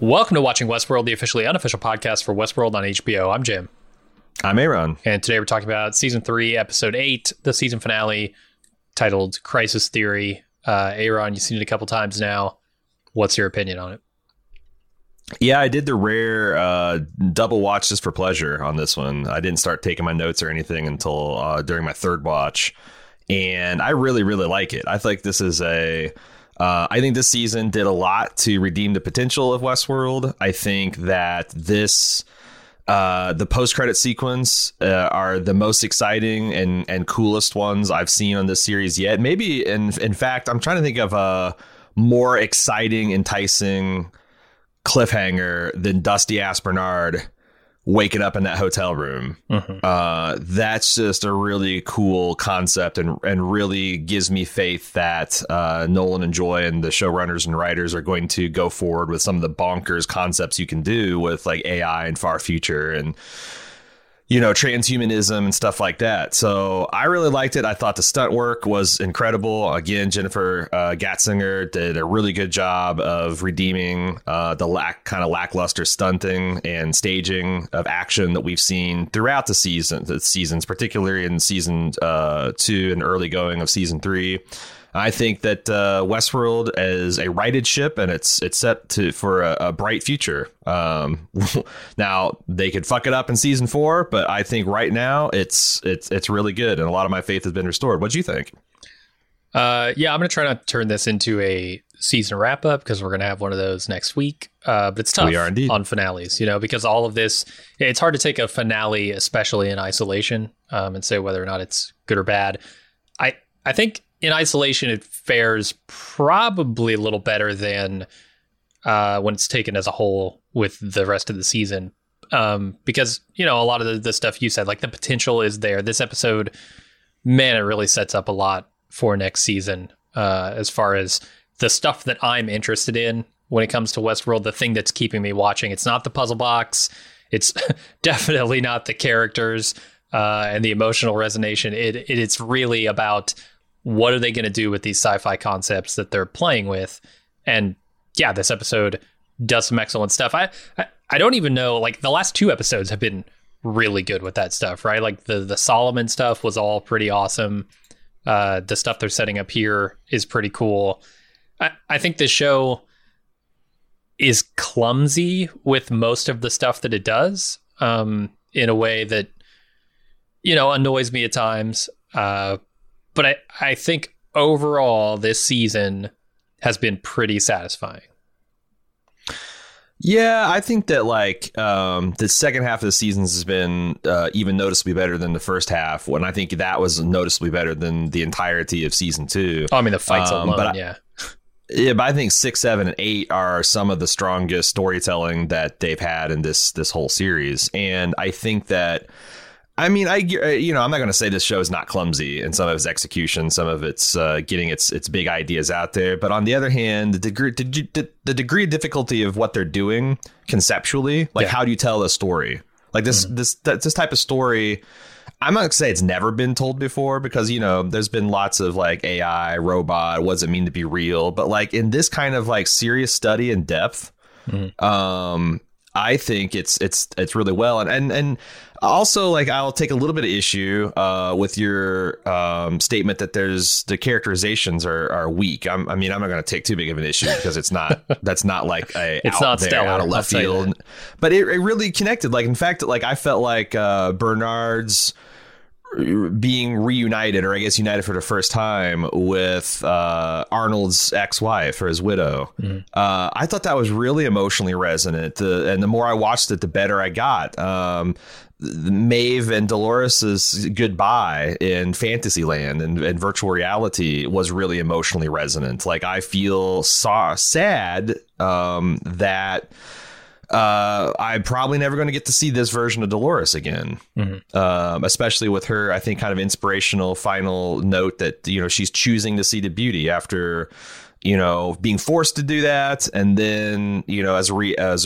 Welcome to Watching Westworld, the officially unofficial podcast for Westworld on HBO. I'm Jim. I'm Aaron. And today we're talking about Season 3, Episode 8, the season finale, titled Crisis Theory. Aaron, you've seen it a couple times now. What's your opinion on it? Yeah, I did the rare double watch just for pleasure on this one. I didn't start taking my notes or anything until during my third watch. And I really, really like it. I think this is a... I think this season did a lot to redeem the potential of Westworld. I think that this the post-credit sequence are the most exciting and coolest ones I've seen on this series yet. Maybe, in fact, I'm trying to think of a more exciting, enticing cliffhanger than Dusty Ass Bernard waking up in that hotel room. Mm-hmm. That's just a really cool concept and really gives me faith that Nolan and Joy and the showrunners and writers are going to go forward with some of the bonkers concepts you can do with like AI and far future and, you know, transhumanism and stuff like that. So I really liked it. I thought the stunt work was incredible. Again, Jennifer Gatzinger did a really good job of redeeming the lackluster stunting and staging of action that we've seen throughout the seasons, particularly in season 2 and early going of season 3. I think that Westworld is a righted ship, and it's set for a bright future. Now they could fuck it up in season 4, but I think right now it's really good, and a lot of my faith has been restored. What do you think? I'm gonna try not to turn this into a season wrap up because we're gonna have one of those next week. But it's tough on finales, you know, because all of this, it's hard to take a finale, especially in isolation, and say whether or not it's good or bad. I think. In isolation, it fares probably a little better than when it's taken as a whole with the rest of the season. Because, you know, a lot of the stuff you said, like the potential is there. This episode, man, it really sets up a lot for next season as far as the stuff that I'm interested in when it comes to Westworld, the thing that's keeping me watching. It's not the puzzle box. It's definitely not the characters and the emotional resonance. It's really about... what are they going to do with these sci-fi concepts that they're playing with? And yeah, this episode does some excellent stuff. I don't even know, like the last 2 episodes have been really good with that stuff, right? Like the Solomon stuff was all pretty awesome. The stuff they're setting up here is pretty cool. I think this show is clumsy with most of the stuff that it does in a way that, you know, annoys me at times. But I think overall this season has been pretty satisfying. Yeah, I think that like the second half of the seasons has been even noticeably better than the first half. When I think that was noticeably better than the entirety of season 2. Oh, I mean, the fights alone, yeah. Yeah, but I think 6, 7, and 8 are some of the strongest storytelling that they've had in this whole series. And I think that... I mean, I'm not going to say this show is not clumsy in some of its execution, some of its getting its big ideas out there. But on the other hand, the degree of difficulty of what they're doing conceptually, like how do you tell a story like this, mm-hmm. this type of story? I'm not going to say it's never been told before because, you know, there's been lots of like AI, robot, what does it mean to be real? But like in this kind of like serious study in depth, mm-hmm. I think it's really well. And also, like, I'll take a little bit of issue with your statement that the characterizations are weak. I'm not going to take too big of an issue because it's not that's not like a it's out not there, stellar, out of left field. But it really connected. Like, in fact, like I felt like Bernard's being reunited, or I guess united for the first time with Arnold's ex-wife or his widow. Mm. I thought that was really emotionally resonant. And the more I watched it, the better I got. Maeve and Dolores's goodbye in Fantasyland and virtual reality was really emotionally resonant. Like I feel sad that. I'm probably never going to get to see this version of Dolores again, mm-hmm. Especially with her, I think, kind of inspirational final note that, you know, she's choosing to see the beauty after, you know, being forced to do that. And then, you know, as a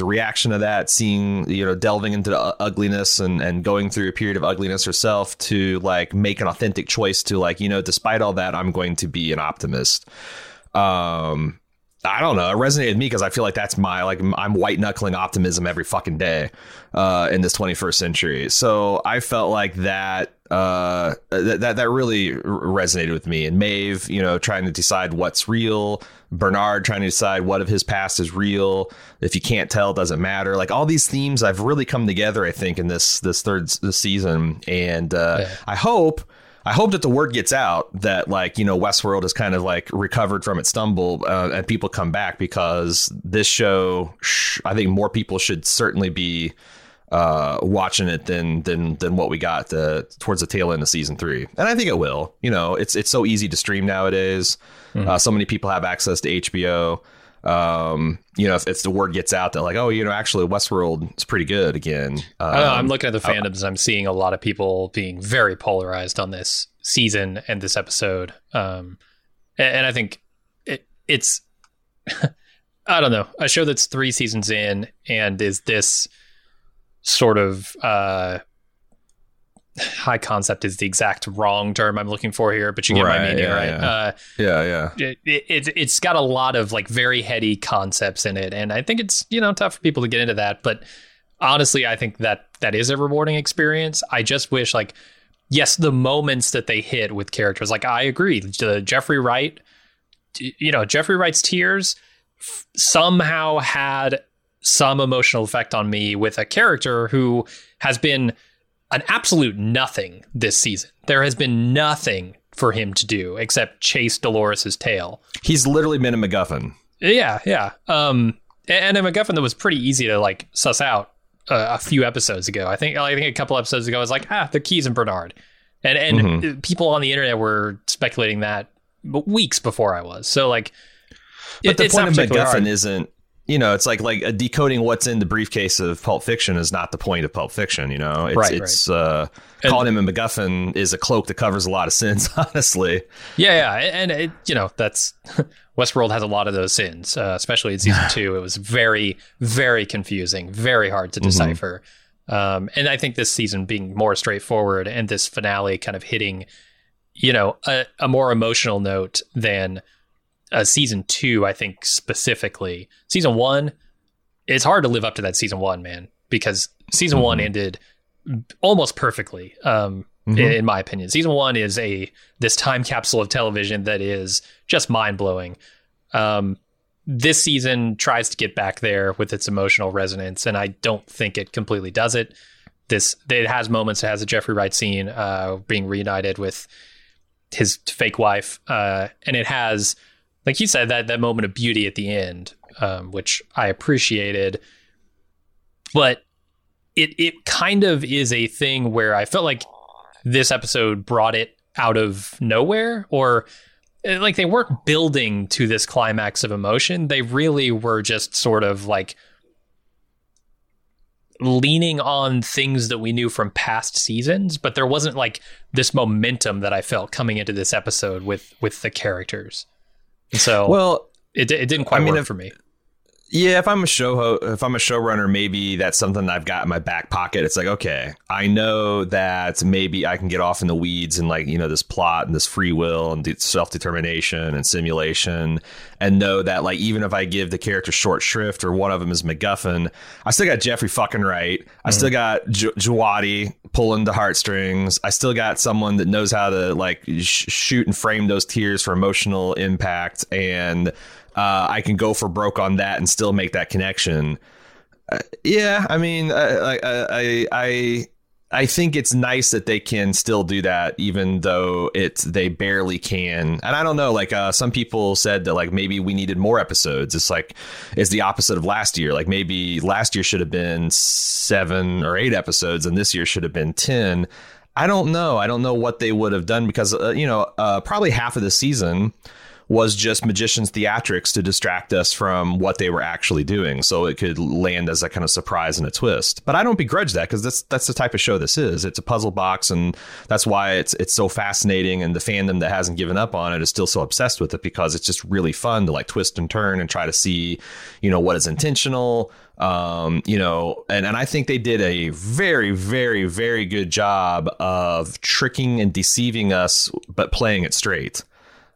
reaction to that, seeing, you know, delving into the ugliness and going through a period of ugliness herself to like make an authentic choice to like, you know, despite all that, I'm going to be an optimist. I don't know. It resonated with me because I feel like that's my, like, I'm white knuckling optimism every fucking day in this 21st century. So I felt like that that really resonated with me. And Maeve, you know, trying to decide what's real. Bernard trying to decide what of his past is real. If you can't tell, it doesn't matter. Like, all these themes I've really come together, I think, in this third season. And yeah. I hope that the word gets out that, like, you know, Westworld is kind of like recovered from its stumble and people come back, because this show, I think more people should certainly be watching it than what we got towards the tail end of season 3. And I think it will. You know, it's so easy to stream nowadays. Mm-hmm. So many people have access to HBO. You know, if the word gets out that, like, oh, you know, actually Westworld is pretty good again. I'm looking at the fandoms. I'm seeing a lot of people being very polarized on this season and this episode. And I think it's, I don't know, a show that's 3 seasons in and is this sort of, high concept is the exact wrong term I'm looking for here, but you get right, my meaning, yeah, right? Yeah, yeah. It's got a lot of, like, very heady concepts in it, and I think it's, you know, tough for people to get into that. But honestly, I think that is a rewarding experience. I just wish, like, yes, the moments that they hit with characters, like, I agree, the Jeffrey Wright, you know, Jeffrey Wright's tears somehow had some emotional effect on me with a character who has been an absolute nothing this season. There has been nothing for him to do except chase Dolores's tail. He's literally been a MacGuffin. Yeah, yeah. And a MacGuffin that was pretty easy to, like, suss out a few episodes ago. I think a couple episodes ago, I was like, the keys in Bernard. And mm-hmm. people on the internet were speculating that weeks before I was. So, like, but the point of MacGuffin isn't, you know, it's like a decoding what's in the briefcase of Pulp Fiction is not the point of Pulp Fiction, you know? It's right. Calling him a MacGuffin is a cloak that covers a lot of sins, honestly. Yeah, yeah. And, it, you know, that's... Westworld has a lot of those sins, especially in season 2. It was very, very confusing, very hard to decipher. Mm-hmm. And I think this season being more straightforward and this finale kind of hitting, you know, a more emotional note than... season 2, I think, specifically. Season 1, it's hard to live up to that season 1, man, because season 1 ended almost perfectly, in my opinion. Season 1 is this time capsule of television that is just mind-blowing. This season tries to get back there with its emotional resonance, and I don't think it completely does it. It has moments. It has a Jeffrey Wright scene being reunited with his fake wife, and it has... Like you said, that moment of beauty at the end, which I appreciated, but it kind of is a thing where I felt like this episode brought it out of nowhere, or like they weren't building to this climax of emotion. They really were just sort of like leaning on things that we knew from past seasons, but there wasn't like this momentum that I felt coming into this episode with the characters. So, well, it didn't quite work for me. Yeah, if I'm a showrunner, maybe that's something I've got in my back pocket. It's like, okay, I know that maybe I can get off in the weeds and, like, you know, this plot and this free will and self-determination and simulation, and know that, like, even if I give the character short shrift or one of them is MacGuffin, I still got Jeffrey fucking Wright. I still got Jawadi pulling the heartstrings. I still got someone that knows how to, like, shoot and frame those tears for emotional impact, and... I can go for broke on that and still make that connection. Yeah, I mean, I think it's nice that they can still do that, even though they barely can. And I don't know, like, some people said that, like, maybe we needed more episodes. It's like, it's the opposite of last year. Like, maybe last year should have been 7 or 8 episodes, and this year should have been 10. I don't know. I don't know what they would have done, because, you know, probably half of the season was just magicians' theatrics to distract us from what they were actually doing, so it could land as a kind of surprise and a twist. But I don't begrudge that, because that's the type of show this is. It's a puzzle box, and that's why it's so fascinating, and the fandom that hasn't given up on it is still so obsessed with it, because it's just really fun to, like, twist and turn and try to see, you know, what is intentional. You know, and I think they did a very, very, very good job of tricking and deceiving us, but playing it straight.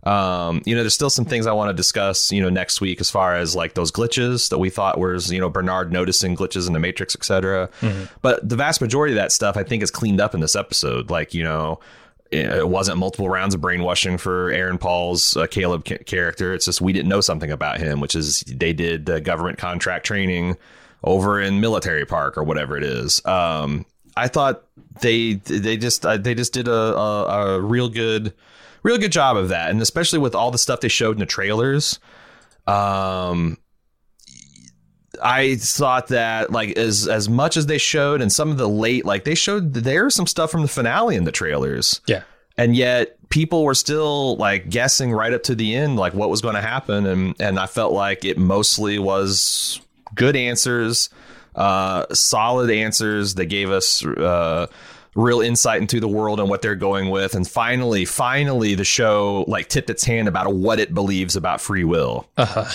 You know, there's still some things I want to discuss, you know, next week as far as like those glitches that we thought was, you know, Bernard noticing glitches in the Matrix, etc. Mm-hmm. But the vast majority of that stuff, I think, is cleaned up in this episode. Like, you know, it wasn't multiple rounds of brainwashing for Aaron Paul's Caleb character. It's just we didn't know something about him, which is they did government contract training over in Military Park or whatever it is. I thought they just did a real good job of that. And especially with all the stuff they showed in the trailers, I thought that, like, as much as they showed, and some of the late, like, they showed there's some stuff from the finale in the trailers. Yeah. And yet people were still, like, guessing right up to the end, like, what was going to happen. And I felt like it mostly was good answers, solid answers that gave us real insight into the world and what they're going with. And finally, the show, like, tipped its hand about what it believes about free will. And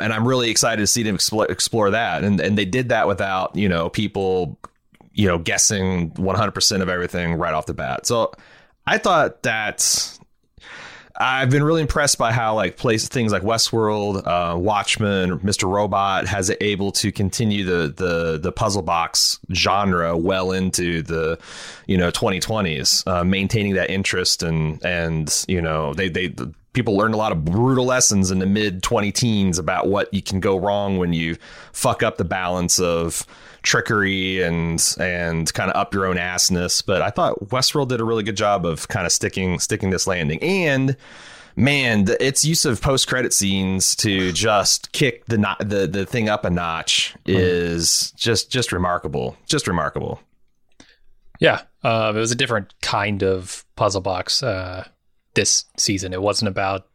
I'm really excited to see them explore that. And they did that without, you know, people, you know, guessing 100% of everything right off the bat. So I thought that I've been really impressed by how, like, things like Westworld, Watchmen, Mr. Robot has able to continue the puzzle box genre well into the, you know, 2020s, maintaining that interest and you know, the people learned a lot of brutal lessons in the mid-2010s about what you can go wrong when you fuck up the balance of trickery and kind of up your own assness. But I thought Westworld did a really good job of kind of sticking this landing. And man, its use of post-credit scenes to just kick the thing up a notch is just remarkable. Just remarkable. Yeah. It was a different kind of puzzle box this season. It wasn't about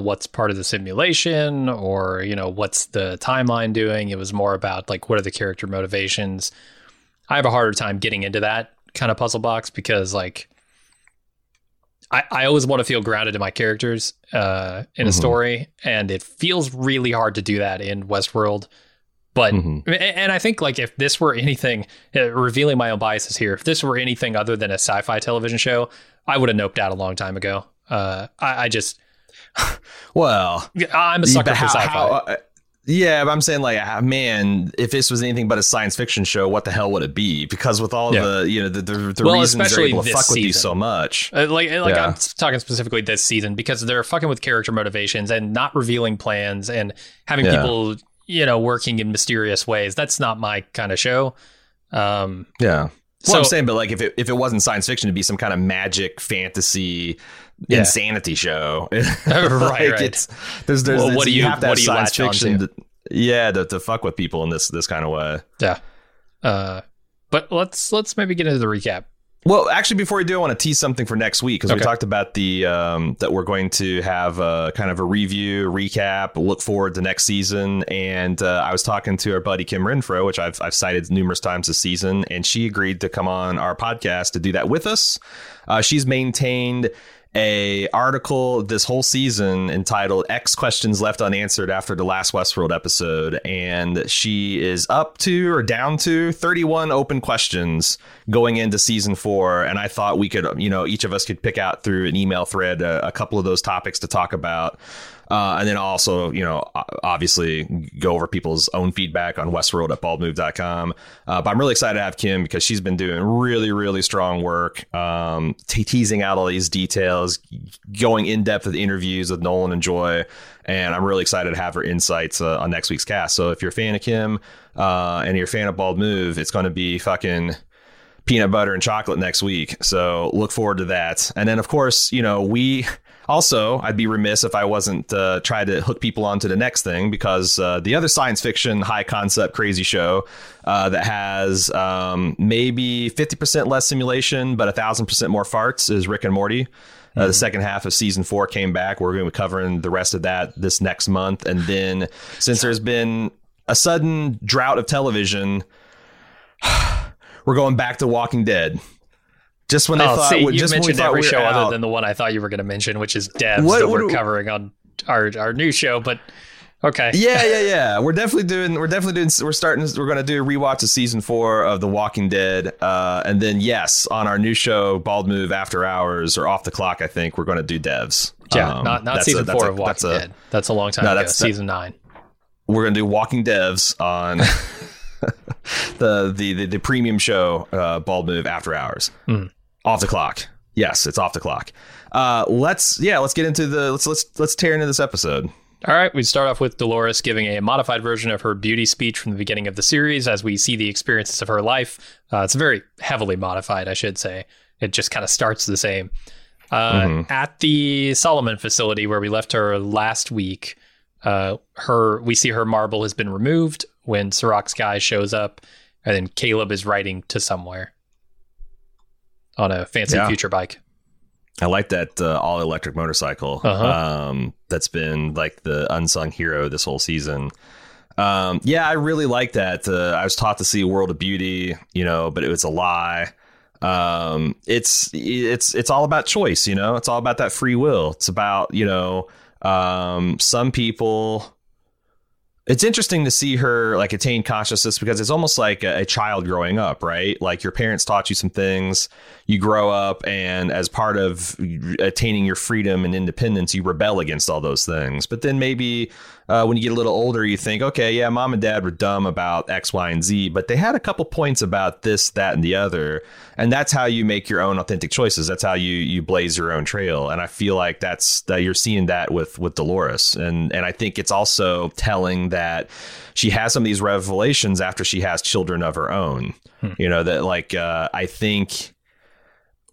what's part of the simulation or, you know, what's the timeline doing. It was more about, like, what are the character motivations. I have a harder time getting into that kind of puzzle box because, like, I always want to feel grounded in my characters in a story, and it feels really hard to do that in Westworld. But and I think, like, if this were anything, revealing my own biases here, if this were anything other than a sci-fi television show, I would have noped out a long time ago. I just... Well, I'm a sucker for sci-fi. Yeah, but I'm saying, like, man, if this was anything but a science fiction show, what the hell would it be? Because with all the, you know, the reasons they're able to fuck with you so much. I'm talking specifically this season because they're fucking with character motivations and not revealing plans and having people, you know, working in mysterious ways. That's not my kind of show. So I'm saying, but, like, if it wasn't science fiction, it'd be some kind of magic fantasy insanity show. Right. There's well, what do you have to have science fiction to fuck with people in this kind of way. Yeah. But let's maybe get into the recap. Well, actually, before we do, I want to tease something for next week, because we talked about the that we're going to have a kind of a review, recap, look forward to next season. And I was talking to our buddy Kim Renfro, which I've cited numerous times this season, and she agreed to come on our podcast to do that with us. She's maintained a article this whole season entitled X Questions Left Unanswered After the Last Westworld Episode, and she is up to or down to 31 open questions going into season 4. And I thought we could, you know, each of us could pick out through an email thread a couple of those topics to talk about, and then also, you know, obviously go over people's own feedback on Westworld at baldmove.com. But I'm really excited to have Kim because she's been doing really, really strong work, teasing out all these details, going in depth with interviews with Nolan and Joy. And I'm really excited to have her insights on next week's cast. So if you're a fan of Kim and you're a fan of Bald Move, it's going to be fucking peanut butter and chocolate next week. So look forward to that. And then, of course, you know, we... Also, I'd be remiss if I wasn't trying to hook people onto the next thing, because the other science fiction, high concept, crazy show that has maybe 50% less simulation, but 1,000% more farts is Rick and Morty. The second half of season 4 came back. We're going to be covering the rest of that this next month. And then since there's been a sudden drought of television, we're going back to Walking Dead. Just when we thought every show other than the one I thought you were going to mention, which is Devs, that we're covering on our new show. But Okay. Yeah. We're going to do a rewatch of season 4 of The Walking Dead. And then, yes, on our new show, Bald Move After Hours or Off the Clock, I think we're going to do Devs. Yeah, not season 4 of Walking Dead. That's a long time ago. That's season 9. We're going to do Walking Devs on the premium show, Bald Move After Hours. Mm. Off the Clock. Yes, it's Off the Clock. Let's tear into this episode. All right, we start off with Dolores giving a modified version of her beauty speech from the beginning of the series as we see the experiences of her life. It's very heavily modified, I should say. It just kind of starts the same. At the Solomon facility where we left her last week, we see her marble has been removed when Serac's guy shows up, and then Caleb is riding to somewhere on a fancy future bike. I like that all-electric motorcycle. That's been like the unsung hero this whole season. I really like that. I was taught to see a world of beauty, but it was a lie. It's all about choice, It's all about that free will. It's about, some people... It's interesting to see her like attain consciousness because it's almost like a child growing up, right? Like your parents taught you some things, you grow up, and as part of attaining your freedom and independence, you rebel against all those things. But then maybe when you get a little older, you think, okay, yeah, mom and dad were dumb about X, Y, and Z, but they had a couple points about this, that, and the other. And that's how you make your own authentic choices. That's how you blaze your own trail. And I feel like that you're seeing that with Dolores. And I think it's also telling that she has some of these revelations after she has children of her own, I think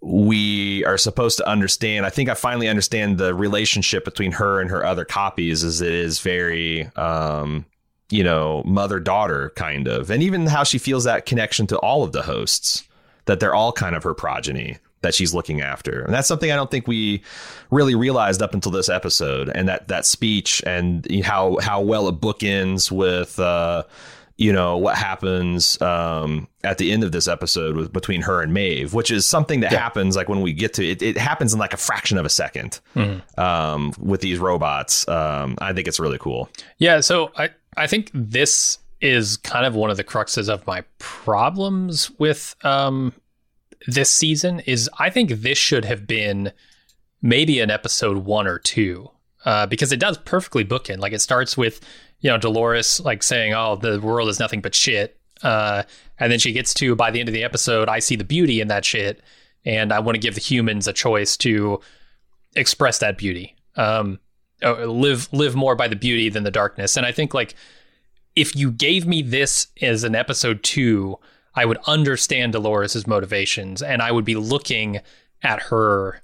we are supposed to understand. I think I finally understand the relationship between her and her other copies is it is very, mother daughter kind of, and even how she feels that connection to all of the hosts, that they're all kind of her progeny that she's looking after. And that's something I don't think we really realized up until this episode, and that speech and how well it bookends with, what happens at the end of this episode between her and Maeve, which is something that happens like when we get to it. It happens in like a fraction of a second with these robots. I think it's really cool. Yeah. So I think this is kind of one of the cruxes of my problems with this season is I think this should have been maybe an episode 1 or 2 because it does perfectly bookend. Like it starts with, Dolores like saying, oh, the world is nothing but shit. And then she gets to, by the end of the episode, I see the beauty in that shit. And I want to give the humans a choice to express that beauty, live more by the beauty than the darkness. And I think like if you gave me this as an episode 2, I would understand Dolores's motivations, and I would be looking at her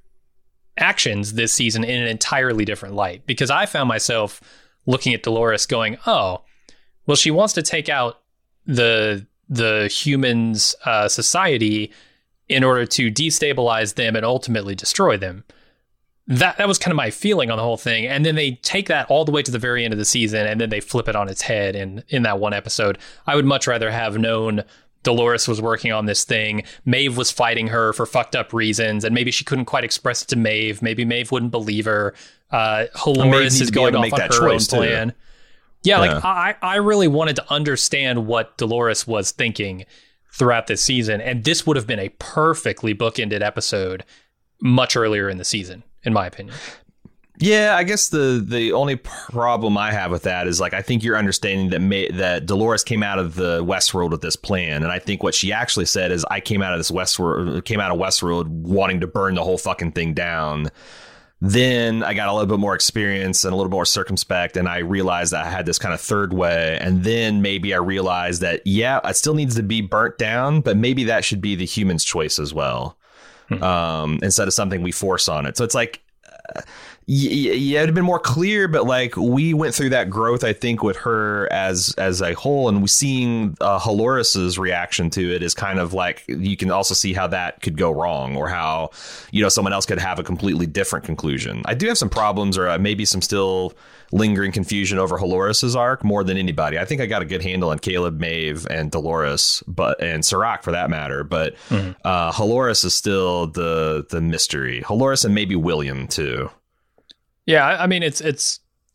actions this season in an entirely different light, because I found myself looking at Dolores going, oh, well, she wants to take out the humans' society in order to destabilize them and ultimately destroy them. That was kind of my feeling on the whole thing. And then they take that all the way to the very end of the season, and then they flip it on its head in that one episode. I would much rather have known Dolores was working on this thing. Maeve was fighting her for fucked up reasons, and maybe she couldn't quite express it to Maeve. Maybe Maeve wouldn't believe her. Holoris is going off on her own plan. Yeah, like I really wanted to understand what Dolores was thinking throughout this season, and this would have been a perfectly bookended episode much earlier in the season, in my opinion. Yeah, I guess the only problem I have with that is like I think you're understanding that that Dolores came out of the Westworld with this plan, and I think what she actually said is I came out of Westworld wanting to burn the whole fucking thing down. Then I got a little bit more experience and a little more circumspect, and I realized that I had this kind of third way. And then maybe I realized that it still needs to be burnt down, but maybe that should be the human's choice as well, instead of something we force on it. So it's like. It'd have been more clear, but like we went through that growth, I think, with her as a whole, and we seeing Holoris's reaction to it is kind of like you can also see how that could go wrong, or how someone else could have a completely different conclusion. I do have some problems, or maybe some still lingering confusion over Holoris's arc more than anybody. I think I got a good handle on Caleb, Maeve, and Dolores, and Serac for that matter. But Holoris is still the mystery. Holoris and maybe William too. Yeah, I mean, it's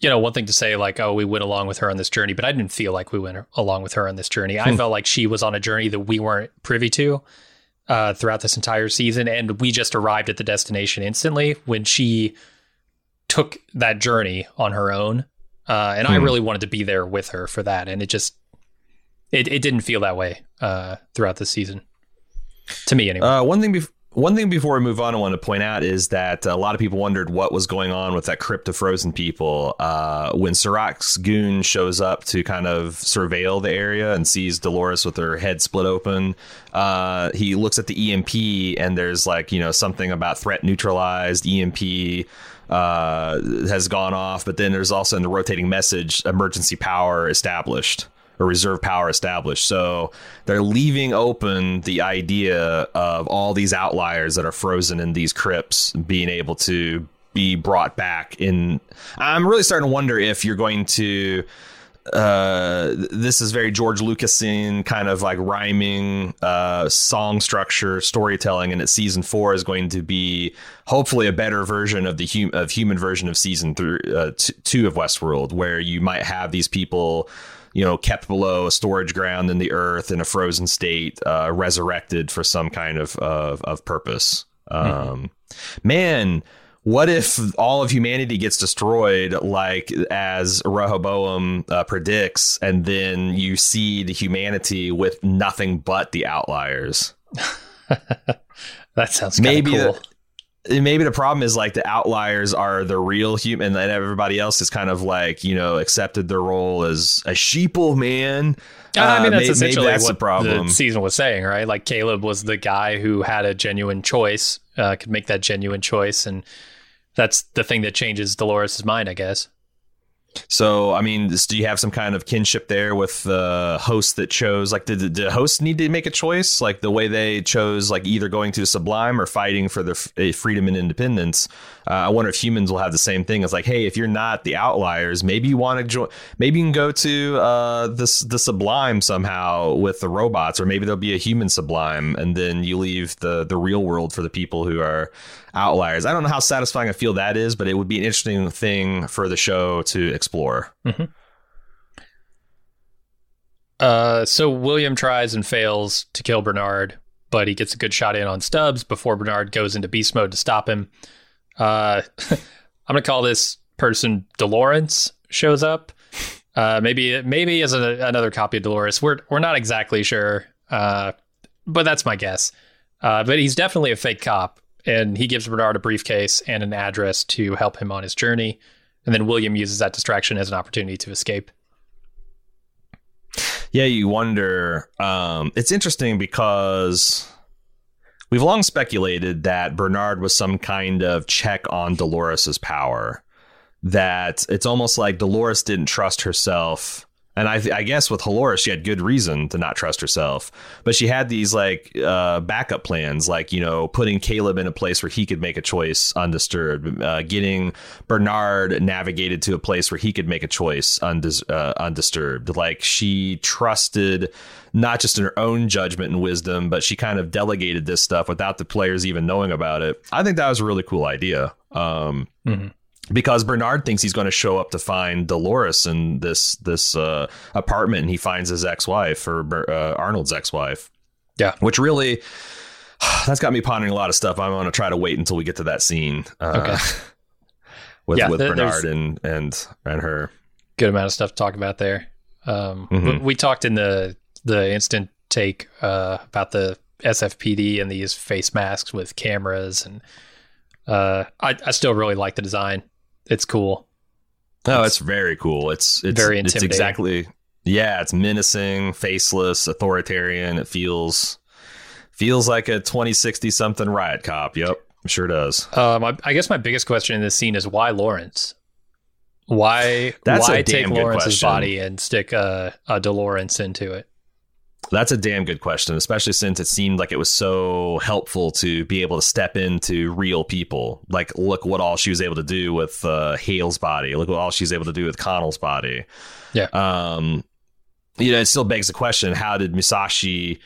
you know, one thing to say like, oh, we went along with her on this journey, but I didn't feel like we went along with her on this journey. I felt like she was on a journey that we weren't privy to throughout this entire season. And we just arrived at the destination instantly when she took that journey on her own. And I really wanted to be there with her for that. And it just, it didn't feel that way throughout the season to me anyway. One thing before we move on, I want to point out is that a lot of people wondered what was going on with that crypt of frozen people. When Serac's goon shows up to kind of surveil the area and sees Dolores with her head split open, he looks at the EMP and there's like, you know, something about threat neutralized, EMP has gone off. But then there's also in the rotating message, emergency power established. Or reserve power established. So they're leaving open the idea of all these outliers that are frozen in these crypts being able to be brought back in. I'm really starting to wonder if you're going to this is very George Lucasian kind of like rhyming song structure storytelling, and at season 4 is going to be hopefully a better version of the human version of season 2 of Westworld, where you might have these people, you know, kept below a storage ground in the earth in a frozen state, resurrected for some kind of purpose. Man, what if all of humanity gets destroyed, like as Rehoboam predicts, and then you seed humanity with nothing but the outliers? That sounds kind of cool. Maybe the problem is like the outliers are the real human and everybody else is kind of like, you know, accepted their role as a sheeple, man. I mean, that's essentially that's what the season was saying, right? Like Caleb was the guy who had a genuine choice, could make that genuine choice. And that's the thing that changes Dolores' mind, I guess. So, I mean, do you have some kind of kinship there with the host that chose? Like, did the host need to make a choice? Like the way they chose, like either going to Sublime or fighting for their freedom and independence. I wonder if humans will have the same thing. It's like, hey, if you're not the outliers, maybe you want to join. Maybe you can go to the Sublime somehow with the robots, or maybe there'll be a human Sublime, and then you leave the real world for the people who are outliers. I don't know how satisfying I feel that is, but it would be an interesting thing for the show to explore. So William tries and fails to kill Bernard, but he gets a good shot in on Stubbs before Bernard goes into beast mode to stop him. I'm gonna call this person Dolores. Shows up, maybe as another copy of Dolores. We're not exactly sure, but that's my guess. But he's definitely a fake cop, and he gives Bernard a briefcase and an address to help him on his journey. And then William uses that distraction as an opportunity to escape. Yeah, you wonder. It's interesting because we've long speculated that Bernard was some kind of check on Dolores' power. That it's almost like Dolores didn't trust herself. And I guess with Holoris, she had good reason to not trust herself. But she had these like backup plans, like, you know, putting Caleb in a place where he could make a choice undisturbed, getting Bernard navigated to a place where he could make a choice undisturbed. Like she trusted not just in her own judgment and wisdom, but she kind of delegated this stuff without the players even knowing about it. I think that was a really cool idea. Because Bernard thinks he's going to show up to find Dolores in this apartment, and he finds his ex-wife, or Arnold's ex-wife. Yeah. Which really, that's got me pondering a lot of stuff. I'm going to try to wait until we get to that scene with Bernard and her. Good amount of stuff to talk about there. We talked in the instant take about the SFPD and these face masks with cameras, and I still really like the design. It's cool. Oh, it's very cool. It's very intimidating. It's exactly. Yeah, it's menacing, faceless, authoritarian. It feels like a 2060 something riot cop. Yep, sure does. I guess my biggest question in this scene is why Lawrence? Why take Lawrence's body and stick a DeLawrence into it? That's a damn good question, especially since it seemed like it was so helpful to be able to step into real people. Like, look what all she was able to do with Hale's body. Look what all she's able to do with Connell's body. Yeah. You know, it still begs the question, how did Musashi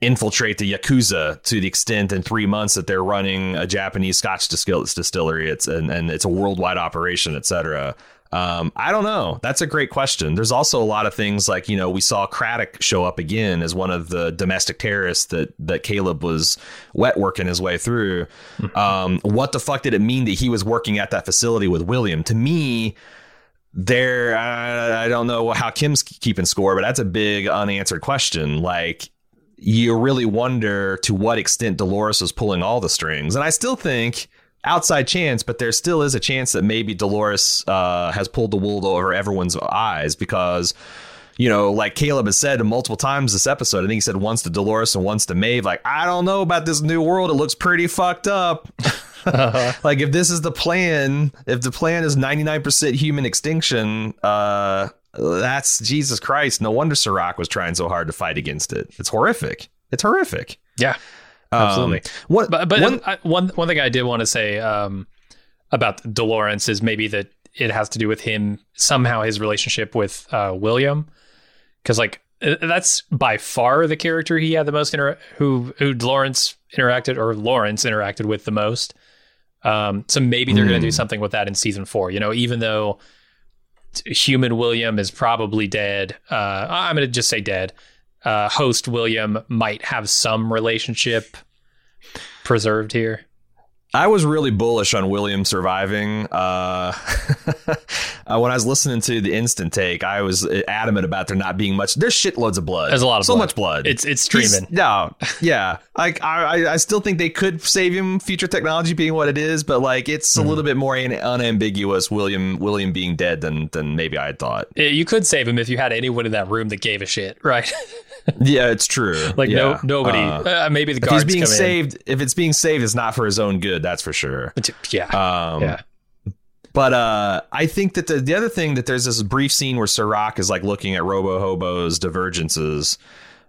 infiltrate the Yakuza to the extent in 3 months that they're running a Japanese Scotch distillery? It's a worldwide operation, etc. I don't know. That's a great question. There's also a lot of things like, you know, we saw Craddock show up again as one of the domestic terrorists that Caleb was wet working his way through. Mm-hmm. What the fuck did it mean that he was working at that facility with William? To me, there, I don't know how Kim's keeping score, but that's a big unanswered question. Like, you really wonder to what extent Dolores was pulling all the strings. And I still think outside chance, but there still is a chance that maybe Dolores has pulled the wool over everyone's eyes, because, you know, like Caleb has said multiple times this episode, I think he said once to Dolores and once to Maeve, like, I don't know about this new world. It looks pretty fucked up. Uh-huh. Like, if this is the plan, if the plan is 99% human extinction, that's Jesus Christ. No wonder Serac was trying so hard to fight against it. It's horrific. It's horrific. Yeah. Absolutely. One thing I did want to say about Dolores is maybe that it has to do with him somehow, his relationship with William, because like that's by far the character he had the most who Lawrence interacted with the most. So maybe they're going to do something with that in season 4. You know, even though human William is probably dead, I'm going to just say dead. Host William might have some relationship preserved here. I was really bullish on William surviving. When I was listening to the instant take, I was adamant about there not being much. There's shitloads of blood. There's a lot of blood. So much blood. It's streaming. No, yeah. Like I still think they could save him, future technology being what it is, but like it's a little bit more unambiguous. William being dead than maybe I had thought. You could save him if you had anyone in that room that gave a shit, right? Yeah, it's true. Like nobody. Maybe the guards. If he's being saved, if it's being saved, it's not for his own good. That's for sure. Yeah. But I think that the other thing, that there's this brief scene where Serac is like looking at Robo Hobo's divergences,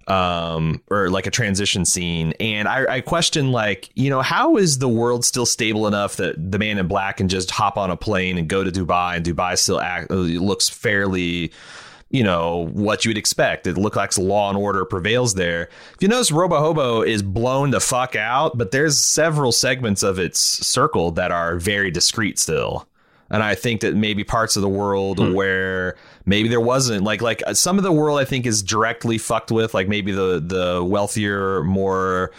or like a transition scene, and I question, like, you know, how is the world still stable enough that the Man in Black can just hop on a plane and go to Dubai, and Dubai still looks fairly, you know, what you'd expect. It looks like law and order prevails there. If you notice, Robo Hobo is blown the fuck out, but there's several segments of its circle that are very discreet still. And I think that maybe parts of the world where maybe there wasn't, like some of the world I think is directly fucked with, like maybe the wealthier, more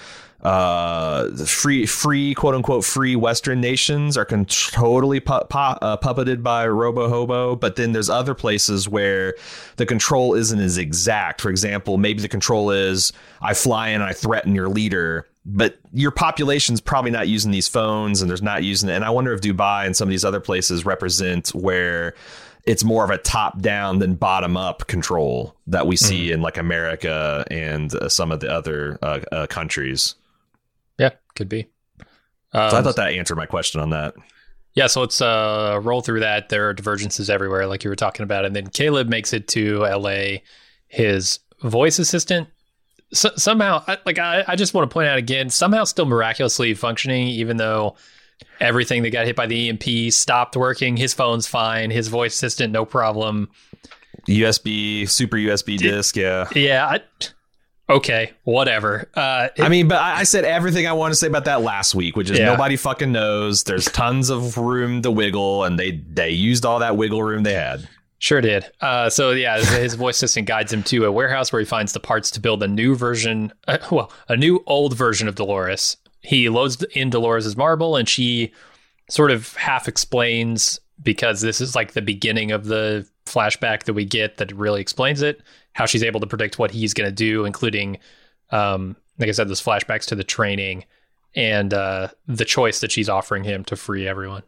free, quote unquote, free Western nations are totally puppeted by Robo Hobo. But then there's other places where the control isn't as exact. For example, maybe the control is I fly in and I threaten your leader, but your population's probably not using these phones and there's not using it. And I wonder if Dubai and some of these other places represent where it's more of a top down than bottom up control that we see in like America and some of the other countries. Yeah, could be. So I thought that answered my question on that. Yeah, so let's roll through that. There are divergences everywhere, like you were talking about. And then Caleb makes it to L.A., his voice assistant. Somehow, I just want to point out again, somehow still miraculously functioning, even though everything that got hit by the EMP stopped working. His phone's fine. His voice assistant, no problem. USB, super USB disk, yeah. Yeah, okay, whatever. But I said everything I want to say about that last week, which is nobody fucking knows. There's tons of room to wiggle, and they used all that wiggle room they had. Sure did. So yeah, his voice assistant guides him to a warehouse where he finds the parts to build a new old version of Dolores. He loads in Dolores' marble, and she sort of half explains, because this is like the beginning of the flashback that we get that really explains it, how she's able to predict what he's going to do, including, like I said, those flashbacks to the training and the choice that she's offering him to free everyone.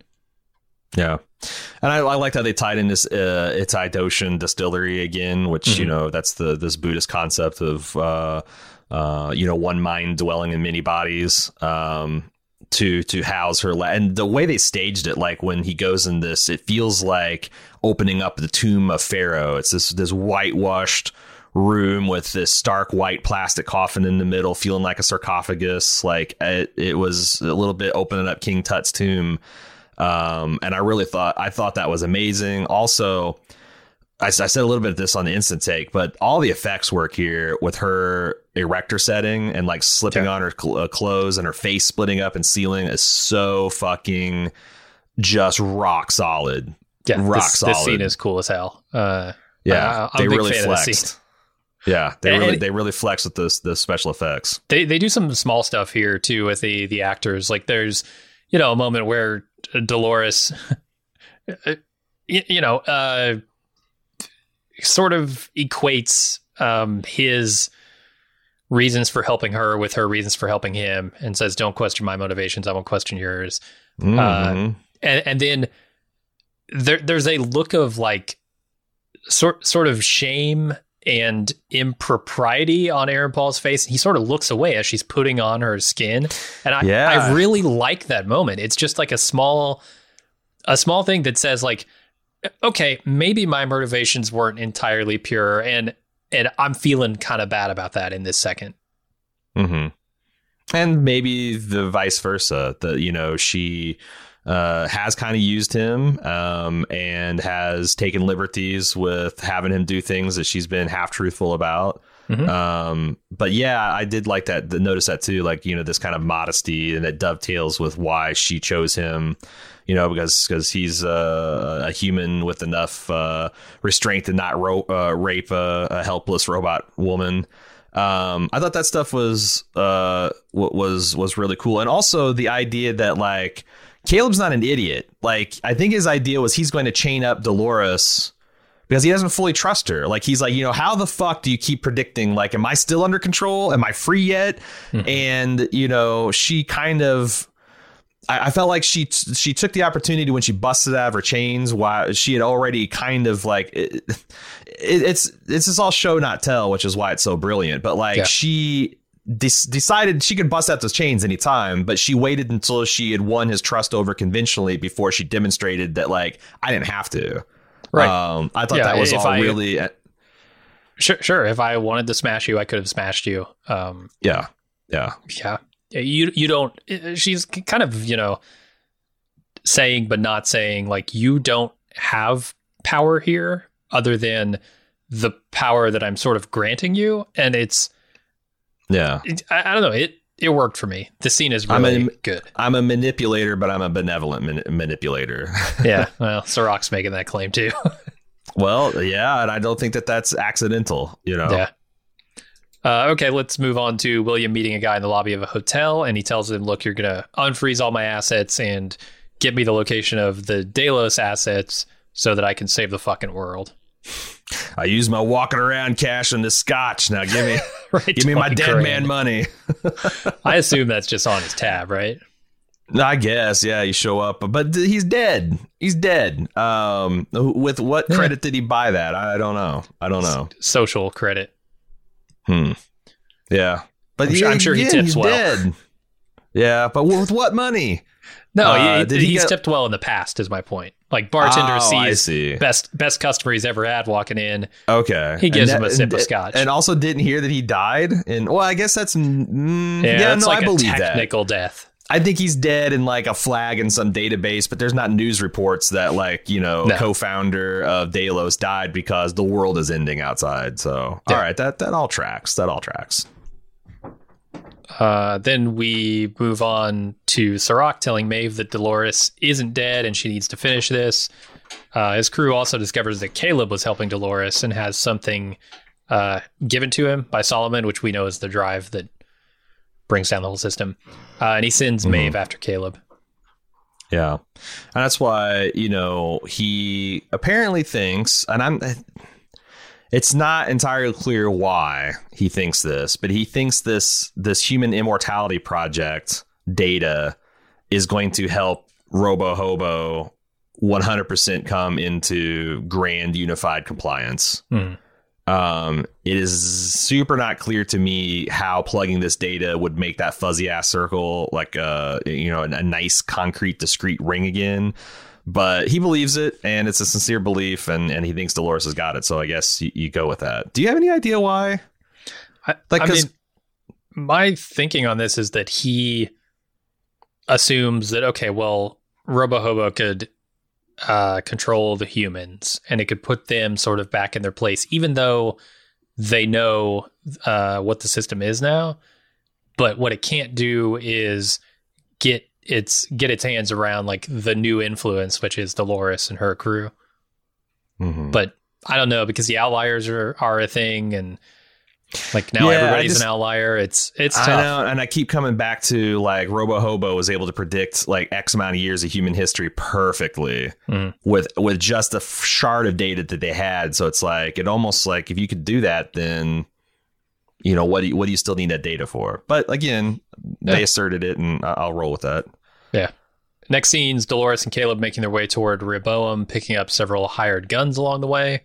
Yeah. And I liked how they tied in this Itaidotian distillery again, which, you know, that's this Buddhist concept of, you know, one mind dwelling in many bodies. To house her. And the way they staged it, like when he goes in this, it feels like opening up the tomb of Pharaoh. It's this whitewashed room with this stark white plastic coffin in the middle, feeling like a sarcophagus. Like it was a little bit opening up King Tut's tomb. And I thought that was amazing. Also, I said a little bit of this on the instant take, but all the effects work here with her erector setting and like slipping on her clothes and her face splitting up and ceiling is so fucking just rock solid. yeah, rock solid. This scene is cool as hell. I'm a big fan of this scene. Yeah, they really flex with the special effects. They do some small stuff here too with the actors. Like there's, you know, a moment where Dolores, sort of equates his reasons for helping her with her reasons for helping him, and says, "Don't question my motivations; I won't question yours." Mm-hmm. And then there's a look of like sort of shame and impropriety on Aaron Paul's face. He sort of looks away as she's putting on her skin. And I really like that moment. It's just like a small thing that says like, okay, maybe my motivations weren't entirely pure. And I'm feeling kind of bad about that in this second. Mm-hmm. And maybe the vice versa, she has kind of used him and has taken liberties with having him do things that she's been half truthful about. Mm-hmm. But yeah, I did like that. Notice that too, like, you know, this kind of modesty, and it dovetails with why she chose him, you know, because he's a human with enough restraint to not rape a helpless robot woman. I thought that stuff was really cool. And also the idea that like, Caleb's not an idiot. Like, I think his idea was he's going to chain up Dolores because he doesn't fully trust her. Like, he's like, you know, how the fuck do you keep predicting? Like, am I still under control? Am I free yet? Mm-hmm. And, you know, she kind of, I felt like she took the opportunity when she busted out of her chains while she had already kind of like, it's just all show not tell, which is why it's so brilliant. But like, yeah. She decided she could bust out those chains anytime, but she waited until she had won his trust over conventionally before she demonstrated that like, I didn't have to. Right. I thought that was all really. Sure. If I wanted to smash you, I could have smashed you. Yeah. You don't, she's kind of, you know, saying, but not saying like, you don't have power here other than the power that I'm sort of granting you. And it's, yeah, I don't know. It worked for me. The scene is really good. I'm a manipulator, but I'm a benevolent manipulator. Yeah, well, Serac's making that claim too. Well, yeah, and I don't think that that's accidental. You know. Yeah. Okay, let's move on to William meeting a guy in the lobby of a hotel, and he tells him, "Look, you're gonna unfreeze all my assets and get me the location of the Delos assets so that I can save the fucking world." I use my walking around cash and the scotch. Now give me my dead man money. I assume that's just on his tab, right? I guess. Yeah, you show up, but he's dead. He's dead. With what credit did he buy that? I don't know. Social credit. Yeah. But I'm sure he tips well. Dead. Yeah, but with what money? No, he's tipped well in the past is my point. Like bartender sees best customer he's ever had walking in. Okay. He gives him a sip of scotch. And also didn't hear that he died. And well, I guess that's that's like I believe that. Technical death. I think he's dead in like a flag in some database, but there's not news reports that like, you know, co-founder of Delos died because the world is ending outside. So, all right, that all tracks. That all tracks. Then we move on to Serac telling Maeve that Dolores isn't dead and she needs to finish this. His crew also discovers that Caleb was helping Dolores and has something given to him by Solomon, which we know is the drive that brings down the whole system. And he sends Maeve after Caleb. Yeah. And that's why, you know, he apparently thinks, and it's not entirely clear why he thinks this, but he thinks this human immortality project data is going to help Robo Hobo 100% come into grand unified compliance. Mm. It is super not clear to me how plugging this data would make that fuzzy ass circle like a nice concrete discrete ring again. But he believes it, and it's a sincere belief, and he thinks Dolores has got it. So I guess you go with that. Do you have any idea why? My thinking on this is that he assumes that, okay, well, Robo-Hobo could control the humans, and it could put them sort of back in their place, even though they know what the system is now. But what it can't do is get it's get its hands around like the new influence, which is Dolores and her crew. Mm-hmm. But I don't know, because the outliers are a thing, and like now everybody's an outlier. It's tough. I know, and I keep coming back to like Robo Hobo was able to predict like X amount of years of human history perfectly with just a shard of data that they had. So it's like, it almost like if you could do that, then, you know, what do you still need that data for? But again, they asserted it, and I'll roll with that. Yeah. Next scenes, Dolores and Caleb making their way toward Rehoboam, picking up several hired guns along the way.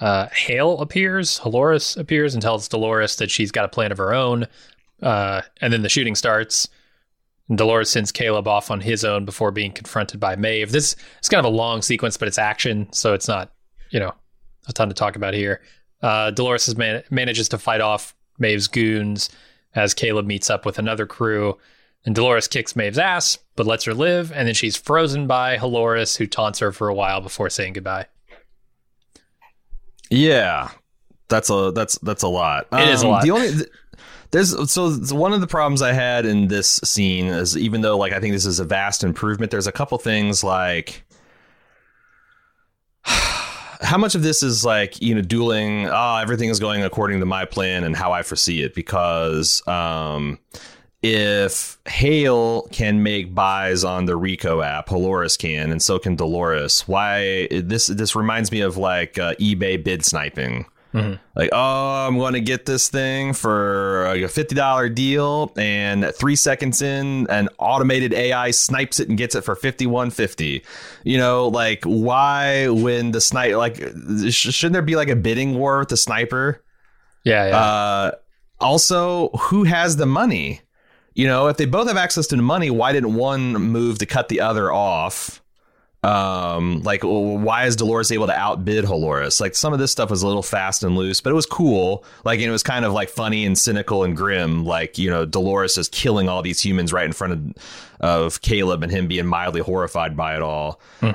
Hale appears, Holoris appears, and tells Dolores that she's got a plan of her own. And then the shooting starts. And Dolores sends Caleb off on his own before being confronted by Maeve. This is kind of a long sequence, but it's action, so it's not, you know, a ton to talk about here. Dolores manages to fight off Maeve's goons as Caleb meets up with another crew. And Dolores kicks Maeve's ass, but lets her live. And then she's frozen by Holoris, who taunts her for a while before saying goodbye. Yeah, that's a lot. It is a lot. One of the problems I had in this scene is, even though like I think this is a vast improvement, there's a couple things like how much of this is like, you know, dueling. Everything is going according to my plan and how I foresee it, because if Hale can make buys on the Rico app, Holoris can, and so can Dolores. Why? This reminds me of like eBay bid sniping. Mm-hmm. Like, I'm going to get this thing for a $50 deal, and 3 seconds in, an automated AI snipes it and gets it for $51.50. You know, like, why when the sniper, like, shouldn't there be like a bidding war with the sniper? Yeah. Also, who has the money? You know, if they both have access to the money, why didn't one move to cut the other off? Why is Dolores able to outbid Holoris? Like, some of this stuff was a little fast and loose, but it was cool. Like, and it was kind of like funny and cynical and grim. Like, you know, Dolores is killing all these humans right in front of Caleb, and him being mildly horrified by it all. I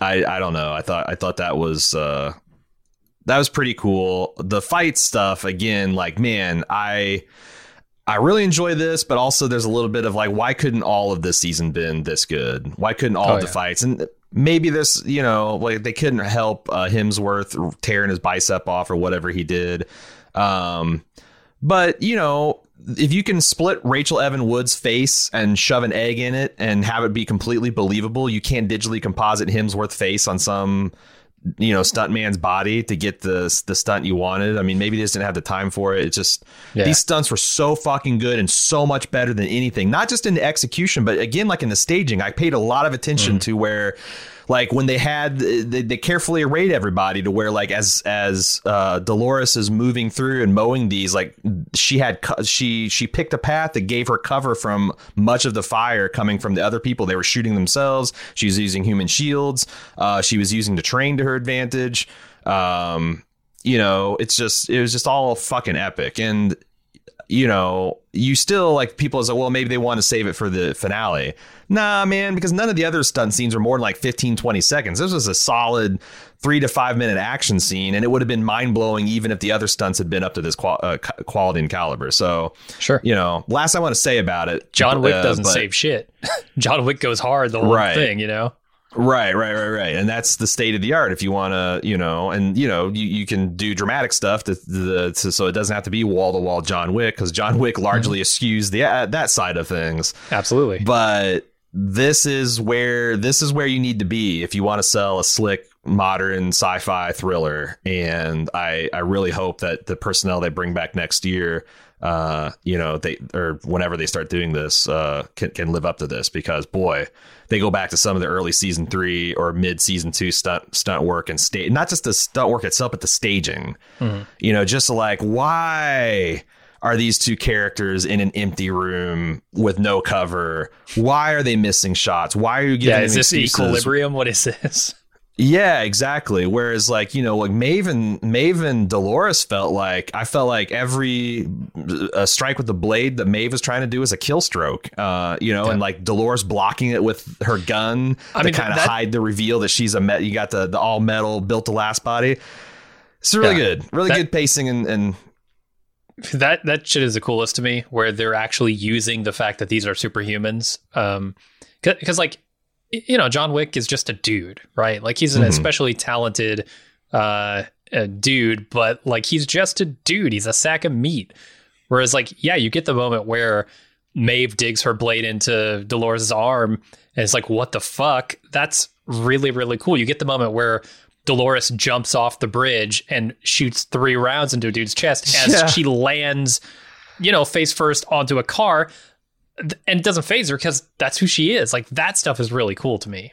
don't know. I thought that was pretty cool. The fight stuff again, like, man, I really enjoy this, but also there's a little bit of like, why couldn't all of this season been this good? Why couldn't all of the fights? And maybe this, you know, like they couldn't help Hemsworth tearing his bicep off or whatever he did. But, you know, if you can split Rachel Evan Wood's face and shove an egg in it and have it be completely believable, you can't digitally composite Hemsworth's face on some, you know, stuntman's body to get the stunt you wanted. I mean, maybe they just didn't have the time for it. It's just these stunts were so fucking good and so much better than anything, not just in the execution, but again, like in the staging. I paid a lot of attention to where, like, when they carefully arrayed everybody to where, like, as Dolores is moving through and mowing these, like, she picked a path that gave her cover from much of the fire coming from the other people. They were shooting themselves. She was using human shields. She was using the train to her advantage. You know, it was just all fucking epic. And, you know, you still, like, people is like, well, maybe they want to save it for the finale. Nah, man, because none of the other stunt scenes are more than like 15, 20 seconds. This was a solid 3 to 5 minute action scene, and it would have been mind blowing even if the other stunts had been up to this quality and caliber. So, sure, you know, last I want to say about it, John Wick doesn't save shit. John Wick goes hard the whole thing, you know. Right. And that's the state of the art. If you want to, you know, and, you know, you can do dramatic stuff so it doesn't have to be wall to wall John Wick, because John Wick largely eschews that side of things. Absolutely. But this is where you need to be if you want to sell a slick, modern sci-fi thriller. And I really hope that the personnel they bring back next year, you know, they, or whenever they start doing this, can live up to this, because boy, they go back to some of the early season 3 or mid season 2 stunt work, and not just the stunt work itself, but the staging. You know, just like, why are these two characters in an empty room with no cover? Why are they missing shots? Why are you getting is this excuses? Equilibrium? What is this? Yeah, exactly. Whereas, like, you know, like Maeve and Dolores felt like every strike with the blade that Maeve was trying to do was a kill stroke, you know, and like Dolores blocking it with her gun to kind of hide the reveal that she's you got the all metal built to last body. It's really good pacing and That shit is the coolest to me, where they're actually using the fact that these are superhumans. Because like, you know, John Wick is just a dude, right? Like he's an especially talented dude, but like he's just a dude. He's a sack of meat. Whereas like, yeah, you get the moment where Maeve digs her blade into Dolores' arm and it's like, what the fuck? That's really, really cool. You get the moment where Dolores jumps off the bridge and shoots 3 rounds into a dude's chest as she lands, you know, face first onto a car, and it doesn't phase her because that's who she is. Like that stuff is really cool to me.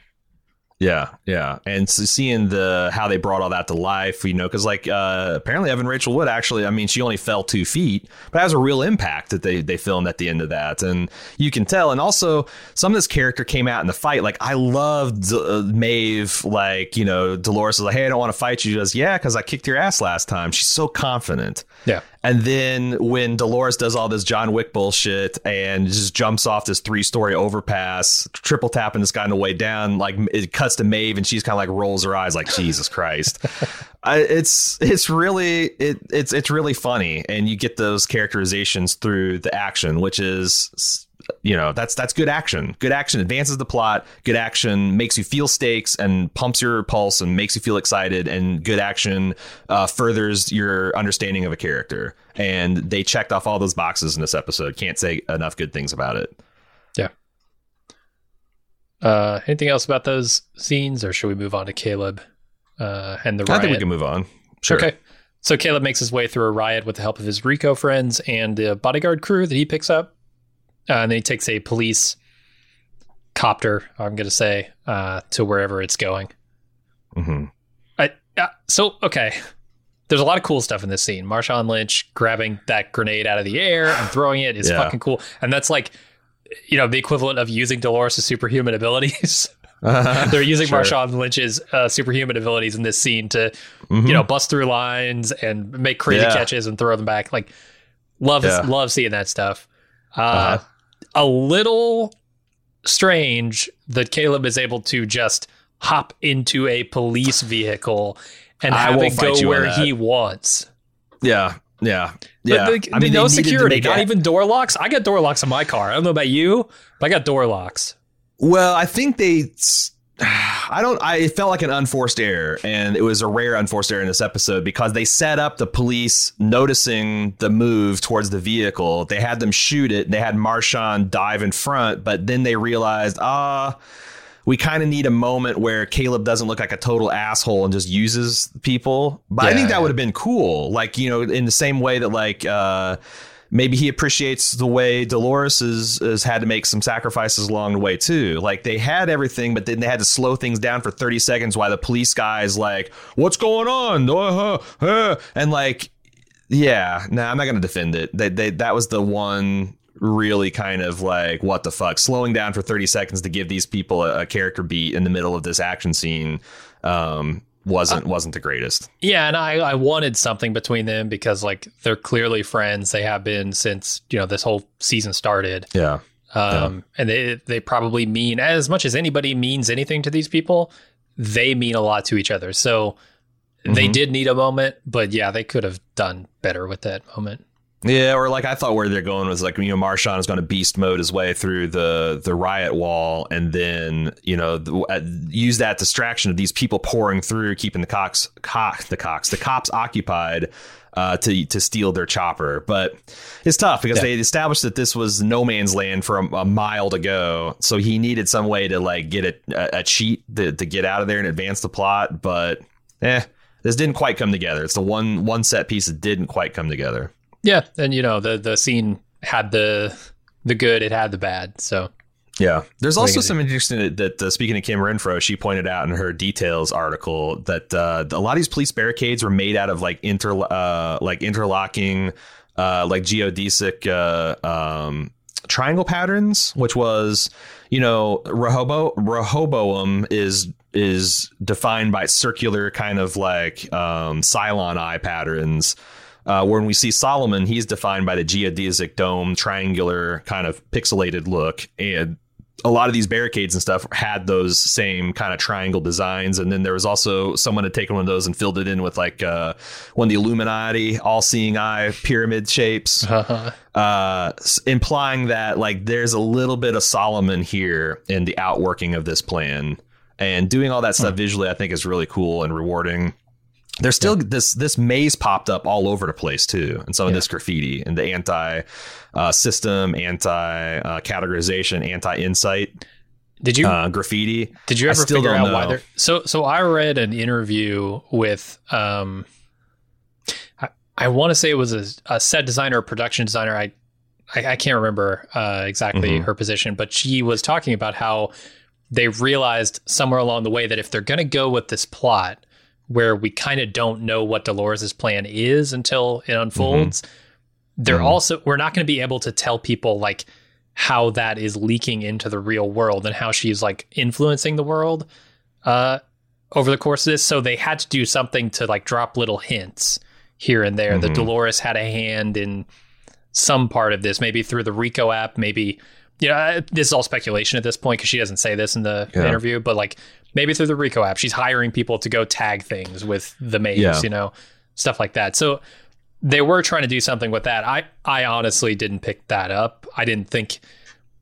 Yeah. Yeah. And so seeing how they brought all that to life, you know, because like apparently Evan Rachel Wood actually, I mean, she only fell 2 feet, but has a real impact that they filmed at the end of that. And you can tell. And also some of this character came out in the fight. Like I loved Maeve, like, you know, Dolores is like, hey, I don't want to fight you. She goes, yeah, because I kicked your ass last time. She's so confident. Yeah. And then when Dolores does all this John Wick bullshit and just jumps off this 3-story overpass, triple tapping this guy on the way down, like it cuts to Maeve and she's kind of like rolls her eyes like, Jesus Christ. It's really funny. And you get those characterizations through the action, which is, you know, that's good action. Good action advances the plot. Good action makes you feel stakes and pumps your pulse and makes you feel excited. And good action furthers your understanding of a character. And they checked off all those boxes in this episode. Can't say enough good things about it. Yeah. Anything else about those scenes, or should we move on to Caleb and the riot? I think we can move on. Sure. Okay. So Caleb makes his way through a riot with the help of his Rico friends and the bodyguard crew that he picks up. And then he takes a police copter, I'm going to say, to wherever it's going. Mm-hmm. Okay. There's a lot of cool stuff in this scene. Marshawn Lynch grabbing that grenade out of the air and throwing it is fucking cool. And that's like, you know, the equivalent of using Dolores' superhuman abilities. They're using Marshawn Lynch's superhuman abilities in this scene to, you know, bust through lines and make crazy catches and throw them back. Like, love seeing that stuff. A little strange that Caleb is able to just hop into a police vehicle and have it go where he wants. Yeah. Yeah. Yeah. I mean, no security, not even door locks. I got door locks on my car. I don't know about you, but I got door locks. Well, I think it felt like an unforced error, and it was a rare unforced error in this episode because they set up the police noticing the move towards the vehicle. They had them shoot it. They had Marshawn dive in front, but then they realized, we kind of need a moment where Caleb doesn't look like a total asshole and just uses people. But I think that would have been cool. Like, you know, in the same way that like, maybe he appreciates the way Dolores has had to make some sacrifices along the way, too. Like they had everything, but then they had to slow things down for 30 seconds while the police guy is like, what's going on? And like, I'm not going to defend it. That was the one really kind of like, what the fuck? Slowing down for 30 seconds to give these people a character beat in the middle of this action scene. Wasn't the greatest. Yeah, and I wanted something between them because like they're clearly friends. They have been since, you know, this whole season started. Yeah. And they probably mean, as much as anybody means anything to these people, they mean a lot to each other. So they did need a moment, but yeah, they could have done better with that moment. Yeah, or like I thought where they're going was like, you know, Marshawn is going to beast mode his way through the riot wall and then, you know, use that distraction of these people pouring through, keeping the cops occupied to steal their chopper. But it's tough because they established that this was no man's land for a mile to go. So he needed some way to like get a cheat to get out of there and advance the plot. But this didn't quite come together. It's the one set piece that didn't quite come together. Yeah, and you know, the scene had the good, it had the bad. So yeah, there's also some interesting that speaking of Kim Renfro, she pointed out in her details article that a lot of these police barricades were made out of like interlocking like geodesic triangle patterns, which was, you know, Rehoboam is defined by circular kind of like Cylon eye patterns. When we see Solomon, he's defined by the geodesic dome, triangular kind of pixelated look. And a lot of these barricades and stuff had those same kind of triangle designs. And then there was also someone had taken one of those and filled it in with like one of the Illuminati all seeing eye pyramid shapes, implying that like there's a little bit of Solomon here in the outworking of this plan. And doing all that stuff visually, I think, is really cool and rewarding. There's still this maze popped up all over the place, too. And some of this graffiti and the anti-system, anti-categorization, anti-insight. Did you graffiti? Did you ever figure out why? So I read an interview with I want to say it was a set designer or production designer. I can't remember exactly her position, but she was talking about how they realized somewhere along the way that if they're going to go with this plot where we kind of don't know what Dolores' plan is until it unfolds, we're not going to be able to tell people like how that is leaking into the real world and how she's like influencing the world over the course of this. So they had to do something to like drop little hints here and there that Dolores had a hand in some part of this, maybe through the Rico app, maybe, you know, this is all speculation at this point because she doesn't say this in the interview, but like maybe through the Rico app, she's hiring people to go tag things with the maze, you know, stuff like that. So they were trying to do something with that. I honestly didn't pick that up. I didn't think,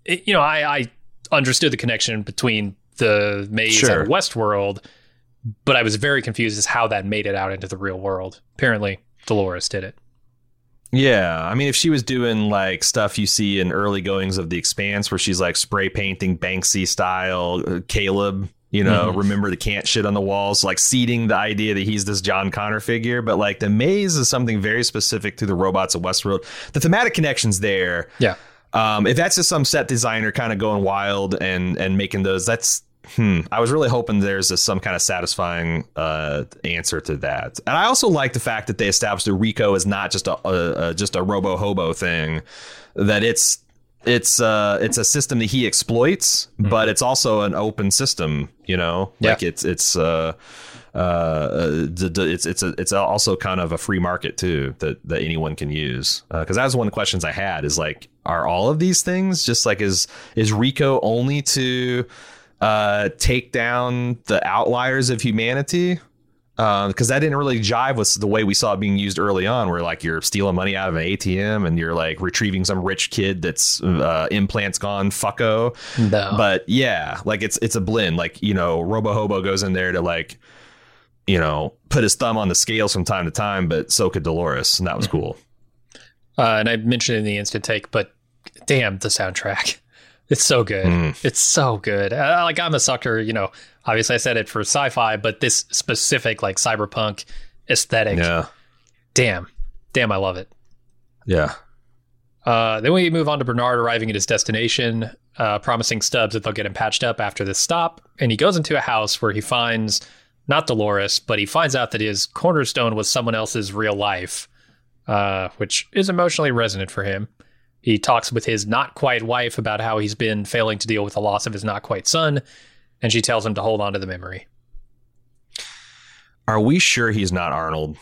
you know, I understood the connection between the maze and Westworld, but I was very confused as how that made it out into the real world. Apparently, Dolores did it. Yeah, I mean, if she was doing like stuff you see in early goings of The Expanse where she's like spray painting Banksy style Caleb, you know, remember the can't shit on the walls, like seeding the idea that he's this John Connor figure. But like the maze is something very specific to the robots of Westworld. The thematic connection's there. Yeah. If that's just some set designer kind of going wild and making those, that's I was really hoping there's some kind of satisfying answer to that. And I also like the fact that they established that Rico is not just a robo hobo thing, that it's a system that he exploits, but it's also an open system, you know, like it's also kind of a free market too that anyone can use, because that was one of the questions I had is like, are all of these things just like is Rico only to take down the outliers of humanity? Because that didn't really jive with the way we saw it being used early on, where like you're stealing money out of an ATM and you're like retrieving some rich kid that's implants gone fucko. No. But yeah, like it's a blend. Like, you know, Robo Hobo goes in there to like, you know, put his thumb on the scales from time to time, but so could Dolores, and that was cool. And I mentioned it in the instant take, but damn, the soundtrack. It's so good. It's so good. Like, I'm a sucker, you know, obviously I said it for sci-fi, but this specific like cyberpunk aesthetic. Yeah. Damn. I love it. Yeah. Then we move on to Bernard arriving at his destination, promising Stubbs that they'll get him patched up after this stop. And he goes into a house where he finds not Dolores, but he finds out that his cornerstone was someone else's real life, which is emotionally resonant for him. He talks with his not-quite wife about how he's been failing to deal with the loss of his not-quite son, and she tells him to hold on to the memory. Are we sure he's not Arnold?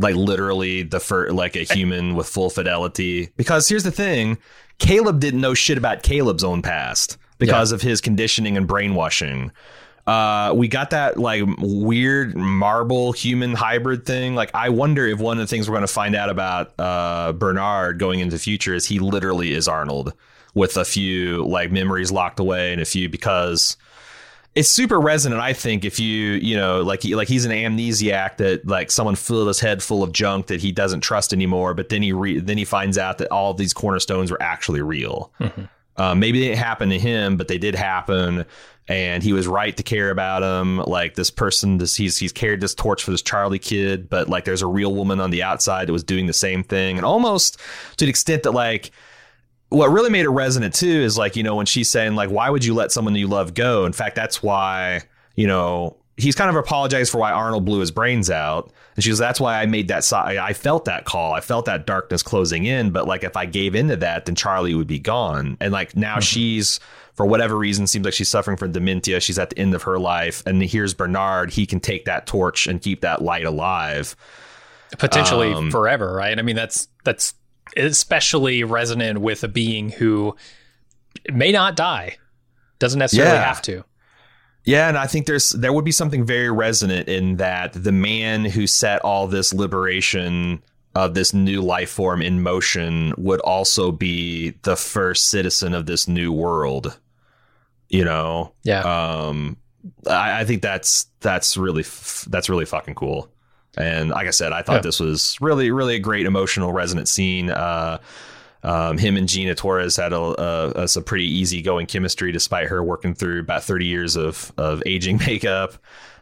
Like, literally, like a human with full fidelity? Because here's the thing, Caleb didn't know shit about Caleb's own past because of his conditioning and brainwashing. We got that like weird marble human hybrid thing. Like, I wonder if one of the things we're going to find out about Bernard going into the future is he literally is Arnold with a few like memories locked away and a few, because it's super resonant. I think if you know, like he's an amnesiac that like someone filled his head full of junk that he doesn't trust anymore. But then he finds out that all of these cornerstones were actually real. Maybe they didn't happen to him, but they did happen. And he was right to care about him. Like, this person, he's carried this torch for this Charlie kid, but like there's a real woman on the outside that was doing the same thing. And almost to the extent that like, what really made it resonant too is like, you know, when she's saying like, why would you let someone you love go? In fact, that's why, you know, he's kind of apologized for why Arnold blew his brains out. And she goes, that's why I made that I felt that call. I felt that darkness closing in. But like, if I gave into that, then Charlie would be gone. And like now she's, for whatever reason, seems like she's suffering from dementia. She's at the end of her life. And here's Bernard. He can take that torch and keep that light alive. Potentially forever, right? I mean, that's especially resonant with a being who may not die. Doesn't necessarily have to. Yeah, and I think there would be something very resonant in that the man who set all this liberation of this new life form in motion would also be the first citizen of this new world. You know? Yeah. I think that's really fucking cool. And like I said, I thought this was really, really a great emotional resonant scene. Him and Gina Torres had a pretty easygoing chemistry, despite her working through about 30 years of aging makeup.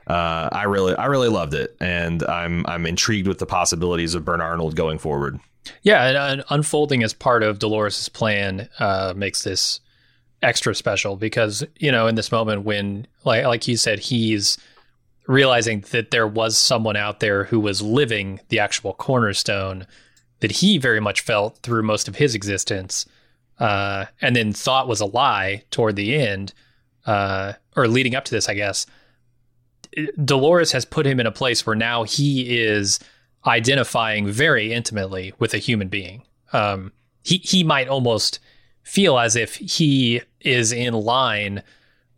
I really loved it, and I'm intrigued with the possibilities of Bern Arnold going forward. Yeah, and unfolding as part of Dolores' plan makes this extra special because, you know, in this moment when, like you said, he's realizing that there was someone out there who was living the actual cornerstone that he very much felt through most of his existence, and then thought was a lie toward the end, or leading up to this, I guess. Dolores has put him in a place where now he is identifying very intimately with a human being. He might almost feel as if he is in line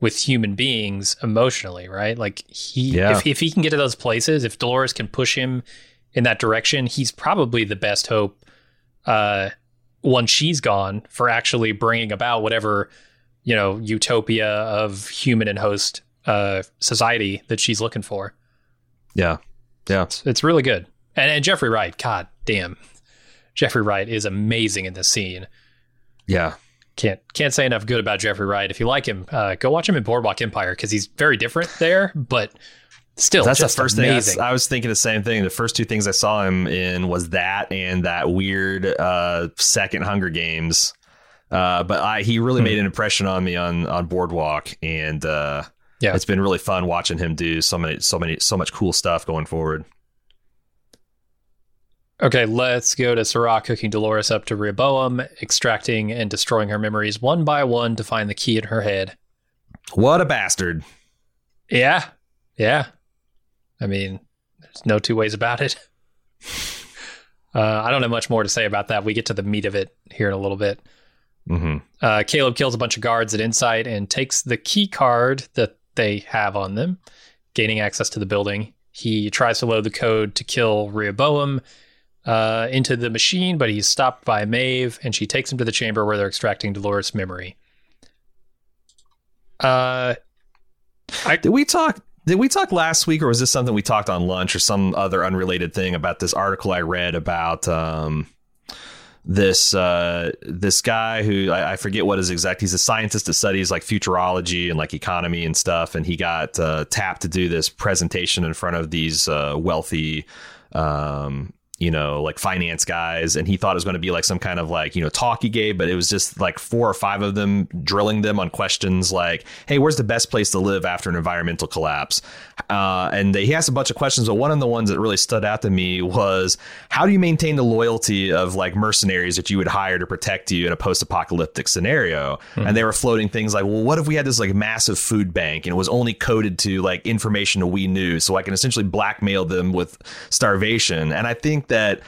with human beings emotionally, right? Like if he can get to those places, if Dolores can push him in that direction, he's probably the best hope once she's gone for actually bringing about whatever, you know, utopia of human and host society that she's looking for. Yeah. It's really good. And Jeffrey Wright, god damn. Jeffrey Wright is amazing in this scene. Yeah. Can't say enough good about Jeffrey Wright. If you like him, go watch him in Boardwalk Empire because he's very different there, but still, that's the first amazing thing. I was thinking the same thing. The first two things I saw him in was that and that weird second Hunger Games. But he really made an impression on me on Boardwalk, and it's been really fun watching him do so much cool stuff going forward. Okay, let's go to Serac hooking Dolores up to Rehoboam, extracting and destroying her memories one by one to find the key in her head. What a bastard. Yeah. I mean, there's no two ways about it. I don't have much more to say about that. We get to the meat of it here in a little bit. Mm-hmm. Caleb kills a bunch of guards at Insight and takes the key card that they have on them, gaining access to the building. He tries to load the code to kill Rehoboam into the machine, but he's stopped by Maeve, and she takes him to the chamber where they're extracting Dolores' memory. Did we talk last week, or was this something we talked on lunch or some other unrelated thing about this article I read about this guy who I forget what his exact. He's a scientist that studies like futurology and like economy and stuff. And he got tapped to do this presentation in front of these wealthy, you know, like finance guys. And he thought it was going to be like some kind of like, you know, talk he gave, but it was just like 4 or 5 of them drilling them on questions like, hey, where's the best place to live after an environmental collapse? He asked a bunch of questions, but one of the ones that really stood out to me was, how do you maintain the loyalty of like mercenaries that you would hire to protect you in a post-apocalyptic scenario? Mm-hmm. And they were floating things like, well, what if we had this like massive food bank and it was only coded to like information that we knew, so I can essentially blackmail them with starvation? And I think that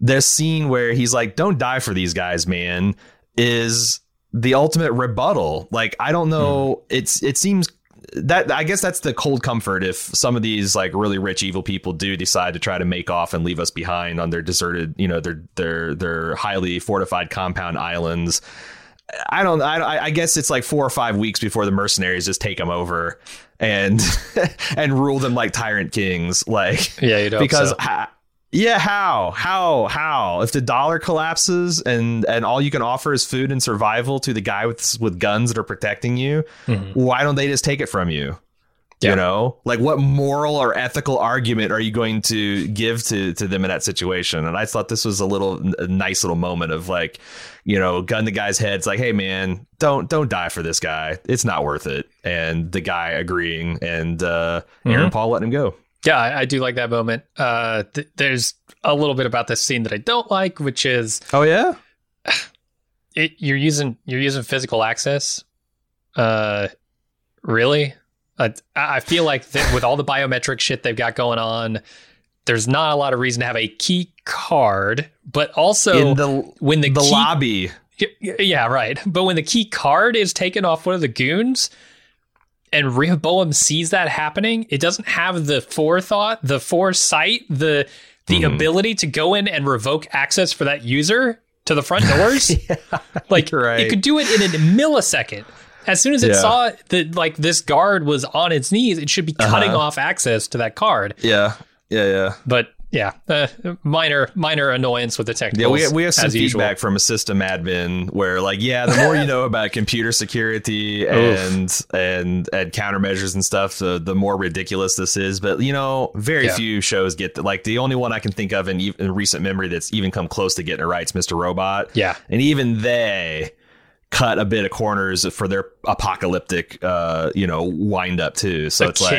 this scene where he's like, don't die for these guys, man, is the ultimate rebuttal. like, I don't know, it seems that, I guess that's the cold comfort if some of these like really rich evil people do decide to try to make off and leave us behind on their deserted, you know, their highly fortified compound islands. I guess it's like 4 or 5 weeks before the mercenaries just take them over and rule them like tyrant kings, like, yeah, you'd hope because so. Yeah, how? If the dollar collapses and all you can offer is food and survival to the guy with guns that are protecting you, why don't they just take it from you? Yeah. You know, like what moral or ethical argument are you going to give to them in that situation? And I thought this was a nice little moment of like, you know, gun the guy's head. It's like, hey, man, don't die for this guy. It's not worth it. And the guy agreeing and Aaron Paul letting him go. Yeah, I do like that moment. There's a little bit about this scene that I don't like, which is you're using physical access. Really? I feel like that with all the biometric shit they've got going on, there's not a lot of reason to have a key card. But also, when the key, lobby, Yeah, right. But when the key card is taken off one of the goons and Rehoboam sees that happening, it doesn't have the forethought, the foresight, the ability to go in and revoke access for that user to the front doors. Yeah, like, right. It could do it in a millisecond. As soon as it saw that, like, this guard was on its knees, it should be cutting off access to that card. Yeah. But minor annoyance with the technicals. Yeah, we have some feedback from a system admin where, like, the more you know about computer security and countermeasures and stuff, the more ridiculous this is. But, you know, very few shows get that. Like, the only one I can think of in recent memory that's even come close to getting it right is Mr. Robot. Yeah. And even they cut a bit of corners for their apocalyptic, wind up, too. So it's like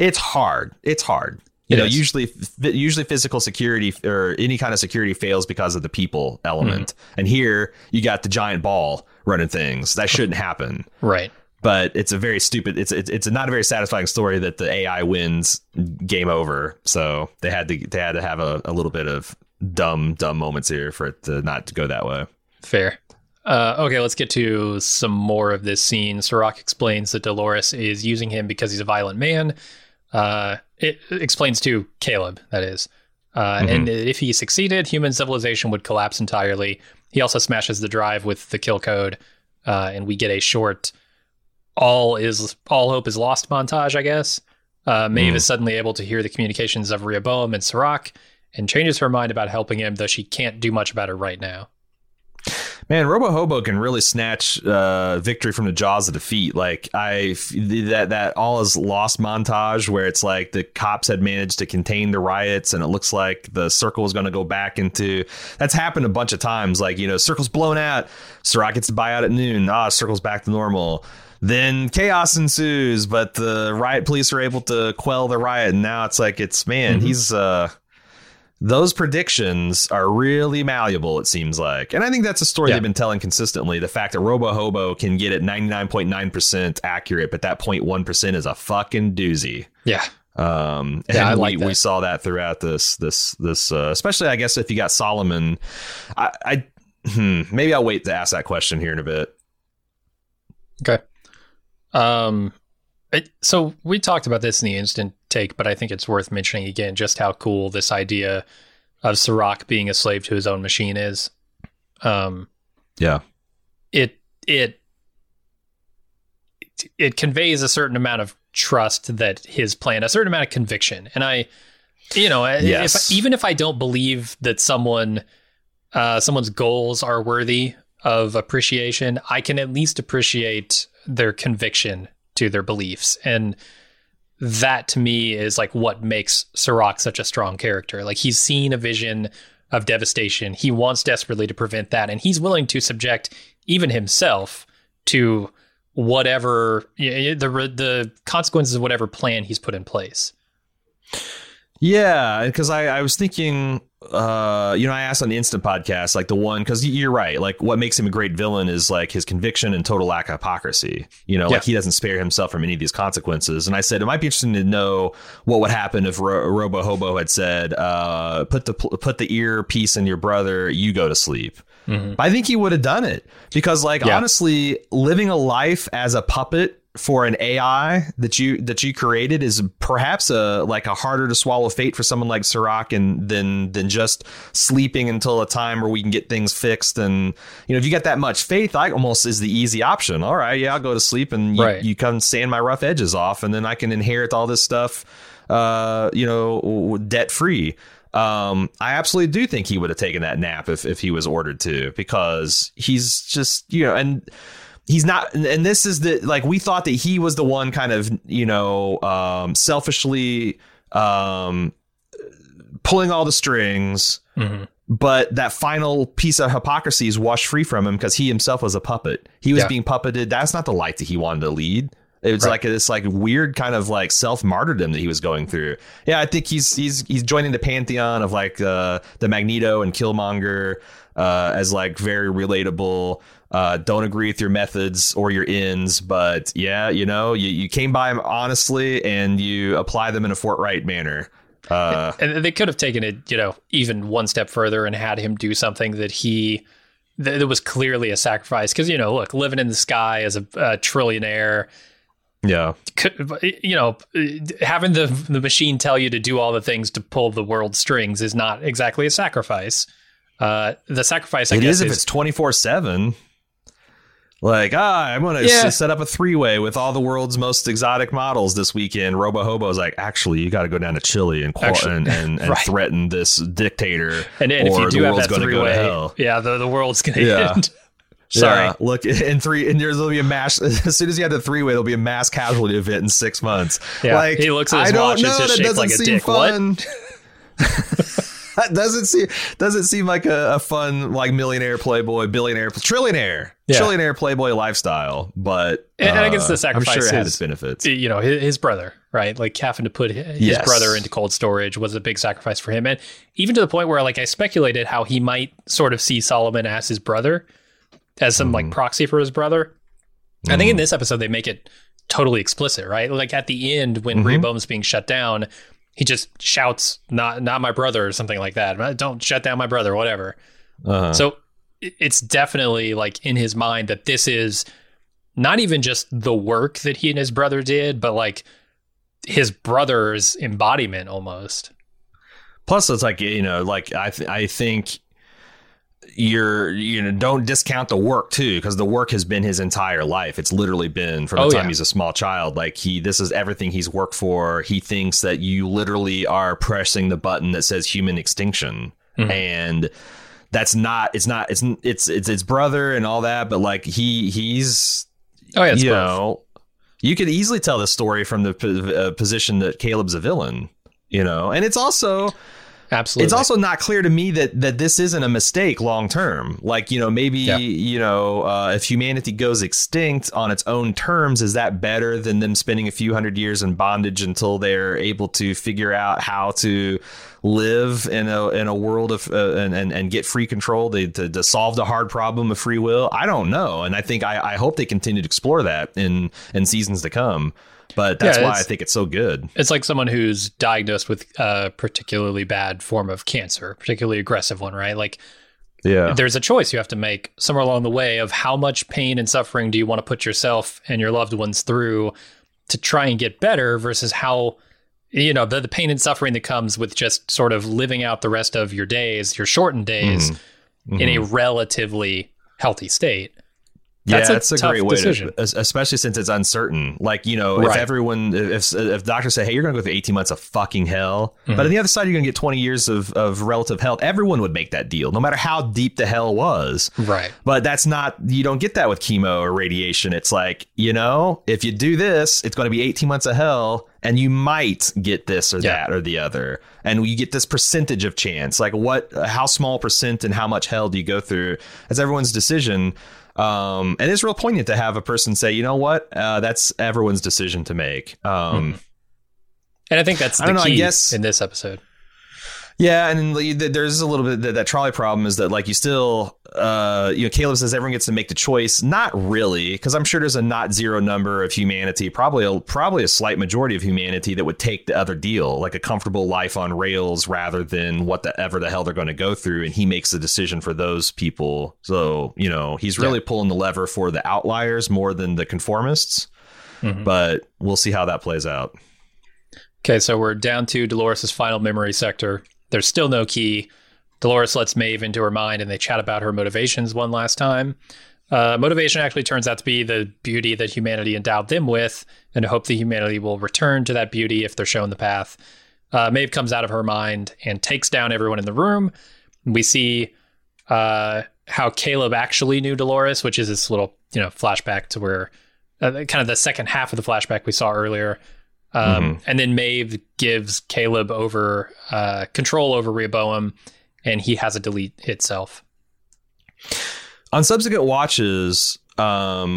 it's hard. It's hard. Usually physical security or any kind of security fails because of the people element. And here you got the giant ball running things that shouldn't happen. Right. But it's a very stupid. It's not a very satisfying story that the AI wins game over. So they had to have a little bit of dumb moments here for it to not go that way. Fair. Okay, let's get to some more of this scene. Serac explains that Dolores is using him because he's a violent man. It explains to Caleb, that is. And if he succeeded, human civilization would collapse entirely. He also smashes the drive with the kill code, and we get a short all hope is lost montage, I guess. Maeve is suddenly able to hear the communications of Rehoboam and Serac and changes her mind about helping him, though she can't do much about it right now. Man, Robo Hobo can really snatch victory from the jaws of defeat. Like, that all is lost montage where it's like the cops had managed to contain the riots and it looks like the circle is going to go back into. That's happened a bunch of times. Like, circle's blown out. Serac gets to buy out at noon. Circle's back to normal. Then chaos ensues, but the riot police are able to quell the riot. And now it's like, he's... Those predictions are really malleable, it seems like. And I think that's a story they've been telling consistently. The fact that Robo Hobo can get it 99.9% accurate, but that 0.1% is a fucking doozy. Yeah. I like that. We saw that throughout this, especially, I guess, if you got Solomon. Maybe I'll wait to ask that question here in a bit. Okay. So we talked about this in the instant take, but I think it's worth mentioning again just how cool this idea of Serac being a slave to his own machine is. It conveys a certain amount of trust that his plan, a certain amount of conviction. And even if I don't believe that someone's goals are worthy of appreciation, I can at least appreciate their conviction to their beliefs, and that to me is like what makes Serac such a strong character. Like, he's seen a vision of devastation, he wants desperately to prevent that, and he's willing to subject even himself to whatever the consequences of whatever plan he's put in place. Yeah, because I was thinking, I asked on the Instant Podcast, like the one, because you're right, like what makes him a great villain is like his conviction and total lack of hypocrisy. Like he doesn't spare himself from any of these consequences. And I said, it might be interesting to know what would happen if Robo Hobo had said, put the earpiece in your brother, you go to sleep. Mm-hmm. But I think he would have done it because honestly, living a life as a puppet for an AI that you created is perhaps a harder to swallow fate for someone like Serac and than just sleeping until a time where we can get things fixed. And, if you got that much faith, I almost is the easy option. All right. Yeah, I'll go to sleep and you come sand my rough edges off, and then I can inherit all this stuff, debt free. I absolutely do think he would have taken that nap if he was ordered to, because he's just, he's not, and this is the, like, we thought that he was the one kind of, selfishly pulling all the strings, but that final piece of hypocrisy is washed free from him because he himself was a puppet. He was being puppeted. That's not the life that he wanted to lead. It was like this, like, weird kind of like self martyrdom that he was going through. Yeah, I think he's joining the pantheon of like the Magneto and Killmonger as like very relatable. Don't agree with your methods or your ends, but you came by them honestly and you apply them in a forthright manner. And they could have taken it, even one step further and had him do something that he there was clearly a sacrifice because, you know, look, living in the sky as a trillionaire. Yeah. You know, having the machine tell you to do all the things to pull the world's strings is not exactly a sacrifice. The sacrifice, I guess, is if it's 24/7. Like, I'm going to set up a three-way with all the world's most exotic models this weekend. Robo-Hobo's like, actually, you got to go down to Chile and threaten this dictator. And if you do have that three-way, the world's going to end. Sorry. Yeah, look, there'll be a mass. As soon as you have the three-way, there'll be a mass casualty event in 6 months. Yeah. Like, he looks at his watch, it's just shaped like a dick. Fun. What? Doesn't seem like a fun, like, millionaire playboy, billionaire, trillionaire playboy lifestyle. But and I guess the sacrifice, I'm sure, had its benefits. You know, his brother, right? Like, having to put his brother into cold storage was a big sacrifice for him, and even to the point where, like, I speculated how he might sort of see Solomon as his brother, as some like proxy for his brother. I think in this episode they make it totally explicit, right? Like at the end when Rehoboam's being shut down. He just shouts, not my brother, or something like that. Don't shut down my brother, whatever. Uh-huh. So it's definitely like in his mind that this is not even just the work that he and his brother did, but like his brother's embodiment almost. Plus, it's like, you know, like I think don't discount the work too, because the work has been his entire life. It's literally been from the time he's a small child. Like this is everything he's worked for. He thinks that you literally are pressing the button that says human extinction, and that's not. It's his brother and all that, but like he's. Oh yeah, you know, you could easily tell the story from the position that Caleb's a villain. You know, and it's also. Absolutely. It's also not clear to me that this isn't a mistake long term. Like, you know, maybe, if humanity goes extinct on its own terms, is that better than them spending a few hundred years in bondage until they're able to figure out how to live in a world of and get free control to solve the hard problem of free will? I don't know. And I think I hope they continue to explore that in seasons to come. But that's why I think it's so good. It's like someone who's diagnosed with a particularly bad form of cancer, particularly aggressive one, right? Like, there's a choice you have to make somewhere along the way of how much pain and suffering do you want to put yourself and your loved ones through to try and get better versus how, you know, the pain and suffering that comes with just sort of living out the rest of your days, your shortened days, in a relatively healthy state. That's a great way decision. Especially since it's uncertain. Like, you know, if everyone, if doctors say, hey, you're going to go through 18 months of fucking hell, but on the other side, you're going to get 20 years of relative health. Everyone would make that deal, no matter how deep the hell was. Right. But that's not, you don't get that with chemo or radiation. It's like, you know, if you do this, it's going to be 18 months of hell. And you might get this or that or the other. And you get this percentage of chance. Like how small percent and how much hell do you go through? That's everyone's decision. And it's real poignant to have a person say, you know what, that's everyone's decision to make. And I think that's the key, I guess, in this episode. Yeah, and there's a little bit that trolley problem is that, like, you still, you know, Caleb says everyone gets to make the choice. Not really, because I'm sure there's a not zero number of humanity, probably a slight majority of humanity that would take the other deal, like a comfortable life on rails rather than whatever the hell they're going to go through. And he makes the decision for those people. So, you know, he's really pulling the lever for the outliers more than the conformists. But we'll see how that plays out. Okay, so we're down to Dolores' final memory sector. There's still no key. Dolores lets Maeve into her mind, and they chat about her motivations one last time. Motivation actually turns out to be the beauty that humanity endowed them with, and hope that humanity will return to that beauty if they're shown the path. Maeve comes out of her mind and takes down everyone in the room. We see how Caleb actually knew Dolores, which is this little, you know, flashback to where kind of the second half of the flashback we saw earlier. And then Maeve gives Caleb over control over Rehoboam, and he has it delete itself. On subsequent watches, I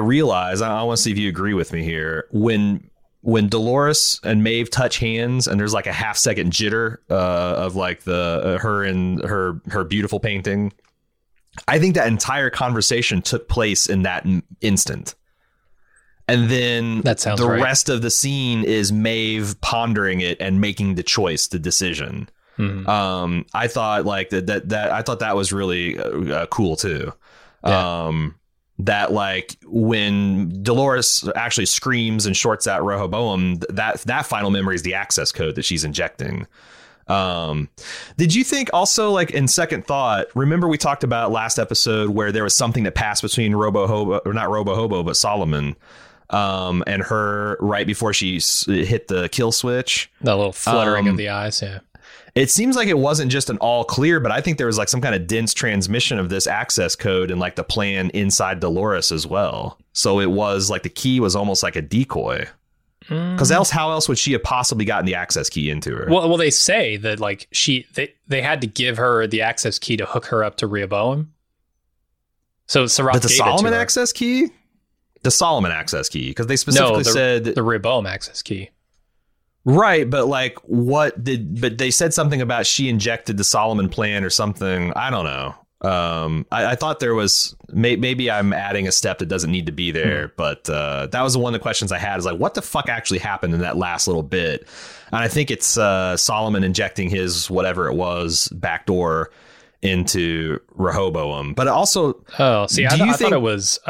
realize, I want to see if you agree with me here, when Dolores and Maeve touch hands and there's like a half second jitter of like the her and her beautiful painting, I think that entire conversation took place in that instant. And then the rest of the scene is Maeve pondering it and making the choice, the decision. Mm-hmm. I thought like that I thought that was really cool too. Yeah. That like when Dolores actually screams and shorts at Rehoboam, that final memory is the access code that she's injecting. Did you think also, like, in second thought, remember we talked about last episode where there was something that passed between not Robo Hobo, but Solomon, and her right before she hit the kill switch, that little fluttering of the eyes. Yeah. It seems like it wasn't just an all clear, but I think there was like some kind of dense transmission of this access code and like the plan inside Dolores as well. So it was like the key was almost like a decoy, because how else would she have possibly gotten the access key into her? Well, they say that like they had to give her the access key to hook her up to Rehoboam. So Serac gave it to her. The Solomon access key, because they specifically said the Rehoboam access key. Right, but like but they said something about she injected the Solomon plan or something. I don't know. I thought there was maybe I'm adding a step that doesn't need to be there, but that was one of the questions I had, is like, what the fuck actually happened in that last little bit? And I think it's Solomon injecting his whatever it was backdoor into Rehoboam. But also, I thought it was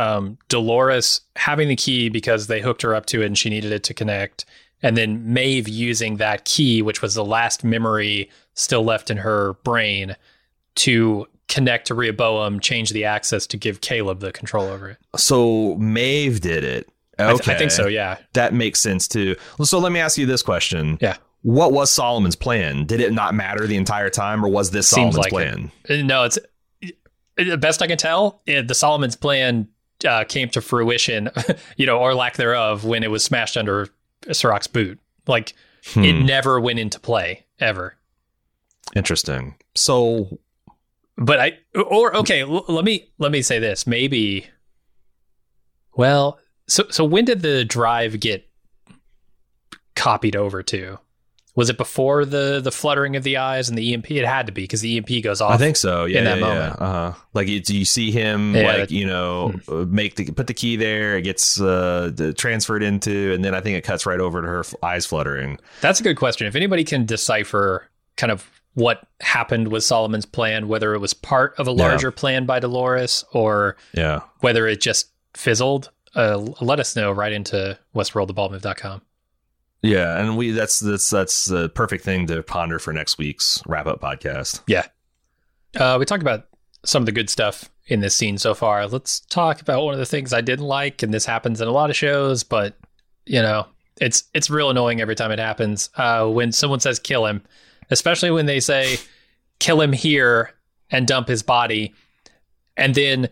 Dolores having the key because they hooked her up to it and she needed it to connect. And then Maeve using that key, which was the last memory still left in her brain, to connect to Rehoboam, change the access to give Caleb the control over it. So Maeve did it. Okay. I think so, yeah. That makes sense, too. So let me ask you this question. Yeah. What was Solomon's plan? Did it not matter the entire time, or was this Solomon's plan? No, it's the best I can tell. The Solomon's plan came to fruition, or lack thereof, when it was smashed under Serac's boot. Like, it never went into play ever. Interesting. So, but let me say this. Maybe. Well, so when did the drive get copied over to? Was it before the fluttering of the eyes and the EMP? It had to be, because the EMP goes off. I think so. Yeah, in that moment. Yeah. Uh-huh. Like, you see him, put the key there. It gets transferred into, and then I think it cuts right over to her eyes fluttering. That's a good question. If anybody can decipher kind of what happened with Solomon's plan, whether it was part of a larger plan by Dolores or whether it just fizzled, let us know right into westworld@baldmove.com. Yeah, and that's the perfect thing to ponder for next week's wrap-up podcast. Yeah. We talked about some of the good stuff in this scene so far. Let's talk about one of the things I didn't like, and this happens in a lot of shows, but, it's real annoying every time it happens. When someone says kill him, especially when they say kill him here and dump his body, and then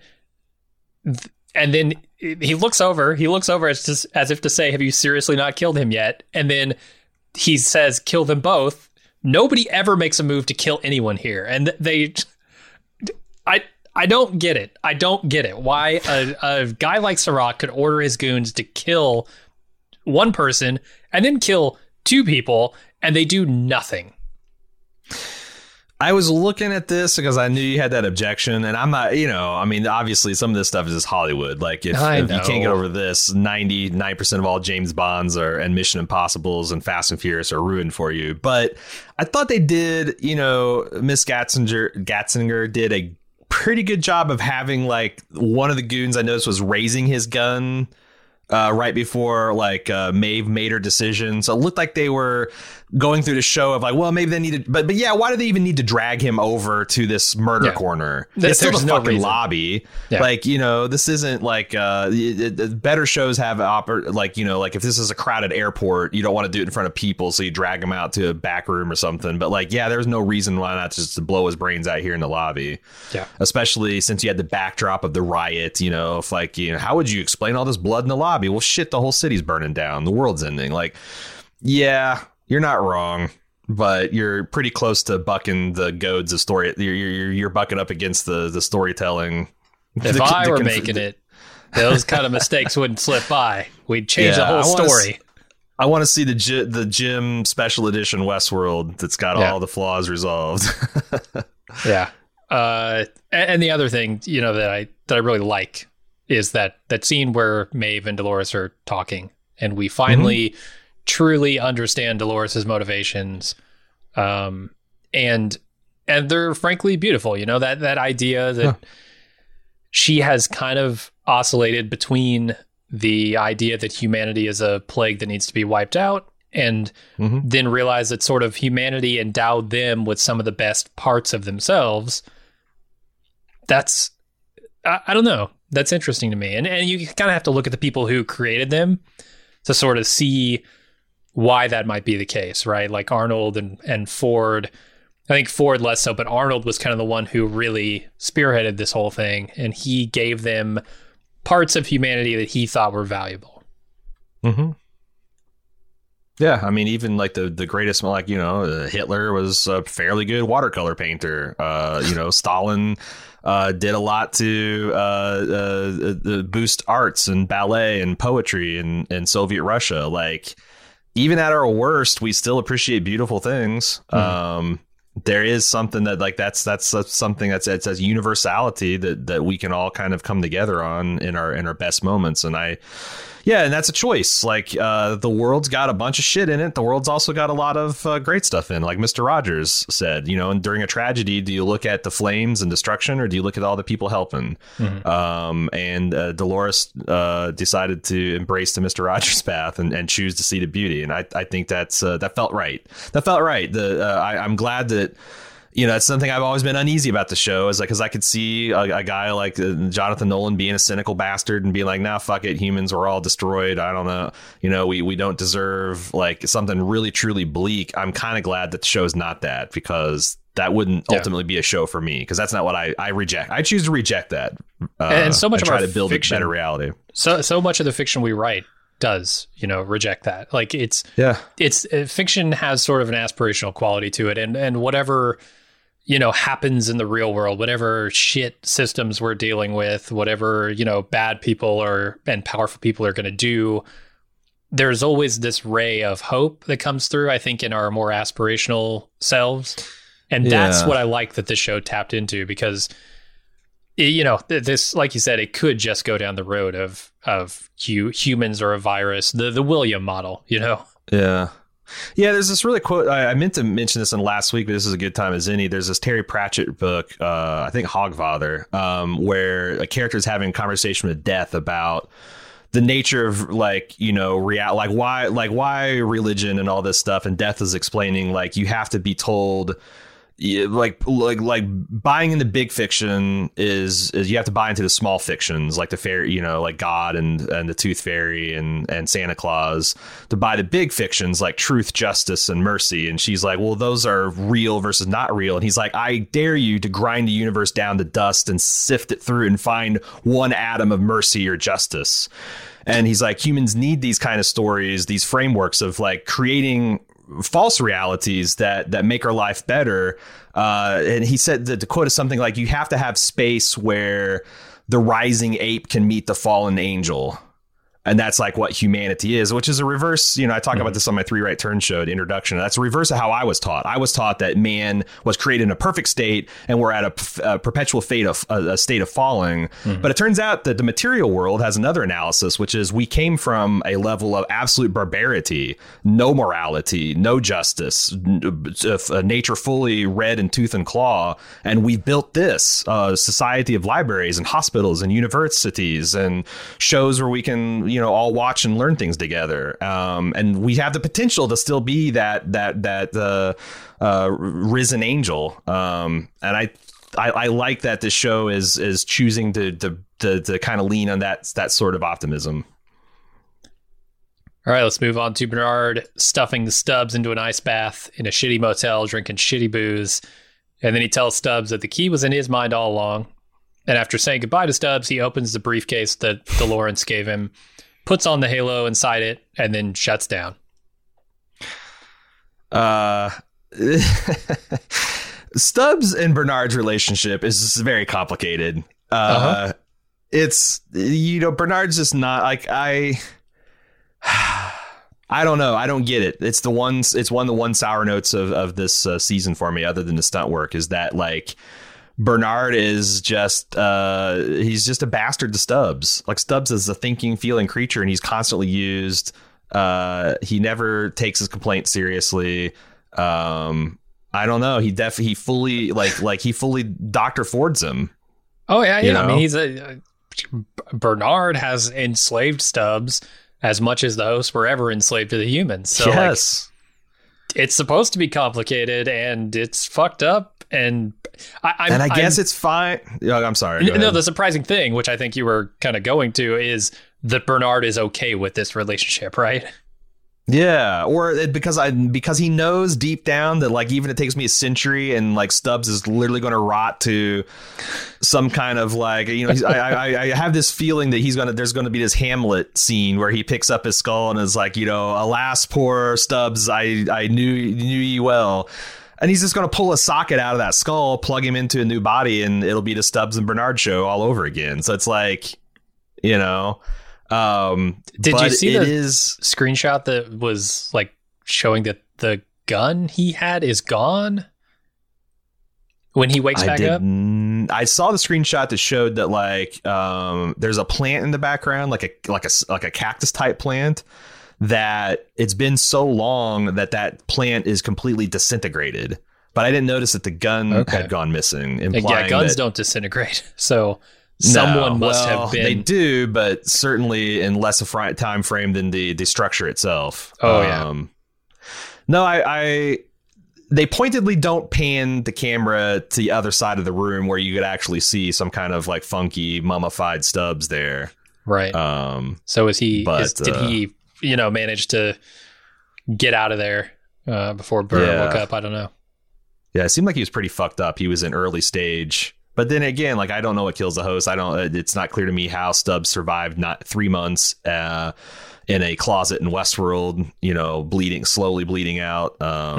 he looks over as if to say, have you seriously not killed him yet? And then he says, kill them both. Nobody ever makes a move to kill anyone here. And I don't get it. I don't get it. Why a guy like Serac could order his goons to kill one person and then kill two people, and they do nothing. I was looking at this because I knew you had that objection, and I'm not, obviously some of this stuff is just Hollywood. Like, if you can't get over this, 99% of all James Bonds and Mission Impossibles and Fast and Furious are ruined for you. But I thought they did, Miss Gatzinger did a pretty good job of having, like, one of the goons I noticed was raising his gun right before, like, Maeve made her decision. So it looked like they were going through the show of like, well, maybe they needed, but yeah, why do they even need to drag him over to this murder corner? It's still the fucking lobby. Yeah. Like, this isn't like better shows have like if this is a crowded airport, you don't want to do it in front of people, so you drag him out to a back room or something. But like, yeah, there's no reason why not just to blow his brains out here in the lobby. Yeah, especially since you had the backdrop of the riot. If like, how would you explain all this blood in the lobby? Well, shit, the whole city's burning down. The world's ending. Like, yeah, you're not wrong, but you're pretty close to bucking the goads of story. You're bucking up against the storytelling. If I were making it, those kind of mistakes wouldn't slip by. We'd change the whole story. I want to see the Jim special edition Westworld that's got all the flaws resolved. Yeah. And the other thing, that I really like is that scene where Maeve and Dolores are talking, and we finally truly understand Dolores's motivations. And they're frankly beautiful. You know, that idea that she has kind of oscillated between the idea that humanity is a plague that needs to be wiped out, and then realize that sort of humanity endowed them with some of the best parts of themselves. That's, I don't know. That's interesting to me. And you kind of have to look at the people who created them to sort of see why that might be the case, right? Like Arnold and Ford. I think Ford less so, but Arnold was kind of the one who really spearheaded this whole thing. And he gave them parts of humanity that he thought were valuable. Mm-hmm. Yeah, I mean, even like the greatest, like, you know, Hitler was a fairly good watercolor painter. You know, Stalin did a lot to boost arts and ballet and poetry in Soviet Russia. Like, even at our worst, we still appreciate beautiful things. There is something that, like, that's something that's as universality that we can all kind of come together on in our best moments. And and that's a choice. Like, the world's got a bunch of shit in it. The world's also got a lot of great stuff in, like Mr. Rogers said, you know, and during a tragedy, do you look at the flames and destruction, or do you look at all the people helping? And Dolores decided to embrace the Mr. Rogers path and choose to see the beauty. And I think that's that felt right. I'm glad that, you know, that's something I've always been uneasy about the show, is like, because I could see a guy like Jonathan Nolan being a cynical bastard and being like, nah, fuck it. Humans are all destroyed. I don't know. You know, we don't deserve like something really, truly bleak. I'm kind of glad that the show is not that, because that wouldn't ultimately be a show for me, because that's not what I reject. I choose to reject that. And so much of try to build fiction, a better reality. So much of the fiction we write does, you know, reject that. Like it's fiction has sort of an aspirational quality to it. And whatever, you know, happens in the real world, whatever shit systems we're dealing with, whatever, you know, bad people and powerful people are going to do, there's always this ray of hope that comes through, I think, in our more aspirational selves. And that's what I like that this show tapped into, because, you know, this, like you said, it could just go down the road of humans or a virus, the William model, you know? Yeah. Yeah, there's this really quote. I meant to mention this in last week, but this is a good time as any. There's this Terry Pratchett book, I think Hogfather, where a character is having a conversation with death about the nature of, like, you know, why religion and all this stuff. And death is explaining, like, you have to be told. Like buying into big fiction is you have to buy into the small fictions, like the fairy, you know, like God and the Tooth Fairy and Santa Claus, to buy the big fictions like truth, justice, and mercy. And she's like, well, those are real versus not real. And he's like, I dare you to grind the universe down to dust and sift it through and find one atom of mercy or justice. And he's like, humans need these kind of stories, these frameworks of, like, creating false realities that make our life better. And he said that the quote is something like, you have to have space where the rising ape can meet the fallen angel. And that's like what humanity is, which is a reverse. You know, I talk about this on my Three Right Turn show, the introduction. That's a reverse of how I was taught. I was taught that man was created in a perfect state and we're at a perpetual fate of a state of falling. But it turns out that the material world has another analysis, which is we came from a level of absolute barbarity, no morality, no justice, nature fully red in tooth and claw. And we built this society of libraries and hospitals and universities and shows where we can, you know, all watch and learn things together. And we have the potential to still be that risen angel. And I like that this show is choosing to kind of lean on that sort of optimism. All right, let's move on to Bernard stuffing the Stubbs into an ice bath in a shitty motel, drinking shitty booze. And then he tells Stubbs that the key was in his mind all along. And after saying goodbye to Stubbs, he opens the briefcase that the Lawrence gave him, puts on the halo inside it, and then shuts down. Stubbs and Bernard's relationship is very complicated. It's, you know, Bernard's just not like, I don't know. I don't get it. It's one of the sour notes of this season for me, other than the stunt work, is that, like, Bernard is just he's just a bastard to Stubbs. Like, Stubbs is a thinking, feeling creature, and he's constantly used. He never takes his complaint seriously. I don't know. He fully like he fully Dr. Fords him. Oh yeah, yeah. I mean, he's a Bernard has enslaved Stubbs as much as the hosts were ever enslaved to the humans. So yes, it's supposed to be complicated and it's fucked up. And I guess it's fine. I'm sorry. No, the surprising thing, which I think you were kind of going to, is that Bernard is okay with this relationship, right? Yeah, or because he knows deep down that, like, even it takes me a century and, like, Stubbs is literally going to rot to some kind of, like, you know, I have this feeling that there's going to be this Hamlet scene where he picks up his skull and is like, you know, alas, poor Stubbs, I knew ye well. And he's just going to pull a socket out of that skull, plug him into a new body, and it'll be the Stubbs and Bernard show all over again. So it's like, you know. Did you see the screenshot that was like showing that the gun he had is gone when he wakes back up? I saw the screenshot that showed that, like, there's a plant in the background, like a cactus type plant, that it's been so long that plant is completely disintegrated. But I didn't notice that the gun had gone missing. Yeah, guns don't disintegrate, so. Someone must have been. They do, but certainly in less of a time frame than the structure itself. Oh, yeah. No, they pointedly don't pan the camera to the other side of the room where you could actually see some kind of, like, funky mummified Stubbs there. Right. So did he, you know, manage to get out of there before Bernard woke up? I don't know. Yeah, it seemed like he was pretty fucked up. He was in early stage. But then again, like, I don't know what kills the host. It's not clear to me how Stubbs survived not 3 months in a closet in Westworld, you know, slowly bleeding out. I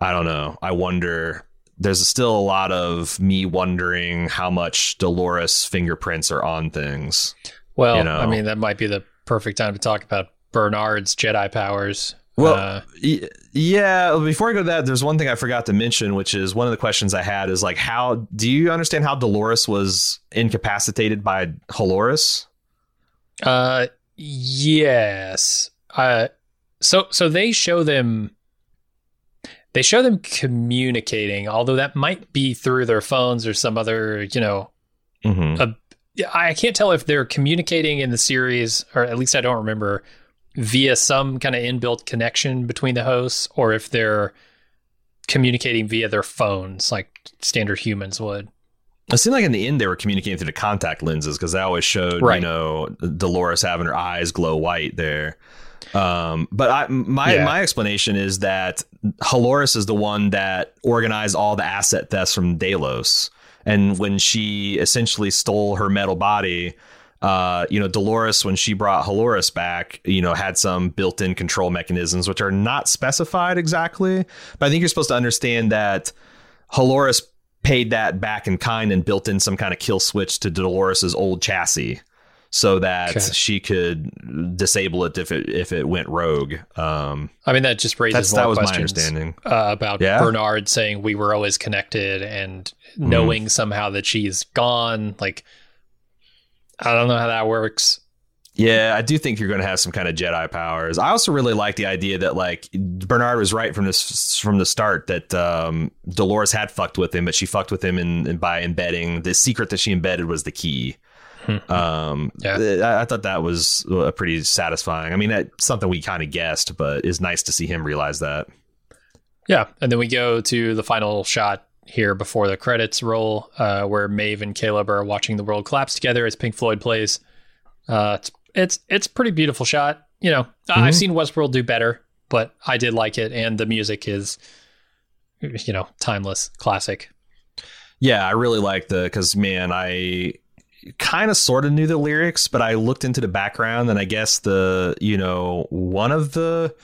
don't know. I wonder, there's still a lot of me wondering how much Dolores' fingerprints are on things. Well, you know? I mean, that might be the perfect time to talk about Bernard's Jedi powers. Well, yeah, before I go to that, there's one thing I forgot to mention, which is one of the questions I had is, like, how do you understand how Dolores was incapacitated by Holoris? Yes. So they show them communicating, although that might be through their phones or some other, you know, I can't tell if they're communicating in the series, or at least I don't remember, via some kind of inbuilt connection between the hosts, or if they're communicating via their phones like standard humans would. It seemed like in the end they were communicating through the contact lenses, because they always showed, right, you know, Dolores having her eyes glow white there. But my explanation is that Holoris is the one that organized all the asset thefts from Delos. And when she essentially stole her metal body, you know, Dolores, when she brought Holoris back, you know, had some built-in control mechanisms, which are not specified exactly. But I think you're supposed to understand that Holoris paid that back in kind and built in some kind of kill switch to Dolores's old chassis so that she could disable it if it went rogue. I mean, that just raises a lot of questions. That was my understanding about Bernard saying we were always connected and knowing somehow that she's gone, like. I don't know how that works. Yeah, I do think you're going to have some kind of Jedi powers. I also really like the idea that, like, Bernard was right from the start that Dolores had fucked with him, but she fucked with him and by embedding the secret that she embedded was the key. I thought that was pretty satisfying. I mean, that's something we kind of guessed, but it's nice to see him realize that. Yeah, and then we go to the final shot here before the credits roll, where Maeve and Caleb are watching the world collapse together as Pink Floyd plays. It's pretty beautiful shot. You know, I've seen Westworld do better, but I did like it. And the music is, you know, timeless classic. Yeah, I really like because, man, I kind of sort of knew the lyrics, but I looked into the background and I guess one of the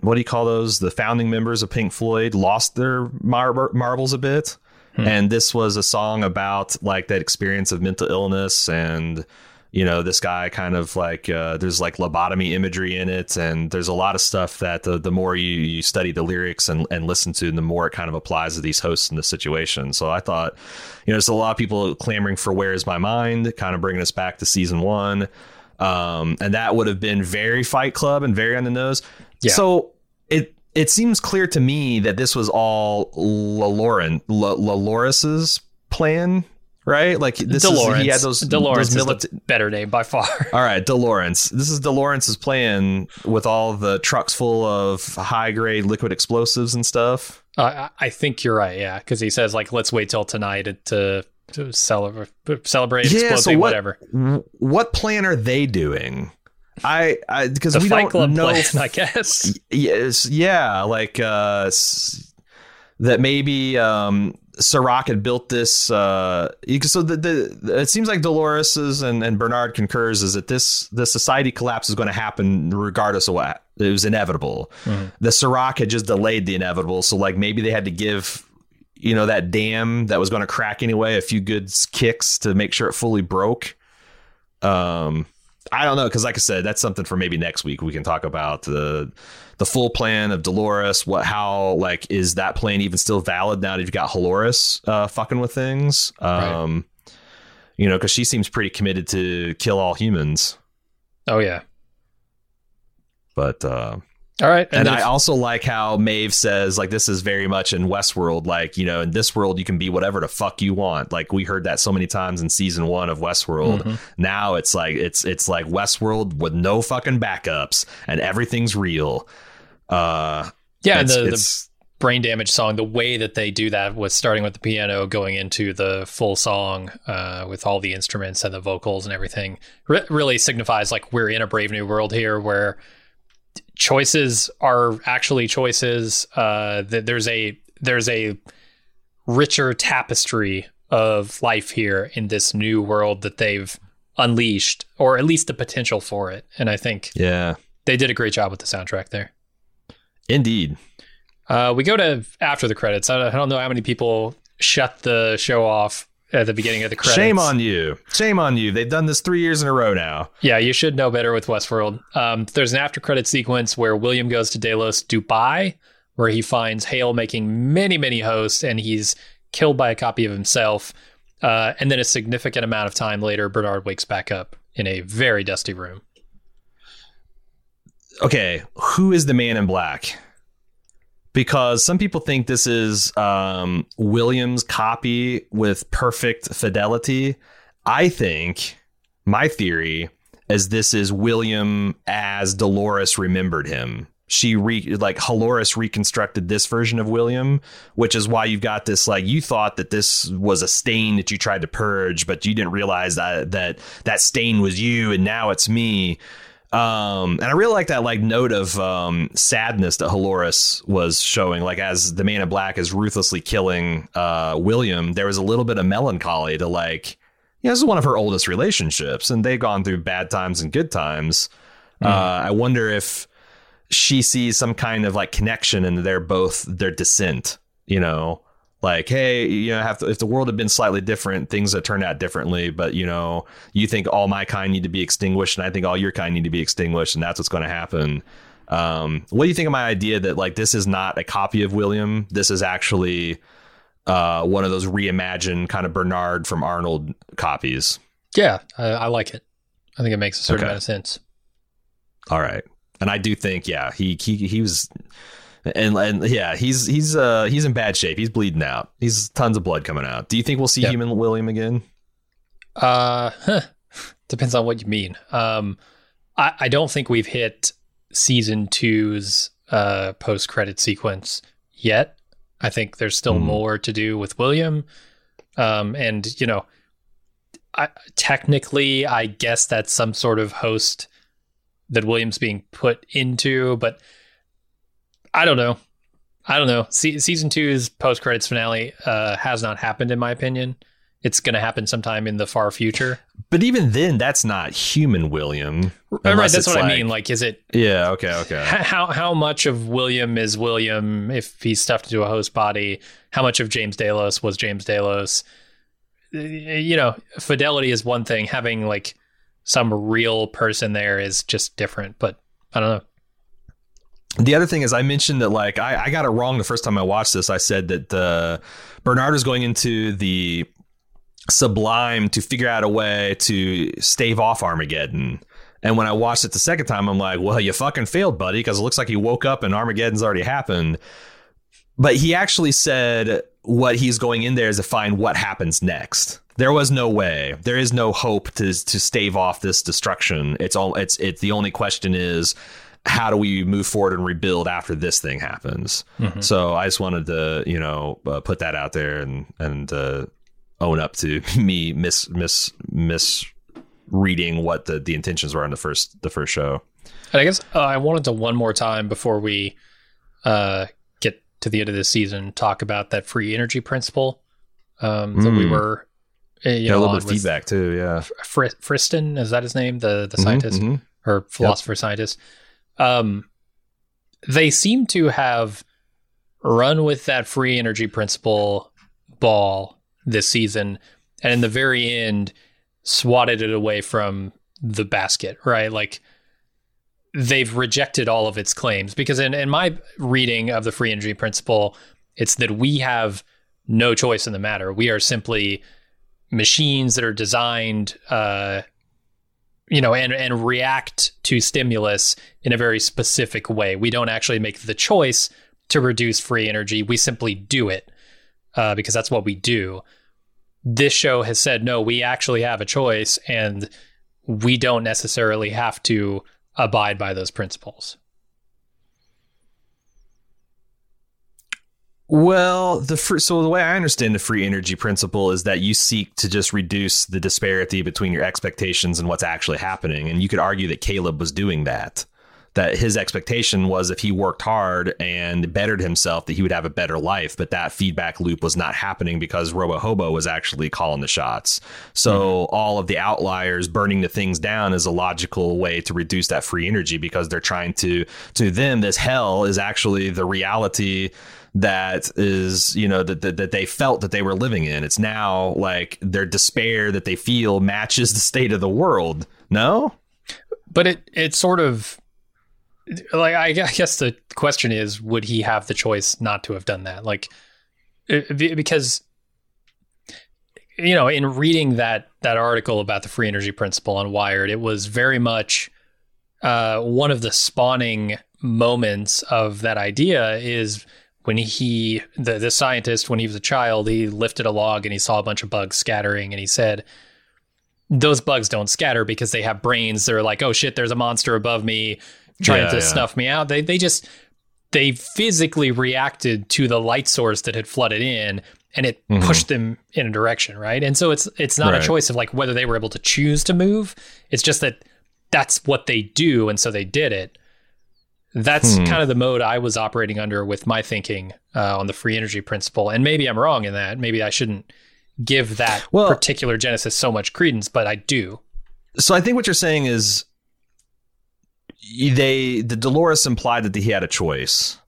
what do you call those? The founding members of Pink Floyd lost their marbles a bit. And this was a song about, like, that experience of mental illness. And, you know, this guy kind of like there's like lobotomy imagery in it. And there's a lot of stuff that the more you study the lyrics and listen to, the more it kind of applies to these hosts in this situation. So I thought, you know, there's a lot of people clamoring for Where Is My Mind, kind of bringing us back to season 1. And that would have been very Fight Club and very on the nose. Yeah. So it seems clear to me that this was all Dolores's plan, right? Like this Dolores. Is he had those Dolores those is the better name by far. All right, Dolores. This is Dolores's plan with all the trucks full of high grade liquid explosives and stuff. I think you're right. Yeah, because he says like, let's wait till tonight to celebrate, yeah, exploding, so whatever. What plan are they doing? I because we don't know. Plan, I guess. Yes. Yeah. Like that maybe Serac had built this. So it seems like Dolores's and Bernard concurs is that the society collapse is going to happen regardless of what. It was inevitable. Mm-hmm. The Serac had just delayed the inevitable. So like maybe they had to give, you know, that dam that was going to crack anyway a few good kicks to make sure it fully broke. I don't know, because like I said, that's something for maybe next week. We can talk about the full plan of Dolores. How like is that plan even still valid now that you've got Holoris fucking with things? Right. You know, because she seems pretty committed to kill all humans. Oh yeah. But all right, and I also like how Maeve says like this is very much in Westworld, like, you know, in this world you can be whatever the fuck you want. Like we heard that so many times in season 1 of Westworld. Mm-hmm. Now it's like it's like Westworld with no fucking backups and everything's real. Yeah, and the brain damage song, the way that they do that was starting with the piano going into the full song with all the instruments and the vocals and everything really signifies like we're in a Brave New World here where choices are actually choices. There's a richer tapestry of life here in this new world that they've unleashed, or at least the potential for it. And I think they did a great job with the soundtrack there. Indeed. We go to after the credits. I don't know how many people shut the show off at the beginning of the credits. Shame on you. They've done this 3 years in a row now. Yeah, you should know better with Westworld. There's an after credit sequence where William goes to Delos, Dubai, where he finds Hale making many, many hosts, and he's killed by a copy of himself. And then a significant amount of time later, Bernard wakes back up in a very dusty room. Okay, who is the man in black? Because some people think this is William's copy with perfect fidelity. I think my theory is this is William as Dolores remembered him. She Holoris reconstructed this version of William, which is why you've got this, like, you thought that this was a stain that you tried to purge, but you didn't realize that stain was you. And now it's me. And I really like that, like, note of sadness that Holoris was showing, like, as the man in black is ruthlessly killing William. There was a little bit of melancholy to, like, you know, this is one of her oldest relationships and they've gone through bad times and good times. Mm-hmm. I wonder if she sees some kind of, like, connection in their descent, you know, like, hey, you know, if the world had been slightly different, things had turned out differently. But, you know, you think all my kind need to be extinguished and I think all your kind need to be extinguished. And that's what's going to happen. What do you think of my idea that, like, this is not a copy of William? This is actually one of those reimagined kind of Bernard from Arnold copies. Yeah, I like it. I think it makes a certain amount of sense. All right. And I do think, yeah, he was... And yeah, he's in bad shape. He's bleeding out. He's tons of blood coming out. Do you think we'll see human William again? Depends on what you mean. I don't think we've hit season 2's post-credit sequence yet. I think there's still more to do with William. And you know, technically, I guess that's some sort of host that William's being put into, but. I don't know. Season 2's post-credits finale has not happened, in my opinion. It's going to happen sometime in the far future. But even then, that's not human William. Right, that's what I mean. Like, is it... Yeah, okay. How much of William is William if he's stuffed into a host body? How much of James Delos was James Delos? You know, fidelity is one thing. Having, like, some real person there is just different. But I don't know. The other thing is I mentioned that, like, I got it wrong the first time I watched this. I said that Bernard is going into the Sublime to figure out a way to stave off Armageddon. And when I watched it the second time, I'm like, well, you fucking failed, buddy, because it looks like he woke up and Armageddon's already happened. But he actually said what he's going in there is to find what happens next. There was no way. There is no hope to stave off this destruction. It's the only question is, how do we move forward and rebuild after this thing happens? Mm-hmm. So I just wanted to, put that out there and own up to me misreading what the intentions were on the first show. And I guess I wanted to one more time before we get to the end of this season talk about that free energy principle that we were a little bit of feedback too. Yeah, Friston, is that his name? The scientist or philosopher scientist. They seem to have run with that free energy principle ball this season, and in the very end, swatted it away from the basket, right? Like, they've rejected all of its claims, because in my reading of the free energy principle, it's that we have no choice in the matter. We are simply machines that are designed, and react to stimulus in a very specific way. We don't actually make the choice to reduce free energy. We simply do it because that's what we do. This show has said, no, we actually have a choice, and we don't necessarily have to abide by those principles. Well, the way I understand the free energy principle is that you seek to just reduce the disparity between your expectations and what's actually happening. And you could argue that Caleb was doing that his expectation was if he worked hard and bettered himself, that he would have a better life. But that feedback loop was not happening because Robo-Hobo was actually calling the shots. So all of the outliers burning the things down is a logical way to reduce that free energy, because they're trying to them, this hell is actually the reality that is, that they felt that they were living in. It's now like their despair that they feel matches the state of the world. No, but it's sort of, like, I guess the question is, would he have the choice not to have done that? Like, because, in reading that article about the free energy principle on Wired, it was very much one of the spawning moments of that idea is when the scientist, when he was a child, he lifted a log and he saw a bunch of bugs scattering, and he said, those bugs don't scatter because they have brains. They're like, oh shit, there's a monster above me trying to snuff me out. They physically reacted to the light source that had flooded in, and it pushed them in a direction, right? And so it's not a choice of like whether they were able to choose to move. It's just that that's what they do, and so they did it. That's kind of the mode I was operating under with my thinking on the free energy principle. And maybe I'm wrong in that. Maybe I shouldn't give that particular genesis so much credence, but I do. So I think what you're saying is, the Dolores implied that he had a choice.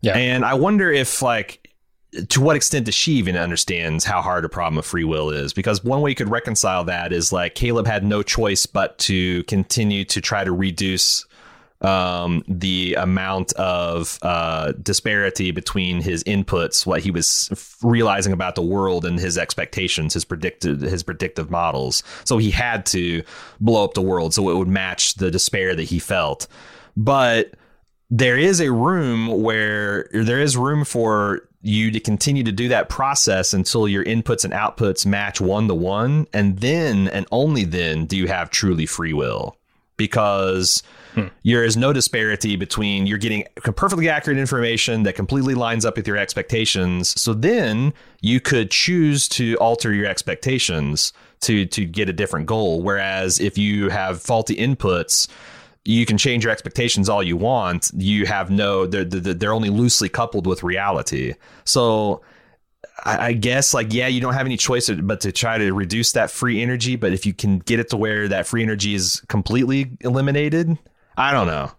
Yeah. And I wonder if, to what extent does she even understands how hard a problem of free will is? Because one way you could reconcile that is, Caleb had no choice but to continue to try to reduce the amount of disparity between his inputs, what he was realizing about the world and his expectations, his predictive models. So he had to blow up the world so it would match the despair that he felt. But there is room for you to continue to do that process until your inputs and outputs match 1-to-1. And then, and only then, do you have truly free will. Because there is no disparity between you're getting perfectly accurate information that completely lines up with your expectations. So then you could choose to alter your expectations to get a different goal. Whereas if you have faulty inputs, you can change your expectations all you want. You have they're only loosely coupled with reality. So I guess, you don't have any choice but to try to reduce that free energy. But if you can get it to where that free energy is completely eliminated, I don't know.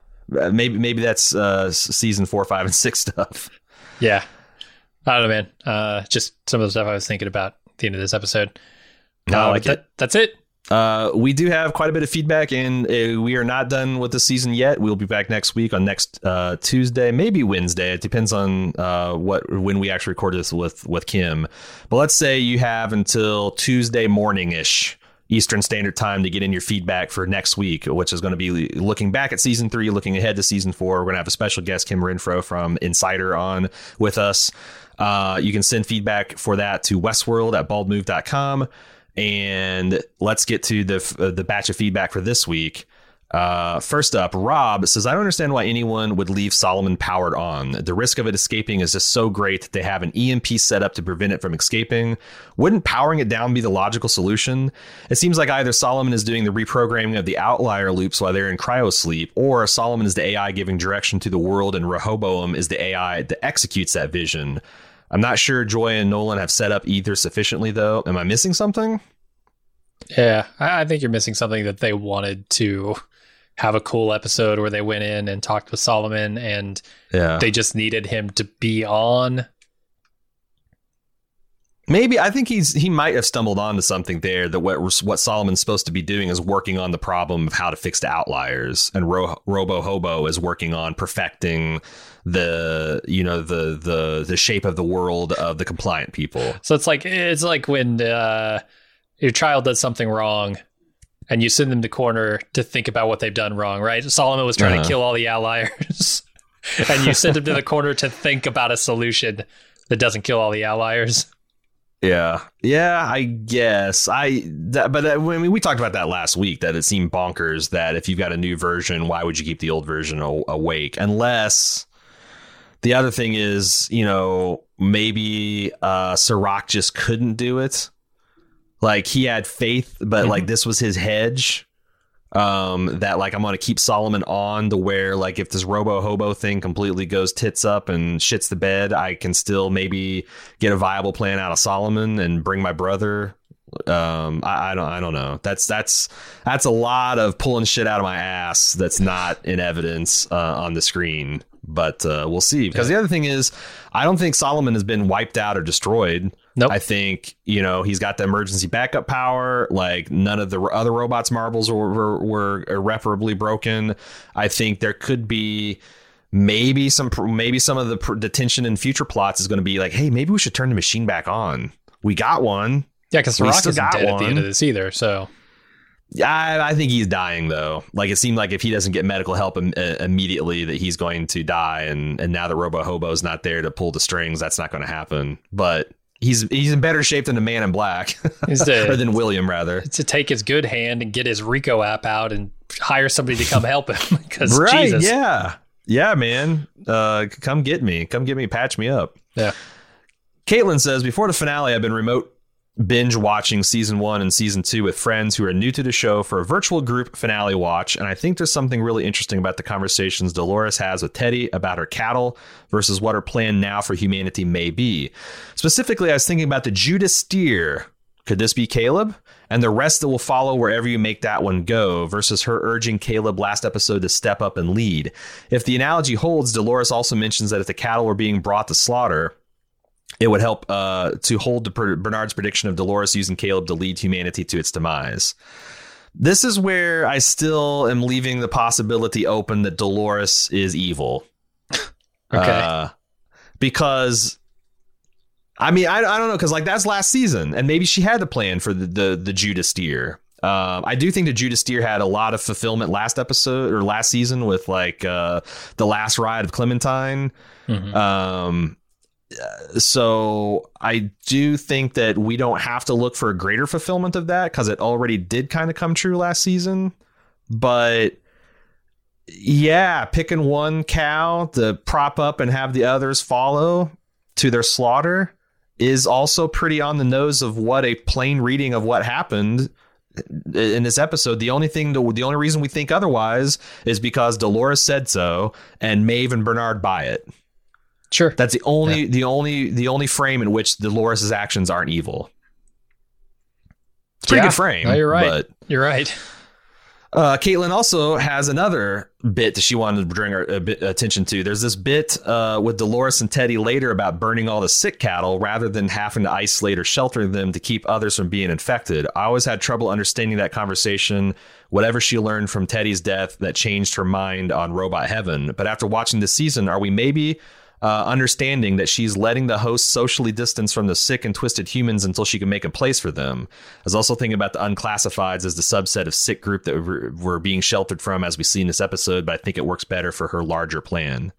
Maybe that's season 4, 5, and 6 stuff. Yeah. I don't know, man. Just some of the stuff I was thinking about at the end of this episode. That's it. We do have quite a bit of feedback, and we are not done with the season yet. We'll be back next week on next Tuesday, maybe Wednesday. It depends on when we actually record this with Kim. But let's say you have until Tuesday morning ish Eastern Standard Time to get in your feedback for next week, which is going to be looking back at season 3, looking ahead to season 4. We're going to have a special guest, Kim Renfro from Insider, on with us. You can send feedback for that to westworld@baldmove.com. And let's get to the batch of feedback for this week. First up, Rob says, I don't understand why anyone would leave Solomon powered on. The risk of it escaping is just so great that they have an EMP set up to prevent it from escaping. Wouldn't powering it down be the logical solution? It seems like either Solomon is doing the reprogramming of the outlier loops while they're in cryo sleep, or Solomon is the AI giving direction to the world and Rehoboam is the AI that executes that vision. I'm not sure Joy and Nolan have set up either sufficiently, though. Am I missing something? Yeah, I think you're missing something, that they wanted to have a cool episode where they went in and talked with Solomon, and they just needed him to be on. Maybe I think he might have stumbled onto something there, that what Solomon's supposed to be doing is working on the problem of how to fix the outliers, and Robo Hobo is working on perfecting the shape of the world of the compliant people. So it's like when your child does something wrong, and you send them to corner to think about what they've done wrong, right? Solomon was trying to kill all the outliers, and you send him to the corner to think about a solution that doesn't kill all the outliers. Yeah, I guess. We talked about that last week, that it seemed bonkers that if you've got a new version, why would you keep the old version awake? Unless the other thing is, maybe Serac just couldn't do it. Like, he had faith, but like this was his hedge, that like, I'm going to keep Solomon on to where like if this Robo Hobo thing completely goes tits up and shits the bed, I can still maybe get a viable plan out of Solomon and bring my brother. I don't know. That's a lot of pulling shit out of my ass that's not in evidence on the screen, but we'll see. Because the other thing is, I don't think Solomon has been wiped out or destroyed. Nope. I think, he's got the emergency backup power. Like, none of the other robots' marbles were irreparably broken. I think there could be maybe some of the tension in future plots is going to be like, hey, maybe we should turn the machine back on. We got one. Yeah, because Serac isn't dead at the end of this either. So I think he's dying, though. Like, it seemed like if he doesn't get medical help immediately, that he's going to die. And now that Robo Hobo's not there to pull the strings, that's not going to happen. But He's in better shape than the Man in Black, or than William, rather. To take his good hand and get his Rico app out and hire somebody to come help him. Because right, Jesus. Yeah, man. Come get me, patch me up. Yeah. Caitlin says, before the finale, I've been remote binge watching season 1 and season 2 with friends who are new to the show for a virtual group finale watch, and I think there's something really interesting about the conversations Dolores has with Teddy about her cattle versus what her plan now for humanity may be. Specifically, I was thinking about the Judas steer. Could this be Caleb? And the rest that will follow wherever you make that one go, versus her urging Caleb last episode to step up and lead. If the analogy holds, Dolores also mentions that if the cattle were being brought to slaughter, it would help to hold Bernard's prediction of Dolores using Caleb to lead humanity to its demise. This is where I still am leaving the possibility open that Dolores is evil. Okay. Because, I mean, I don't know, because like that's last season, and maybe she had the plan for the Judas steer. I do think the Judas steer had a lot of fulfillment last season with like the last ride of Clementine. Mm-hmm. So I do think that we don't have to look for a greater fulfillment of that, because it already did kind of come true last season. But yeah, picking one cow to prop up and have the others follow to their slaughter is also pretty on the nose of what a plain reading of what happened in this episode. The only reason we think otherwise is because Dolores said so, and Maeve and Bernard buy it. Sure. That's the only frame in which Dolores' actions aren't evil. It's a pretty good frame. No, you're right. But you're right. Caitlin also has another bit that she wanted to bring her attention to. There's this bit with Dolores and Teddy later about burning all the sick cattle rather than having to isolate or shelter them to keep others from being infected. I always had trouble understanding that conversation, whatever she learned from Teddy's death that changed her mind on Robot Heaven. But after watching this season, are we maybe understanding that she's letting the host socially distance from the sick and twisted humans until she can make a place for them. I was also thinking about the unclassifieds as the subset of sick group that we're being sheltered from, as we see in this episode, but I think it works better for her larger plan.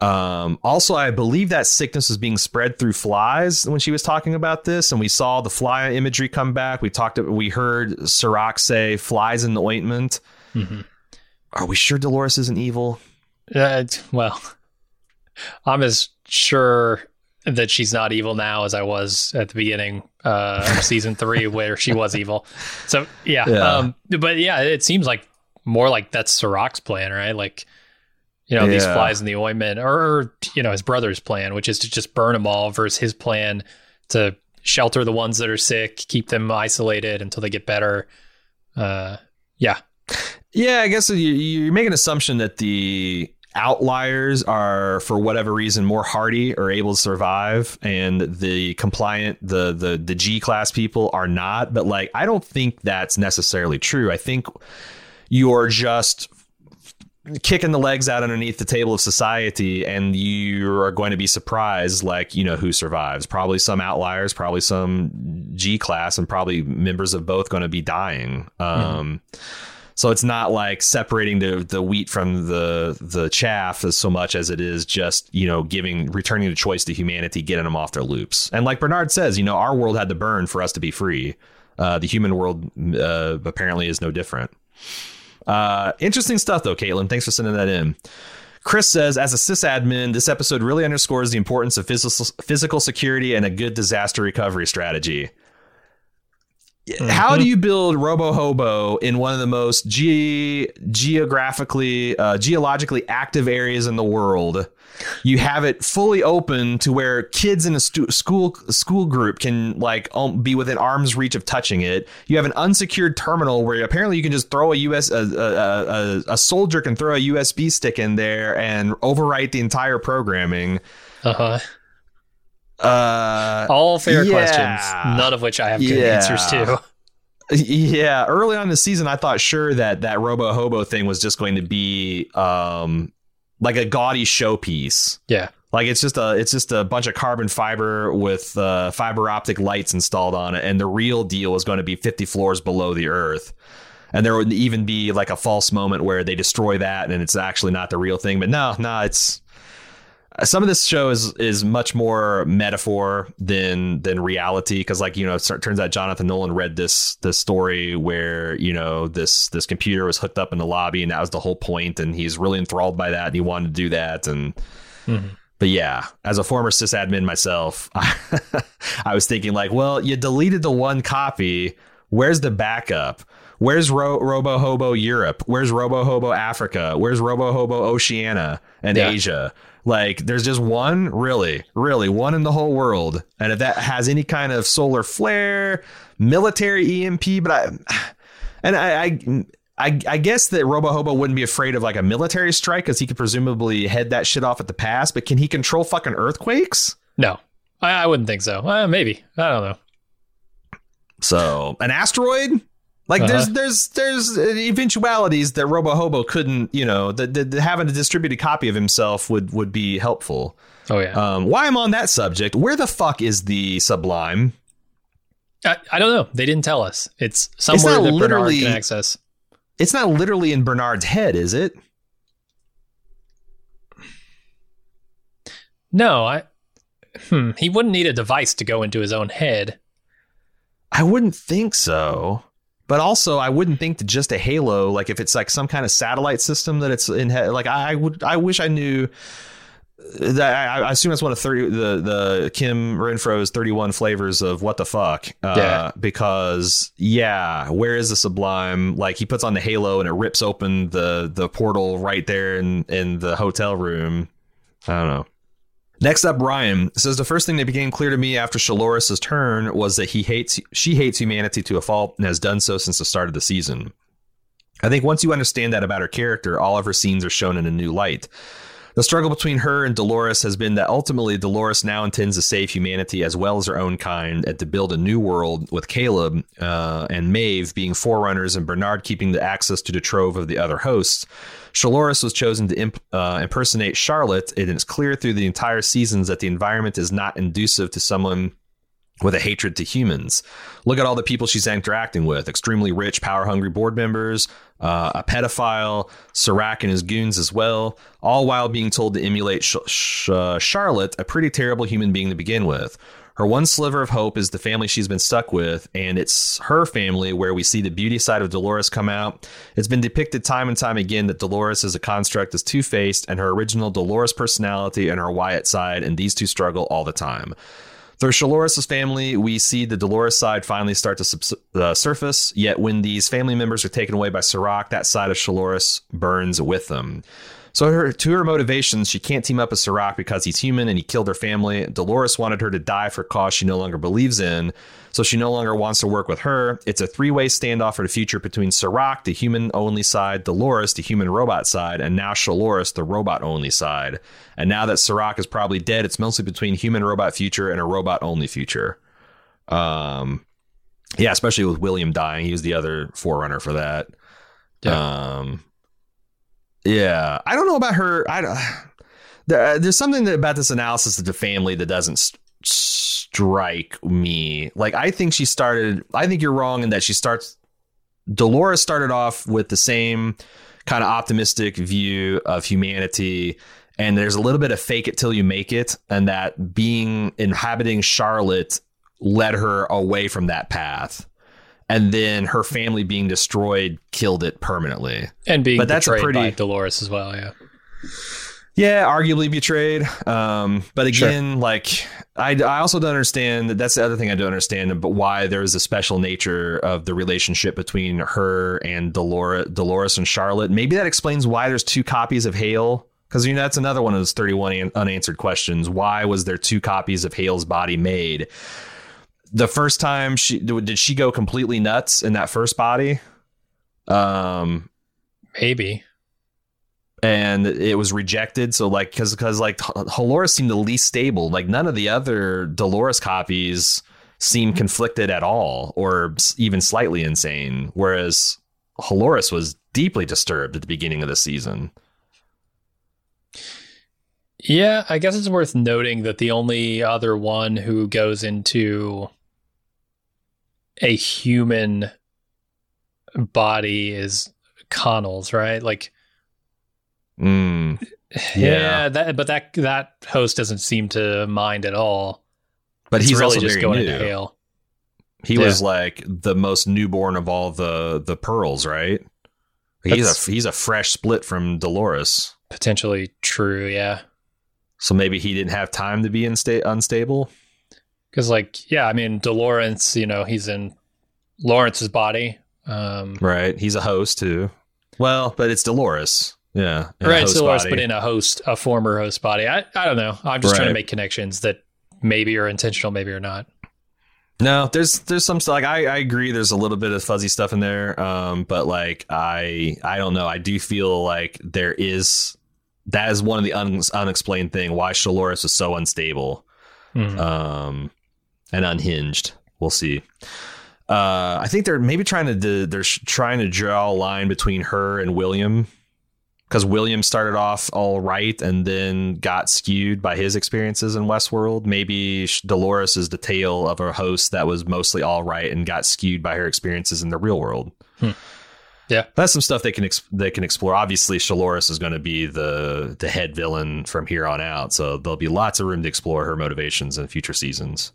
Also, I believe that sickness was being spread through flies when she was talking about this, and we saw the fly imagery come back. We heard Serac say flies in the ointment. Mm-hmm. Are we sure Dolores isn't evil? Well... I'm as sure that she's not evil now as I was at the beginning of season 3 where she was evil. So, yeah. But yeah, it seems like more like that's Serac's plan, right? Like, you know, these flies in the ointment, or, you know, his brother's plan, which is to just burn them all, versus his plan to shelter the ones that are sick, keep them isolated until they get better. Yeah, I guess you make an assumption that the outliers are, for whatever reason, more hardy or able to survive, and the compliant, the G-class people are not. But like, I don't think that's necessarily true. I think you're just kicking the legs out underneath the table of society, and you are going to be surprised, like, you know, who survives. Probably some outliers, probably some G-class, and probably members of both going to be dying. So it's not like separating the wheat from the chaff as so much as it is just, you know, returning the choice to humanity, getting them off their loops. And like Bernard says, you know, our world had to burn for us to be free. The human world apparently is no different. Interesting stuff, though, Caitlin. Thanks for sending that in. Chris says, as a sysadmin, this episode really underscores the importance of physical security and a good disaster recovery strategy. How do you build Robo-Hobo in one of the most geologically active areas in the world? You have it fully open to where kids in a school group can be within arm's reach of touching it. You have an unsecured terminal where apparently you can just throw a soldier can throw a USB stick in there and overwrite the entire programming. All fair questions, none of which I have good answers to. Yeah, early on in the season, I thought sure that Robo-Hobo thing was just going to be like a gaudy showpiece. Yeah, like it's just a bunch of carbon fiber with fiber optic lights installed on it, and the real deal was going to be 50 floors below the earth. And there would even be like a false moment where they destroy that, and it's actually not the real thing. But no, it's. Some of this show is much more metaphor than reality, because, like, you know, it turns out Jonathan Nolan read this story where, you know, this computer was hooked up in the lobby, and that was the whole point, and he's really enthralled by that, and he wanted to do that. And but yeah, as a former sysadmin myself, I was thinking like, well, you deleted the one copy. Where's the backup? Where's Robo-Hobo Europe? Where's Robo-Hobo Africa? Where's Robo-Hobo Oceania and Asia? Like, there's just one, really one in the whole world. And if that has any kind of solar flare, military EMP, I guess that Robo-Hobo wouldn't be afraid of like a military strike, because he could presumably head that shit off at the pass. But can he control fucking earthquakes? No, I wouldn't think so. Maybe. I don't know. So an asteroid? Like there's eventualities that Robo-Hobo couldn't, you know, that having a distributed copy of himself would be helpful. Oh, yeah. Why I'm on that subject, where the fuck is the Sublime? I don't know. They didn't tell us. It's somewhere that Bernard can access. It's not literally in Bernard's head, is it? No, he wouldn't need a device to go into his own head. I wouldn't think so. But also, I wouldn't think that just a Halo, like if it's like some kind of satellite system that it's in, like I wish I knew that. I assume that's one of the Kim Renfro's 31 flavors of what the fuck, because where is the Sublime? Like, he puts on the Halo and it rips open the portal right there in the hotel room. I don't know. Next up, Ryan says, the first thing that became clear to me after Shaloris's turn was that she hates humanity to a fault and has done so since the start of the season. I think once you understand that about her character, all of her scenes are shown in a new light. The struggle between her and Dolores has been that ultimately Dolores now intends to save humanity as well as her own kind and to build a new world, with Caleb and Maeve being forerunners and Bernard keeping the access to the trove of the other hosts. Dolores was chosen to impersonate Charlotte, and it's clear through the entire seasons that the environment is not inducive to someone with a hatred to humans. Look at all the people she's interacting with: extremely rich, power hungry board members, a pedophile, Serac and his goons as well, all while being told to emulate Charlotte, a pretty terrible human being to begin with. Her one sliver of hope is the family she's been stuck with, and it's her family where we see the beauty side of Dolores come out. It's been depicted time and time again that Dolores as a construct is two-faced, and her original Dolores personality and her Wyatt side, and these two struggle all the time. Through Dolores' family, we see the Dolores side finally start to surface, yet when these family members are taken away by Serac, that side of Dolores burns with them. So to her motivations, she can't team up with Serac because he's human and he killed her family. Dolores wanted her to die for a cause she no longer believes in, so she no longer wants to work with her. It's a three-way standoff for the future between Serac, the human-only side, Dolores, the human-robot side, and now Dolores, the robot-only side. And now that Serac is probably dead, it's mostly between human-robot future and a robot-only future. Yeah, especially with William dying. He was the other forerunner for that. Yeah. Yeah, I don't know about her. There's something about this analysis of the family that doesn't strike me. Like, I think you're wrong in that Dolores started off with the same kind of optimistic view of humanity. And there's a little bit of fake it till you make it. And that inhabiting Charlotte led her away from that path. And then her family being destroyed killed it permanently. And being betrayed by Dolores as well, yeah. Yeah, arguably betrayed. But again, sure. I also don't understand. That's the other thing I don't understand, but why there is a special nature of the relationship between her and Dolores and Charlotte. Maybe that explains why there's two copies of Hale. Because, that's another one of those 31 unanswered questions. Why was there two copies of Hale's body made? The first time did she go completely nuts in that first body? Maybe. And it was rejected. So because Holoris seemed the least stable. Like, none of the other Dolores copies seem conflicted at all, or even slightly insane. Whereas Holoris was deeply disturbed at the beginning of the season. Yeah, I guess it's worth noting that the only other one who goes into a human body is Connell's, right? But that host doesn't seem to mind at all. But he's really also just going into Hale. He was like the most newborn of all the pearls, right? He's a fresh split from Dolores. Potentially true, yeah. So maybe he didn't have time to be unstable. Because Dolores, he's in Lawrence's body. Right. He's a host too. Well, but it's Dolores. Yeah. Right. It's Dolores, but in a former host body. I don't know. I'm just trying to make connections that maybe are intentional, maybe are not. No, there's some stuff I agree. There's a little bit of fuzzy stuff in there. But I don't know. I do feel like there is. That is one of the unexplained thing why Dolores was so unstable and unhinged. We'll see. I think they're maybe trying to draw a line between her and William, because William started off all right and then got skewed by his experiences in Westworld. Maybe Dolores is the tale of a host that was mostly all right and got skewed by her experiences in the real world. Hmm. Yeah, that's some stuff they can explore. Obviously, Dolores is going to be the head villain from here on out, so there'll be lots of room to explore her motivations in future seasons.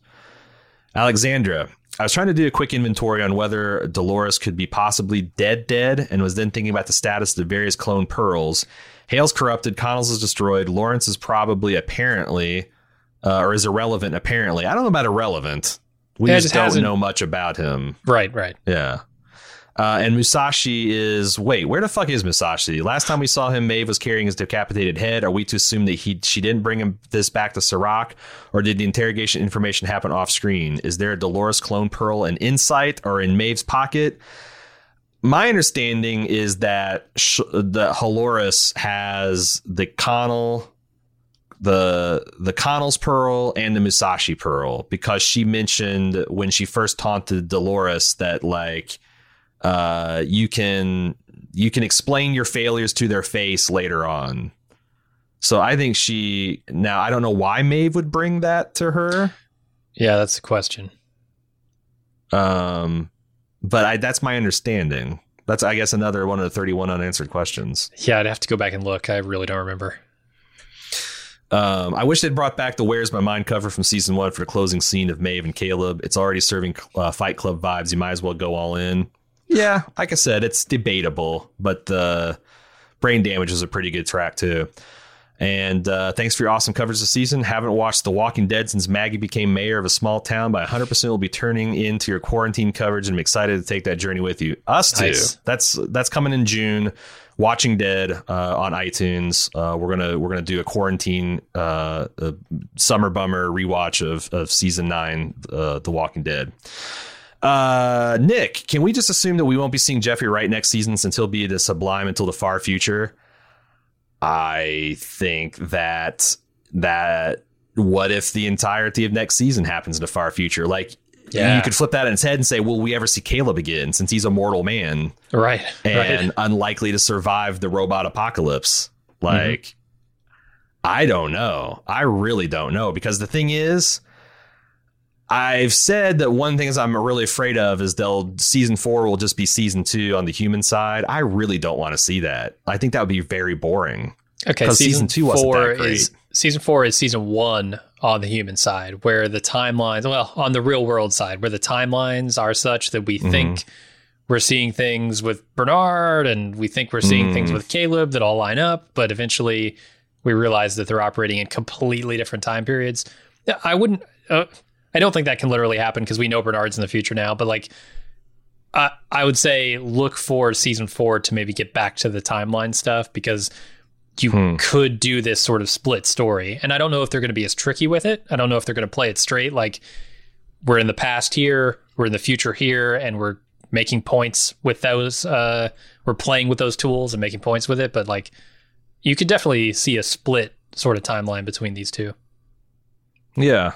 Alexandra, I was trying to do a quick inventory on whether Dolores could be possibly dead, and was then thinking about the status of the various clone pearls. Hale's corrupted, Connell's is destroyed, Lawrence is probably or is irrelevant apparently. I don't know about irrelevant. We just don't know much about him. Right. Yeah. And Musashi is... Wait, where the fuck is Musashi? Last time we saw him, Maeve was carrying his decapitated head. Are we to assume that she didn't bring this back to Serac? Or did the interrogation information happen off screen? Is there a Dolores clone pearl in Insight or in Maeve's pocket? my understanding is that the Holoris has the Connell, the Connell's pearl and the Musashi pearl, because she mentioned when she first taunted Dolores that like, you can explain your failures to their face later on. So I think now I don't know why Maeve would bring that to her. Yeah, that's the question. But that's my understanding. That's, I guess, another one of the 31 unanswered questions. Yeah, I'd have to go back and look. I really don't remember. I wish they'd brought back the Where's My Mind cover from season 1 for the closing scene of Maeve and Caleb. It's already serving Fight Club vibes. You might as well go all in. Yeah, like I said, it's debatable, but the Brain Damage is a pretty good track, too. And thanks for your awesome covers this season. Haven't watched The Walking Dead since Maggie became mayor of a small town, but 100% will be turning into your quarantine coverage, and I'm excited to take that journey with you. Us too. Nice. That's coming in June. Watching Dead on iTunes. We're gonna do a quarantine a summer bummer rewatch of season 9, The Walking Dead. Nick, can we just assume that we won't be seeing Jeffrey Wright next season since he'll be the Sublime until the far future? I think that what if the entirety of next season happens in the far future? Like, yeah. You could flip that in its head and say, will we ever see Caleb again, since he's a mortal man? Right. And unlikely to survive the robot apocalypse. Like, mm-hmm. I don't know. I really don't know. Because the thing is, I've said that one thing I'm really afraid of is season 4 will just be season 2 on the human side. I really don't want to see that. I think that would be very boring. Okay, because season 2 wasn't that great. Season 4 is season 1 on the human side, where the timelines, well, on the real world side, where the timelines are such that we think we're seeing things with Bernard and we think we're seeing things with Caleb that all line up, but eventually we realize that they're operating in completely different time periods. I don't think that can literally happen because we know Bernard's in the future now, but like, I would say look for season 4 to maybe get back to the timeline stuff, because you could do this sort of split story. And I don't know if they're going to be as tricky with it. I don't know if they're going to play it straight. Like, we're in the past here, we're in the future here, and we're making points with those. We're playing with those tools and making points with it. But like, you could definitely see a split sort of timeline between these two. Yeah.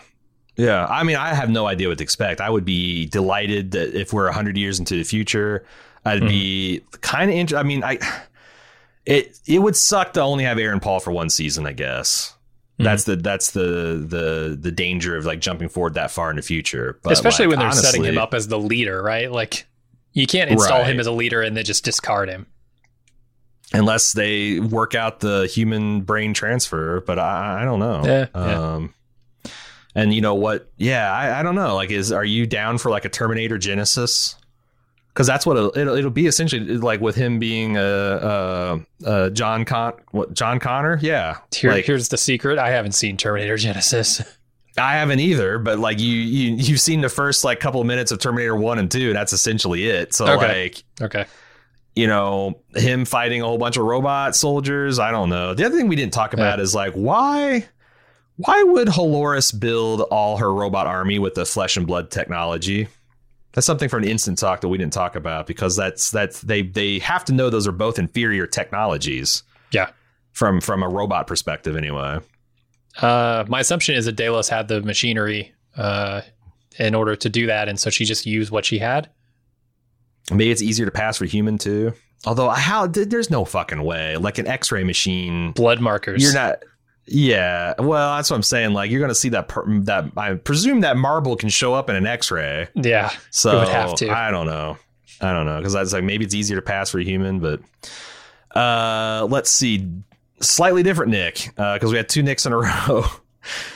Yeah, I mean, I have no idea what to expect. I would be delighted that if we're 100 years into the future, I'd be kind of interested. I mean, it would suck to only have Aaron Paul for one season, I guess. That's the danger of like jumping forward that far in the future. But especially like, when they're honestly setting him up as the leader, right? Like, you can't install him as a leader and then just discard him. Unless they work out the human brain transfer, but I don't know. Yeah. And you know what? Yeah, I don't know. Like, are you down for like a Terminator Genesis? Because that's what it'll be essentially, like with him being a John Connor. Yeah. Here's the secret. I haven't seen Terminator Genesis. I haven't either. But like you've seen the first like couple of minutes of Terminator 1 and 2. And that's essentially it. So okay. You know, him fighting a whole bunch of robot soldiers. I don't know. The other thing we didn't talk about is like, Why would Holoris build all her robot army with the flesh and blood technology? That's something for an instant talk that we didn't talk about, because that's they have to know those are both inferior technologies. Yeah. From a robot perspective anyway. My assumption is that Delos had the machinery in order to do that, and so she just used what she had. Maybe it's easier to pass for human too. Although there's no fucking way. Like an X-ray machine. Blood markers. You're not. Yeah, well, that's what I'm saying. Like, you're going to see that I presume that marble can show up in an X-ray. Yeah, so it would have to. I don't know, because I was like, maybe it's easier to pass for a human. But let's see. Slightly different Nick, because we had two Nicks in a row.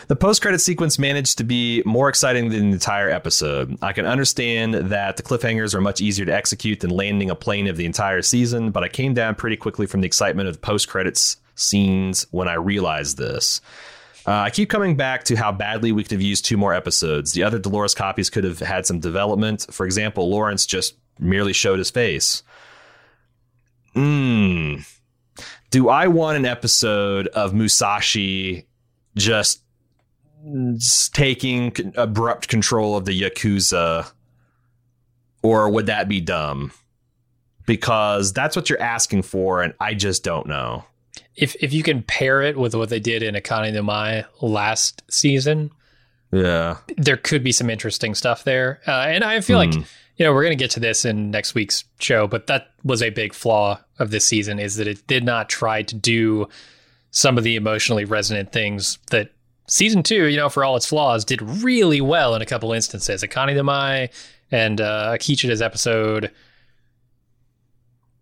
The post-credit sequence managed to be more exciting than the entire episode. I can understand that the cliffhangers are much easier to execute than landing a plane of the entire season, but I came down pretty quickly from the excitement of the post-credits scenes when I realized this. I keep coming back to how badly we could have used 2 more episodes. The other Dolores copies could have had some development. For example, Lawrence just merely showed his face. Do I want an episode of Musashi just taking abrupt control of the Yakuza, or would that be dumb? because that's what you're asking for. And I just don't know. If you can pair it with what they did in Akane no Mai last season, yeah, there could be some interesting stuff there. And I feel like, you know, we're going to get to this in next week's show, but that was a big flaw of this season, is that it did not try to do some of the emotionally resonant things that season two, you know, for all its flaws, did really well in a couple instances. Akane no Mai and Akichida's episode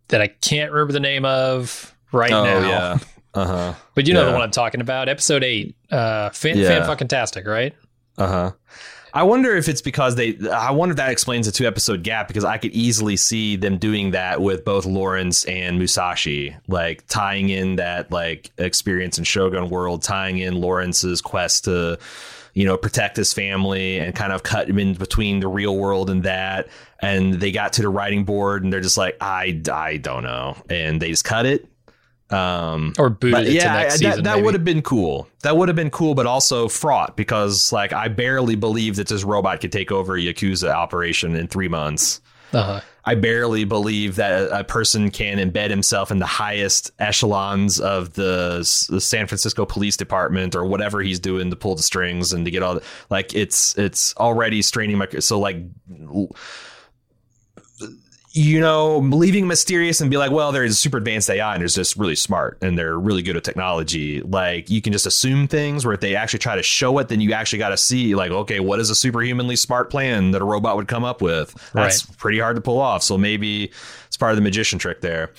that I can't remember the name of right now. Yeah. Uh-huh. But you know the one I'm talking about, episode 8, fan-fucking-tastic, right? Uh-huh. I wonder if it's because I wonder if that explains the 2-episode gap, because I could easily see them doing that with both Lawrence and Musashi, like tying in that like experience in Shogun World, tying in Lawrence's quest to, you know, protect his family and kind of cut him in between the real world and that. And they got to the writing board and they're just like, I don't know. And they just cut it. Or booted it to next season. That would have been cool. That would have been cool, but also fraught, because like I barely believe that this robot could take over a Yakuza operation in 3 months. Uh-huh. I barely believe that a person can embed himself in the highest echelons of the San Francisco Police Department or whatever he's doing to pull the strings and to get all the, like it's already straining my, so like, you know, leaving mysterious and be like, well, there's super advanced AI and they're just really smart and they're really good at technology. Like you can just assume things, where if they actually try to show it, then you actually got to see like, okay, what is a superhumanly smart plan that a robot would come up with? That's pretty hard to pull off. So maybe it's part of the magician trick there.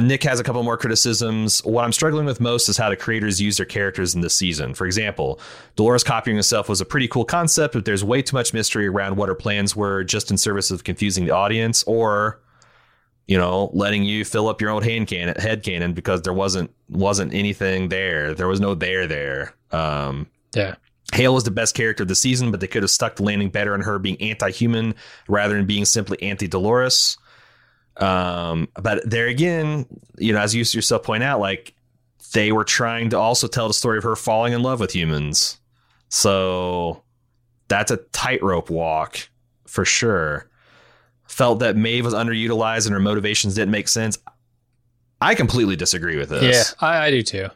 Nick has a couple more criticisms. What I'm struggling with most is how the creators use their characters in this season. For example, Dolores copying herself was a pretty cool concept, but there's way too much mystery around what her plans were, just in service of confusing the audience, or, you know, letting you fill up your own head cannon because there wasn't anything there. There was no there. Yeah. Hale was the best character of the season, but they could have stuck the landing better on her being anti-human rather than being simply anti-Dolores. But there again, you know, as you yourself point out, like they were trying to also tell the story of her falling in love with humans. So that's a tightrope walk for sure. Felt that Maeve was underutilized and her motivations didn't make sense. I completely disagree with this. Yeah, I do too.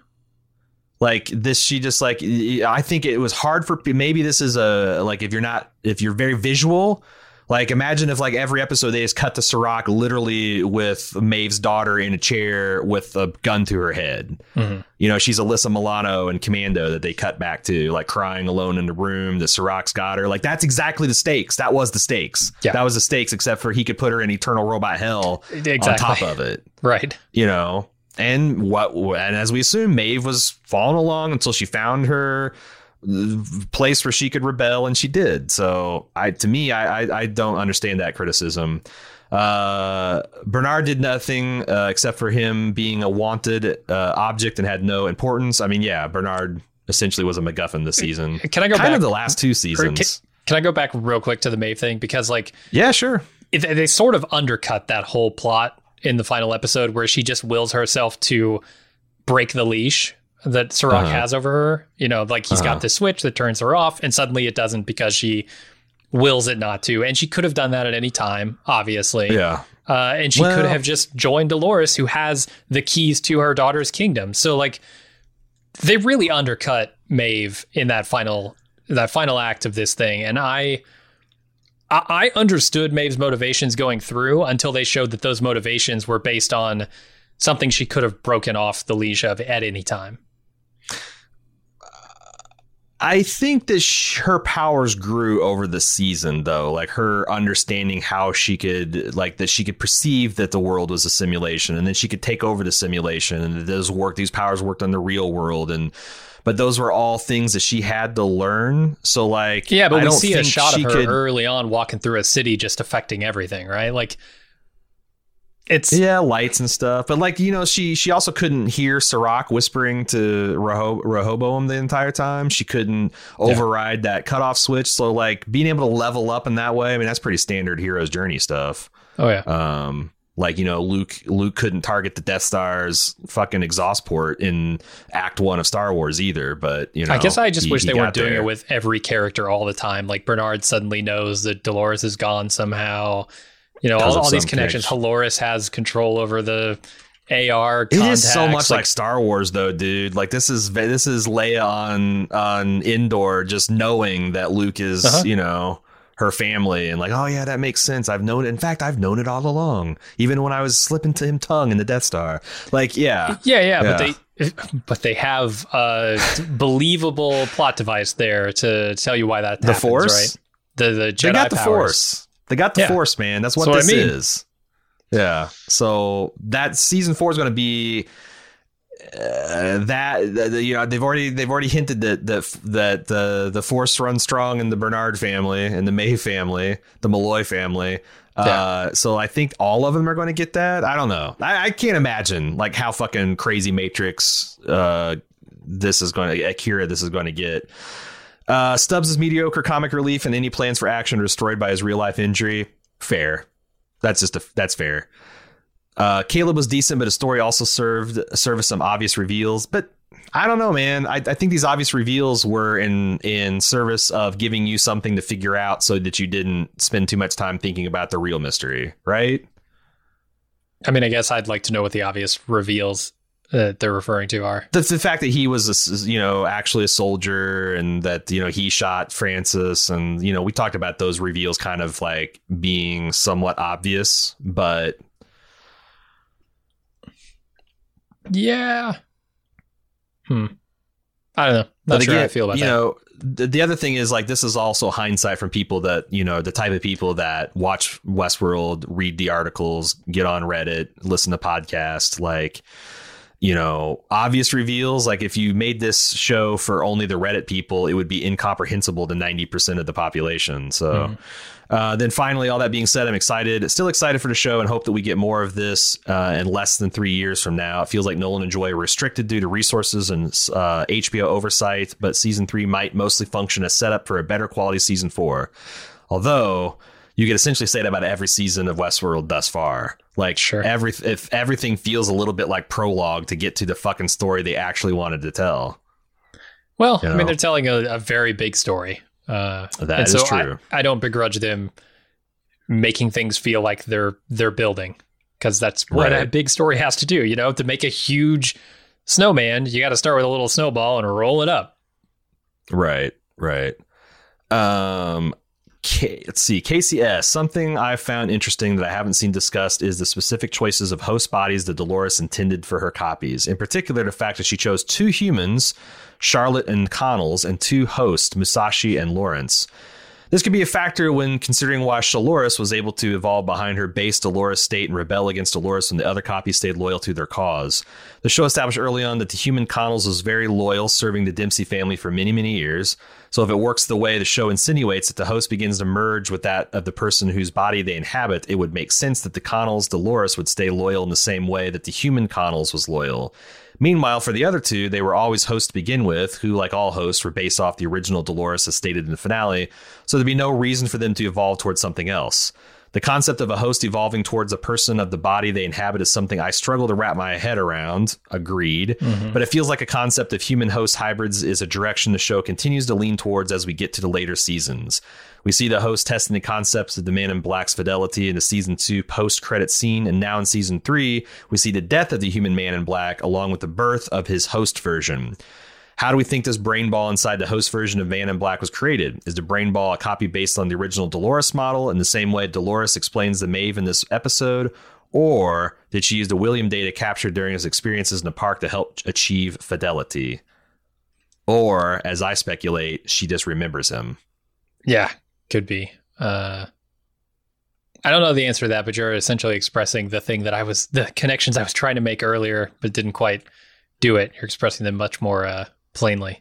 Like this, she just like, I think it was hard for, maybe this is a, like, if you're very visual, like imagine if like every episode they just cut to Serac literally with Maeve's daughter in a chair with a gun to her head. Mm-hmm. You know, she's Alyssa Milano in Commando that they cut back to, like crying alone in the room that Serac's got her. Like that's exactly the stakes. That was the stakes. Yeah. That was the stakes, except for he could put her in eternal robot hell on top of it. Right. You know, and as we assume, Maeve was following along until she found her place where she could rebel, and she did. So I don't understand that criticism. Bernard did nothing except for him being a wanted object and had no importance. I mean, yeah, Bernard essentially was a MacGuffin this season. Can I go kind back of the last two seasons? Can I go back real quick to the Maeve thing? Because like, yeah, sure. They sort of undercut that whole plot in the final episode where she just wills herself to break the leash that Serac has over her. You know, like he's got this switch that turns her off, and suddenly it doesn't because she wills it not to. And she could have done that at any time, obviously. Yeah. And she could have just joined Dolores, who has the keys to her daughter's kingdom. So like they really undercut Maeve in that final act of this thing. And I understood Maeve's motivations going through until they showed that those motivations were based on something she could have broken off the leash of at any time. I think that her powers grew over the season, though, like her understanding how she could, like that she could perceive that the world was a simulation, and then she could take over the simulation, and these powers worked on the real world. But those were all things that she had to learn. So like, yeah, but we see a shot of her early on walking through a city, just affecting everything, right? Like, it's, yeah, lights and stuff. But like, you know, she also couldn't hear Serac whispering to Rehoboam the entire time. She couldn't override that cutoff switch. So like being able to level up in that way, I mean, that's pretty standard hero's journey stuff. Oh yeah. Like, you know, Luke couldn't target the Death Star's fucking exhaust port in Act 1 of Star Wars either. But, you know, I guess I just wish they weren't doing it with every character all the time. Like Bernard suddenly knows that Dolores is gone somehow. You know, all these connections. Holoris has control over the AR. It contacts. Is so much like Star Wars, though, dude. Like this is Leia on Endor, just knowing that Luke is, you know, her family, and like, oh yeah, that makes sense. I've known it. In fact, I've known it all along, even when I was slipping to him tongue in the Death Star. Like, yeah. But they have a believable plot device there to tell you why that happens, Force, right? The Jedi powers. They got the Force, man. That's what this is. Yeah. So that season 4 is going to be. They've already hinted that the Force runs strong in the Bernard family and the Maeve family, the Malloy family. So I think all of them are going to get that. I don't know. I can't imagine like how fucking crazy Matrix Akira this is going to get. Stubbs is mediocre comic relief, and any plans for action are destroyed by his real life injury. Fair. That's fair. Caleb was decent, but his story also served some obvious reveals. But I don't know, man. I think these obvious reveals were in service of giving you something to figure out so that you didn't spend too much time thinking about the real mystery, right? I mean, I guess I'd like to know what the obvious reveals that they're referring to are. The fact that he was, actually a soldier, and that, he shot Francis. And, we talked about those reveals kind of like being somewhat obvious, but... Yeah. I don't know. Not sure how I feel about that. The other thing is like, this is also hindsight from people that, the type of people that watch Westworld, read the articles, get on Reddit, listen to podcasts, like, obvious reveals. Like if you made this show for only the Reddit people, it would be incomprehensible to 90% of the population. So then finally, all that being said, I'm still excited for the show, and hope that we get more of this in less than 3 years from now. It feels like Nolan and Joy are restricted due to resources and HBO oversight, but season 3 might mostly function as setup for a better quality season 4. Although you could essentially say that about every season of Westworld thus far. Like, sure, if everything feels a little bit like prologue to get to the fucking story they actually wanted to tell. Well, I mean, they're telling a very big story. That is true. I don't begrudge them making things feel like they're building, because that's what a big story has to do. To make a huge snowman, you got to start with a little snowball and roll it up. Right. Let's see. KCS. Something I found interesting that I haven't seen discussed is the specific choices of host bodies that Dolores intended for her copies. In particular, the fact that she chose 2 humans, Charlotte and Connell's, and 2 hosts, Musashi and Lawrence. This could be a factor when considering why Dolores was able to evolve behind her base Dolores state and rebel against Dolores when the other copies stayed loyal to their cause. The show established early on that the human Connells was very loyal, serving the Dempsey family for many, many years. So if it works the way the show insinuates, that the host begins to merge with that of the person whose body they inhabit, it would make sense that the Connells Dolores would stay loyal in the same way that the human Connells was loyal. Meanwhile, for the other 2, they were always hosts to begin with, who, like all hosts, were based off the original Dolores as stated in the finale, so there'd be no reason for them to evolve towards something else. The concept of a host evolving towards a person of the body they inhabit is something I struggle to wrap my head around. Agreed. Mm-hmm. But it feels like a concept of human host hybrids is a direction the show continues to lean towards as we get to the later seasons. We see the host testing the concepts of the Man in Black's fidelity in the season 2 post-credit scene. And now in season 3, we see the death of the human Man in Black along with the birth of his host version. How do we think this brain ball inside the host version of Man in Black was created? Is the brain ball a copy based on the original Dolores model in the same way Dolores explains the Maeve in this episode? Or did she use the William data captured during his experiences in the park to help achieve fidelity? Or, as I speculate, she just remembers him. Yeah, could be. I don't know the answer to that, but you're essentially expressing the thing that the connections I was trying to make earlier, but didn't quite do it. You're expressing them much more, plainly.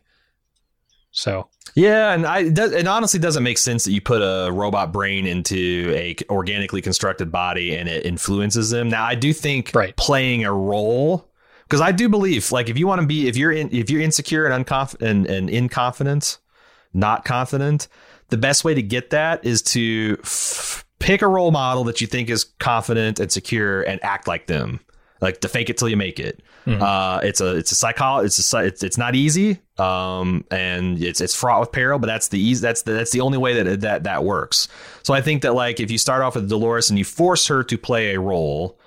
So yeah, and it honestly doesn't make sense that you put a robot brain into a organically constructed body and it influences them. Now I do think playing a role, because I do believe, like, if you want to be, if you're insecure and not confident, the best way to get that is to pick a role model that you think is confident and secure and act like them. like the fake it till you make it. Mm-hmm. It's not easy. And it's fraught with peril, but that's the only way that works. So I think that, like, if you start off with Dolores and you force her to play a role,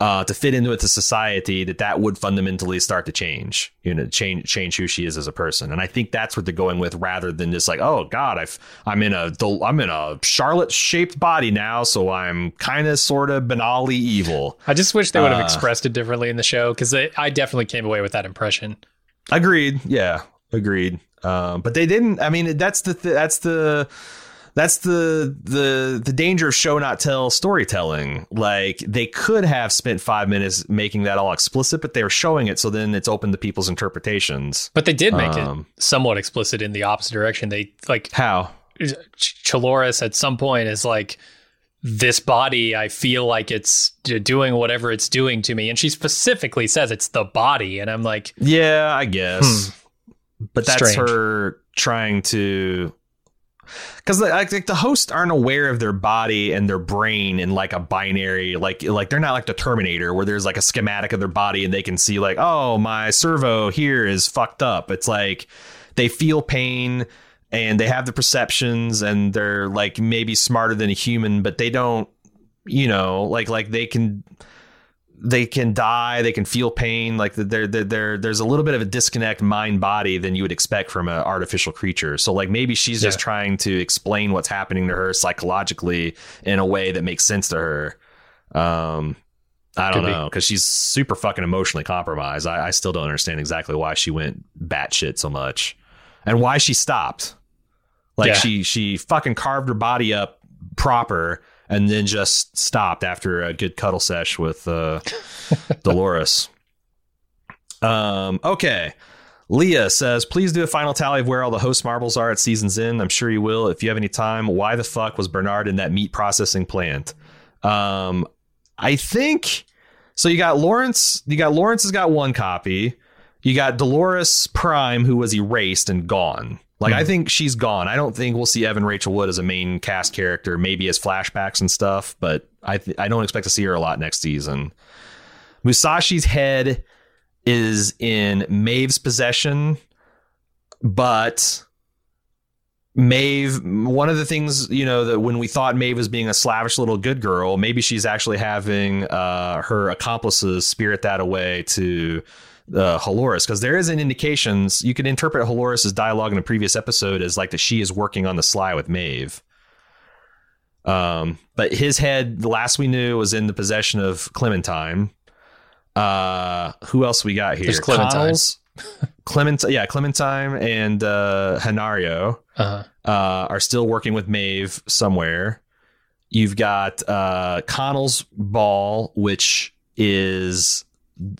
to fit into the society, that would fundamentally start to change, change who she is as a person. And I think that's what they're going with, rather than just like, oh God, I'm in a Charlotte shaped body now, so I'm kind of sort of banally evil. I just wish they would have expressed it differently in the show, because I definitely came away with that impression. Agreed. Yeah, agreed. But they didn't. I mean, That's the danger of show not tell storytelling. Like, they could have spent 5 minutes making that all explicit, but they were showing it, so then it's open to people's interpretations. But they did make it somewhat explicit in the opposite direction. They, like, how Chaloris at some point is like, this body, I feel like it's doing whatever it's doing to me, and she specifically says it's the body, and I'm like, yeah, I guess. But that's strange. Her trying to. Because like the hosts aren't aware of their body and their brain in like a binary, like they're not like the Terminator, where there's like a schematic of their body and they can see like, oh, my servo here is fucked up. It's like they feel pain and they have the perceptions and they're like maybe smarter than a human, but they don't, like they can die, they can feel pain. Like there's a little bit of a disconnect mind body than you would expect from an artificial creature. So like maybe she's just trying to explain what's happening to her psychologically in a way that makes sense to her. I don't know, because she's super fucking emotionally compromised. I still don't understand exactly why she went batshit so much and why she stopped. Like she fucking carved her body up proper, and then just stopped after a good cuddle sesh with Dolores. Okay. Leah says, please do a final tally of where all the host marbles are at season's end. I'm sure you will if you have any time. Why the fuck was Bernard in that meat processing plant? I think so. You got Lawrence. Lawrence has got one copy. You got Dolores Prime, who was erased and gone. Like, I think she's gone. I don't think we'll see Evan Rachel Wood as a main cast character, maybe as flashbacks and stuff, but I don't expect to see her a lot next season. Musashi's head is in Maeve's possession, but Maeve, one of the things, that when we thought Maeve was being a slavish little good girl, maybe she's actually having her accomplices spirit that away to Holoris, because there is an indications you can interpret Holoris's dialogue in a previous episode as like that she is working on the sly with Maeve. But his head, the last we knew, was in the possession of Clementine. Who else we got here? There's Clementine. Clementine and Hanario are still working with Maeve somewhere. You've got Connell's ball, which is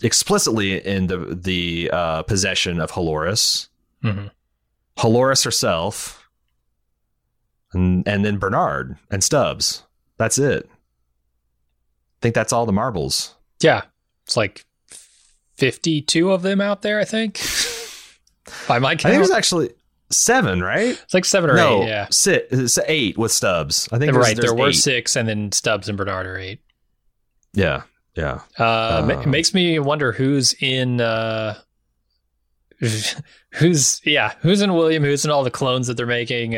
explicitly in the possession of Holoris, Holoris herself, and then Bernard and Stubbs. That's it. I think that's all the marbles. Yeah, it's like 52 of them out there, I think. By my count, I think it was actually 7, right? It's like 7 or 8. Yeah, 8 with Stubbs. I think there were 6, and then Stubbs and Bernard are 8. Yeah. Yeah. It makes me wonder who's in William, who's in all the clones that they're making,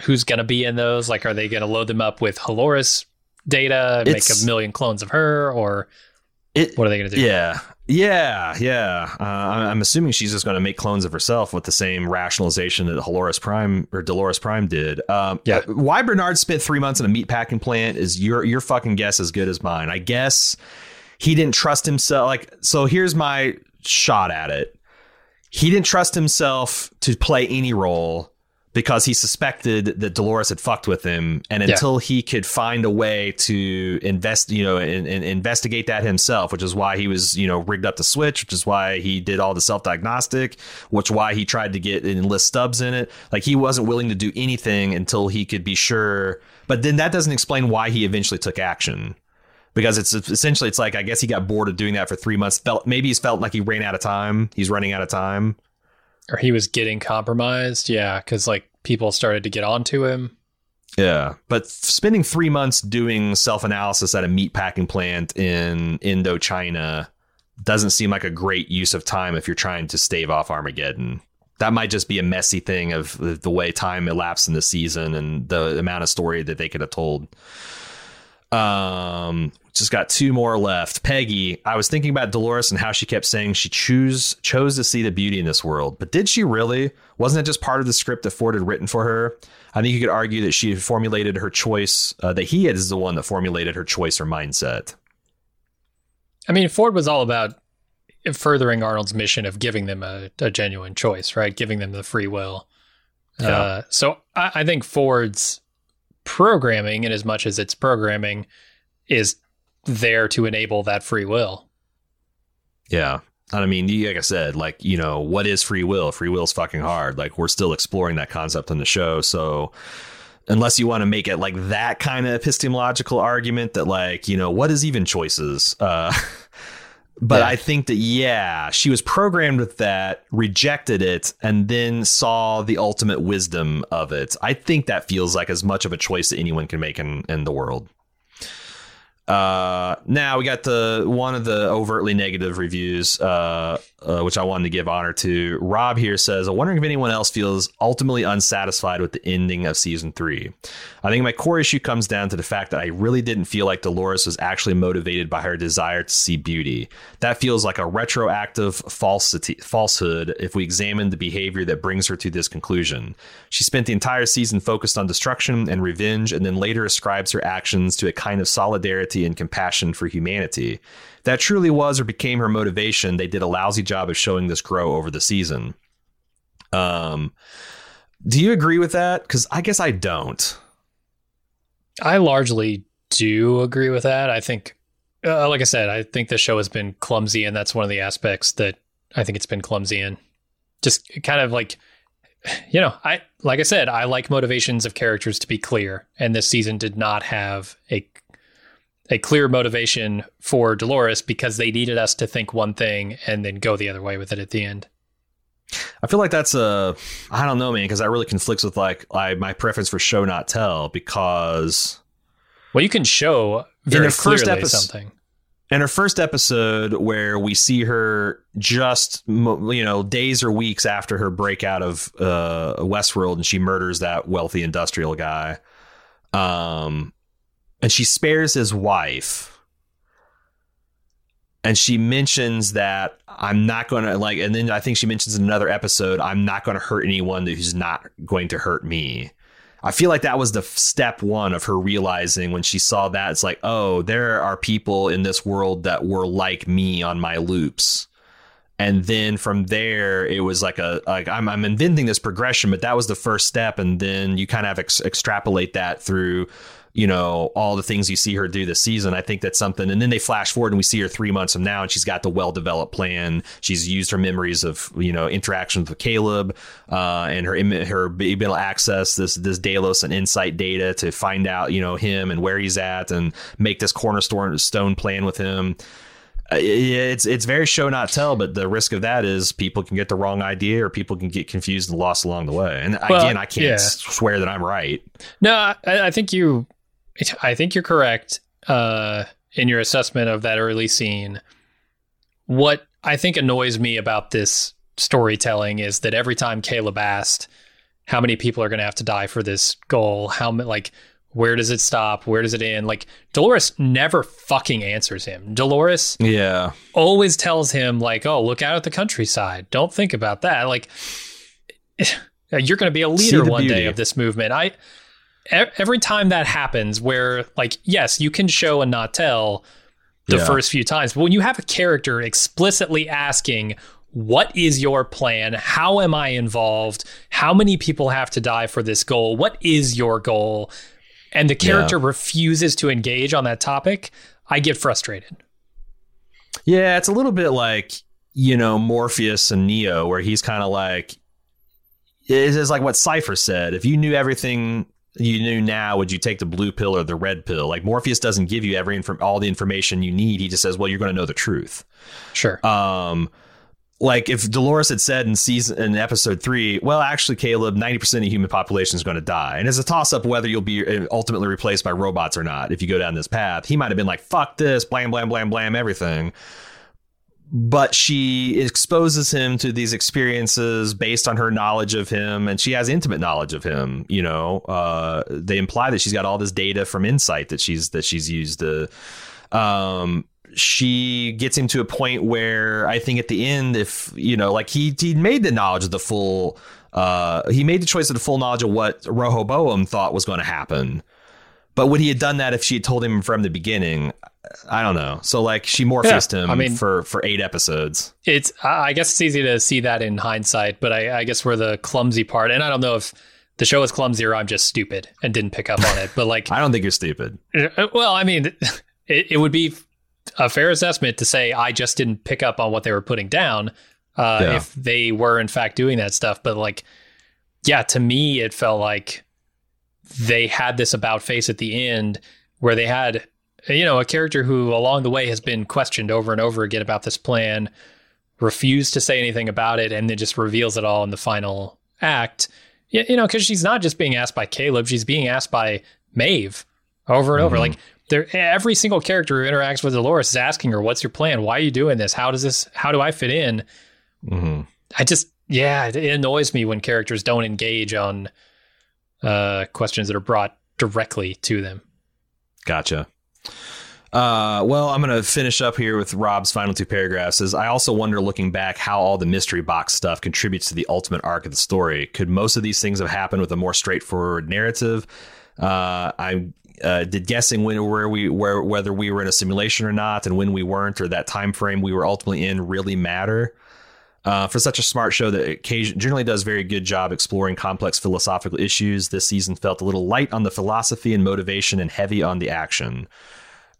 who's going to be in those? Like, are they going to load them up with Holoris data, make a million clones of her, or what are they going to do? Yeah. I'm assuming she's just going to make clones of herself with the same rationalization that Dolores Prime did. Why Bernard spent 3 months in a meatpacking plant is your fucking guess as good as mine. I guess he didn't trust himself. Like, so here's my shot at it. He didn't trust himself to play any role because he suspected that Dolores had fucked with him. And until he could find a way to investigate that himself, which is why he was, rigged up the switch, which is why he did all the self-diagnostic, which why he tried to enlist Stubbs in it. Like, he wasn't willing to do anything until he could be sure. But then that doesn't explain why he eventually took action, because it's like, I guess he got bored of doing that for 3 months. Maybe he's felt like he ran out of time. He's running out of time. Or he was getting compromised, because like people started to get onto him. Yeah, but spending 3 months doing self-analysis at a meatpacking plant in Indochina doesn't seem like a great use of time if you're trying to stave off Armageddon. That might just be a messy thing of the way time elapsed in the season and the amount of story that they could have told. Just got two more left. Peggy, I was thinking about Dolores and how she kept saying she chose to see the beauty in this world. But did she really? Wasn't it just part of the script that Ford had written for her? I think you could argue that she formulated her choice, that he is the one that formulated her choice or mindset. I mean, Ford was all about furthering Arnold's mission of giving them a genuine choice, right? Giving them the free will. Yeah. So I think Ford's programming, in as much as it's programming, is there to enable that free will. Yeah. I mean, like I said, like, you know, what is free will? Free will is fucking hard. Like, we're still exploring that concept on the show. So unless you want to make it like that kind of epistemological argument that, like, you know, what is even choices? But yeah. I think that, yeah, she was programmed with that, rejected it, and then saw the ultimate wisdom of it. I think that feels like as much of a choice that anyone can make in the world. Now we got the one of the overtly negative reviews, which I wanted to give honor to. Rob here says, I'm wondering if anyone else feels ultimately unsatisfied with the ending of season 3. I think my core issue comes down to the fact that I really didn't feel like Dolores was actually motivated by her desire to see beauty. That feels like a retroactive falsehood if we examine the behavior that brings her to this conclusion. She spent the entire season focused on destruction and revenge, and then later ascribes her actions to a kind of solidarity and compassion for humanity. If that truly was or became her motivation, they did a lousy job of showing this grow over the season. Do you agree with that? Because I guess I don't. I largely do agree with that. I think, like I said, I think the show has been clumsy, and that's one of the aspects that I think it's been clumsy in. Just kind of like, you know, I like motivations of characters to be clear, and this season did not have a clear motivation for Dolores, because they needed us to think one thing and then go the other way with it at the end. I feel like that's I don't know, man, because that really conflicts with like my preference for show not tell, because. Well, you can show very clearly something. In her first episode, where we see her just, you know, days or weeks after her breakout of Westworld, and she murders that wealthy industrial guy. And she spares his wife, and she mentions that I'm not going to like, and then I think she mentions in another episode, I'm not going to hurt anyone who's not going to hurt me. I feel like that was the step one of her realizing when she saw that, it's like, oh, there are people in this world that were like me on my loops. And then from there, it was like I'm inventing this progression, but that was the first step. And then you kind of extrapolate that through, you know, all the things you see her do this season. I think that's something. And then they flash forward and we see her 3 months from now, and she's got the well-developed plan. She's used her memories of, you know, interactions with Caleb, and her being able to access this Delos and Insight data to find out, you know, him and where he's at, and make this cornerstone plan with him. It's very show not tell, but the risk of that is people can get the wrong idea, or people can get confused and lost along the way. And well, again, I can't swear that I'm right. No, I think you're correct in your assessment of that early scene. What I think annoys me about this storytelling is that every time Caleb asked how many people are going to have to die for this goal, where does it stop? Where does it end? Like, Dolores never fucking answers him. Dolores always tells him, like, oh, look out at the countryside. Don't think about that. Like, you're going to be a leader one day of this movement. Every time that happens, where, like, yes, you can show and not tell the first few times, but when you have a character explicitly asking, what is your plan? How am I involved? How many people have to die for this goal? What is your goal? And the character refuses to engage on that topic, I get frustrated. Yeah, it's a little bit like, you know, Morpheus and Neo, where he's kind of like, it's like what Cypher said, if you knew everything you knew now, would you take the blue pill or the red pill? Like, Morpheus doesn't give you all the information you need. He just says, well, you're going to know the truth. Sure. like if Dolores had said in episode 3, well, actually, Caleb, 90% of the human population is going to die. And it's a toss up whether you'll be ultimately replaced by robots or not. If you go down this path, he might have been like, fuck this, blam, blam, blam, blam, everything. But she exposes him to these experiences based on her knowledge of him. And she has intimate knowledge of him. You know, they imply that she's got all this data from Insight that she's used to. She gets him to a point where I think at the end, if, you know, like he made the knowledge of the full, he made the choice of the full knowledge of what Rehoboam thought was going to happen. But would he have done that if she had told him from the beginning? I don't know. So like she morphed him for 8 episodes. It's, I guess it's easy to see that in hindsight, but I guess we're the clumsy part. And I don't know if the show is clumsy or I'm just stupid and didn't pick up on it, but like, I don't think you're stupid. Well, I mean, it would be a fair assessment to say I just didn't pick up on what they were putting down if they were in fact doing that stuff. But like, yeah, to me, it felt like they had this about face at the end where they had, you know, a character who along the way has been questioned over and over again about this plan, refused to say anything about it, and then just reveals it all in the final act. You know, because she's not just being asked by Caleb, she's being asked by Maeve over and over. Like, every single character who interacts with Dolores is asking her, what's your plan? Why are you doing this? How do I fit in? Mm-hmm. I just, it annoys me when characters don't engage on questions that are brought directly to them. Gotcha. Well, I'm going to finish up here with Rob's final 2 paragraphs. I also wonder, looking back, how all the mystery box stuff contributes to the ultimate arc of the story. Could most of these things have happened with a more straightforward narrative? Did guessing whether we were in a simulation or not, and when we weren't, or that time frame we were ultimately in, really matter? For such a smart show that occasionally generally does very good job exploring complex philosophical issues, this season felt a little light on the philosophy and motivation and heavy on the action.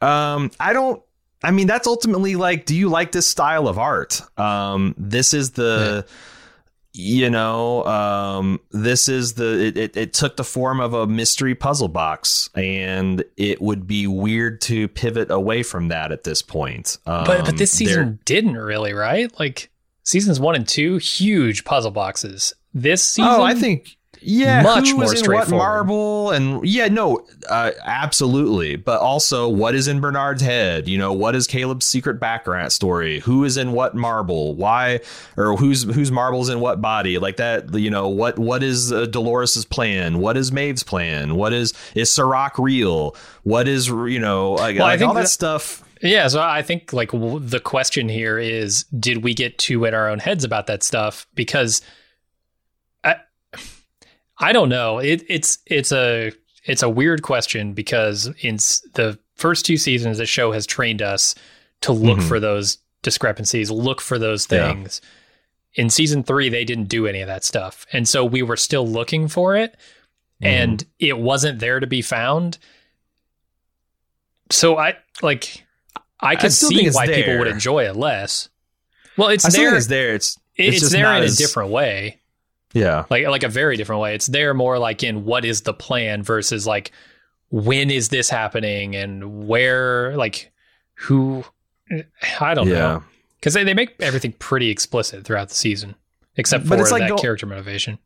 That's ultimately like, do you like this style of art? This is the... Yeah. You know, this is it took the form of a mystery puzzle box, and it would be weird to pivot away from that at this point. But this season didn't really, right? Like seasons 1 and 2, huge puzzle boxes. This season, I think, much who more is in straightforward. What marble and absolutely. But also, what is in Bernard's head? You know, what is Caleb's secret background story? Who is in what marble? Why, or whose marble's in what body? Like that, you know, what is Dolores's plan? What is Maeve's plan? What is Serac real? What is, you know, I think all that stuff. Yeah, so I think like the question here is, did we get too in our own heads about that stuff? Because I don't know. It's a weird question, because in the first 2 seasons, the show has trained us to look for those discrepancies, look for those things. Yeah. In season 3, they didn't do any of that stuff. And so we were still looking for it, and it wasn't there to be found. So I could see why people would enjoy it less. Well, it's there. It's there in a different way. Yeah, like a very different way. It's there more like in what is the plan versus like when is this happening and where, like who, I don't know, because they make everything pretty explicit throughout the season, except for that character motivation.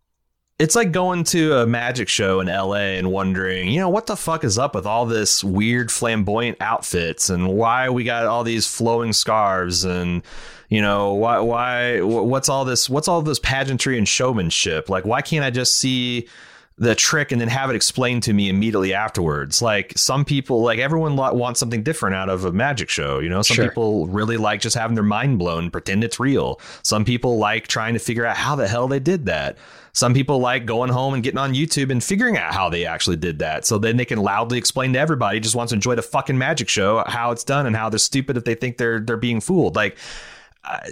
It's like going to a magic show in L.A. and wondering, you know, what the fuck is up with all this weird flamboyant outfits, and why we got all these flowing scarves, and, you know, why what's all this pageantry and showmanship? Like, why can't I just see the trick and then have it explained to me immediately afterwards? Like some people, like everyone wants something different out of a magic show. You know, some people really like just having their mind blown, pretend it's real. Some people like trying to figure out how the hell they did that. Some people like going home and getting on YouTube and figuring out how they actually did that. So then they can loudly explain to everybody who just wants to enjoy the fucking magic show how it's done and how they're stupid if they think they're being fooled. Like,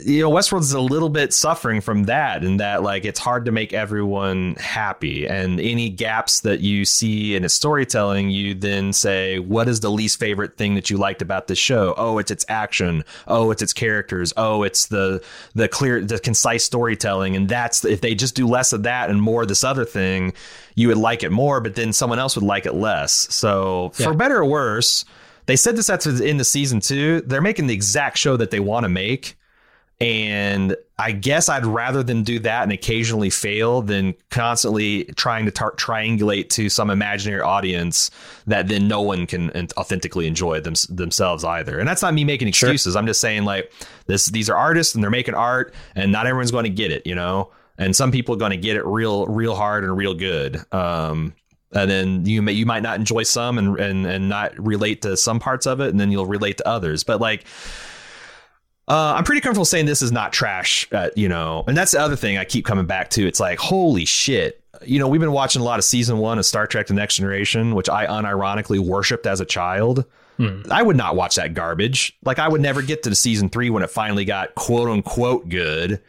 you know, Westworld's a little bit suffering from that, in that like it's hard to make everyone happy, and any gaps that you see in its storytelling, you then say, what is the least favorite thing that you liked about this show? Oh, it's its action. Oh, it's its characters. Oh, it's the clear, the concise storytelling. And that's, if they just do less of that and more of this other thing, you would like it more, but then someone else would like it less. So for better or worse, they said this at the end of season 2, they're making the exact show that they want to make. And I guess I'd rather them do that and occasionally fail than constantly trying to triangulate to some imaginary audience that then no one can authentically enjoy themselves either. And that's not me making excuses. Sure. I'm just saying, like, these are artists and they're making art, and not everyone's going to get it, you know, and some people are going to get it real hard and real good. And then you might not enjoy some and not relate to some parts of it, and then you'll relate to others. But like, I'm pretty comfortable saying this is not trash, you know, and that's the other thing I keep coming back to. It's like, holy shit. You know, we've been watching a lot of season 1 of Star Trek: The Next Generation, which I unironically worshipped as a child. I would not watch that garbage. Like, I would never get to the season 3 when it finally got quote unquote good.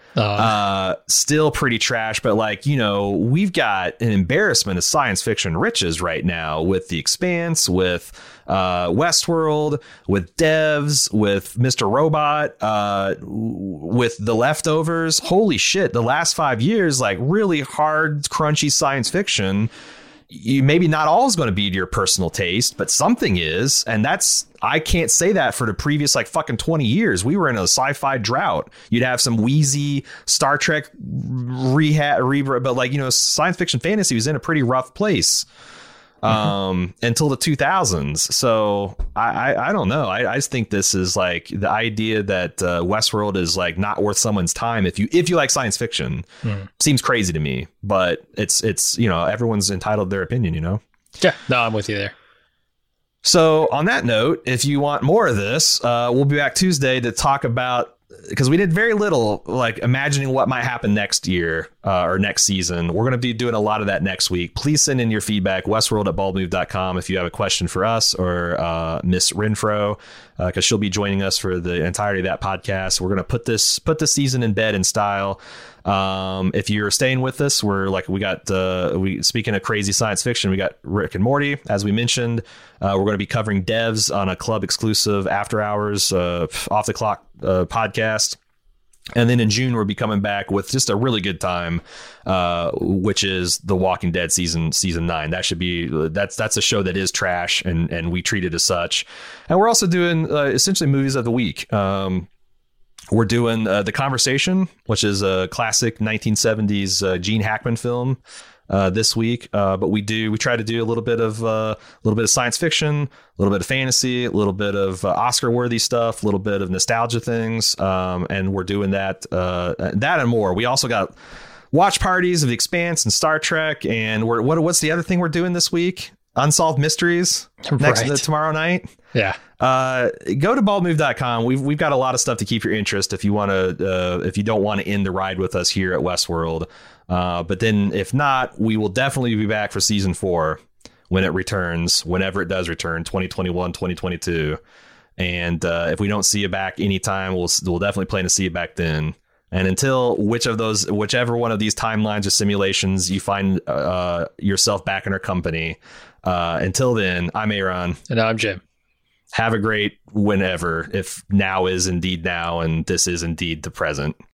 Still pretty trash. But like, you know, we've got an embarrassment of science fiction riches right now with The Expanse, with Westworld, with Devs, with Mr. Robot, with The Leftovers. Holy shit. The last 5 years, like, really hard, crunchy science fiction. You maybe not all is going to be to your personal taste, but something is. And that's, I can't say that for the previous like fucking 20 years. We were in a sci-fi drought. You'd have some wheezy Star Trek but like, you know, science fiction fantasy was in a pretty rough place until the 2000s. So I don't know. I just think this is like the idea that Westworld is like not worth someone's time. If you like science fiction, seems crazy to me, but it's, you know, everyone's entitled to their opinion, you know? Yeah, no, I'm with you there. So on that note, if you want more of this, we'll be back Tuesday to talk about, because we did very little like imagining what might happen next year or next season. We're going to be doing a lot of that next week. Please send in your feedback, westworld@baldmove.com, if you have a question for us or Miss Renfro, because she'll be joining us for the entirety of that podcast. We're going to put this season in bed in style. If you're staying with us, we speaking of crazy science fiction, we got Rick and Morty, as we mentioned. We're going to be covering Devs on a club exclusive after hours, off the clock podcast. And then in June, we'll be coming back with just a really good time, which is the Walking Dead season 9. That should be that's a show that is trash, and we treat it as such. And we're also doing essentially movies of the week. We're doing The Conversation, which is a classic 1970s Gene Hackman film this week. But we try to do a little bit of science fiction, a little bit of fantasy, a little bit of Oscar-worthy stuff, a little bit of nostalgia things. And we're doing that and more. We also got watch parties of The Expanse and Star Trek. And what's the other thing we're doing this week? Unsolved Mysteries tomorrow night. Yeah. Go to baldmove.com. We've got a lot of stuff to keep your interest if you want to, if you don't want to end the ride with us here at Westworld. But then if not, we will definitely be back for season 4 when it returns, whenever it does return, 2021, 2022. And if we don't see you back anytime, we'll definitely plan to see you back then. And until whichever one of these timelines or simulations you find yourself back in our company, until then, I'm Aaron. And I'm Jim. Have a great whenever, if now is indeed now and this is indeed the present.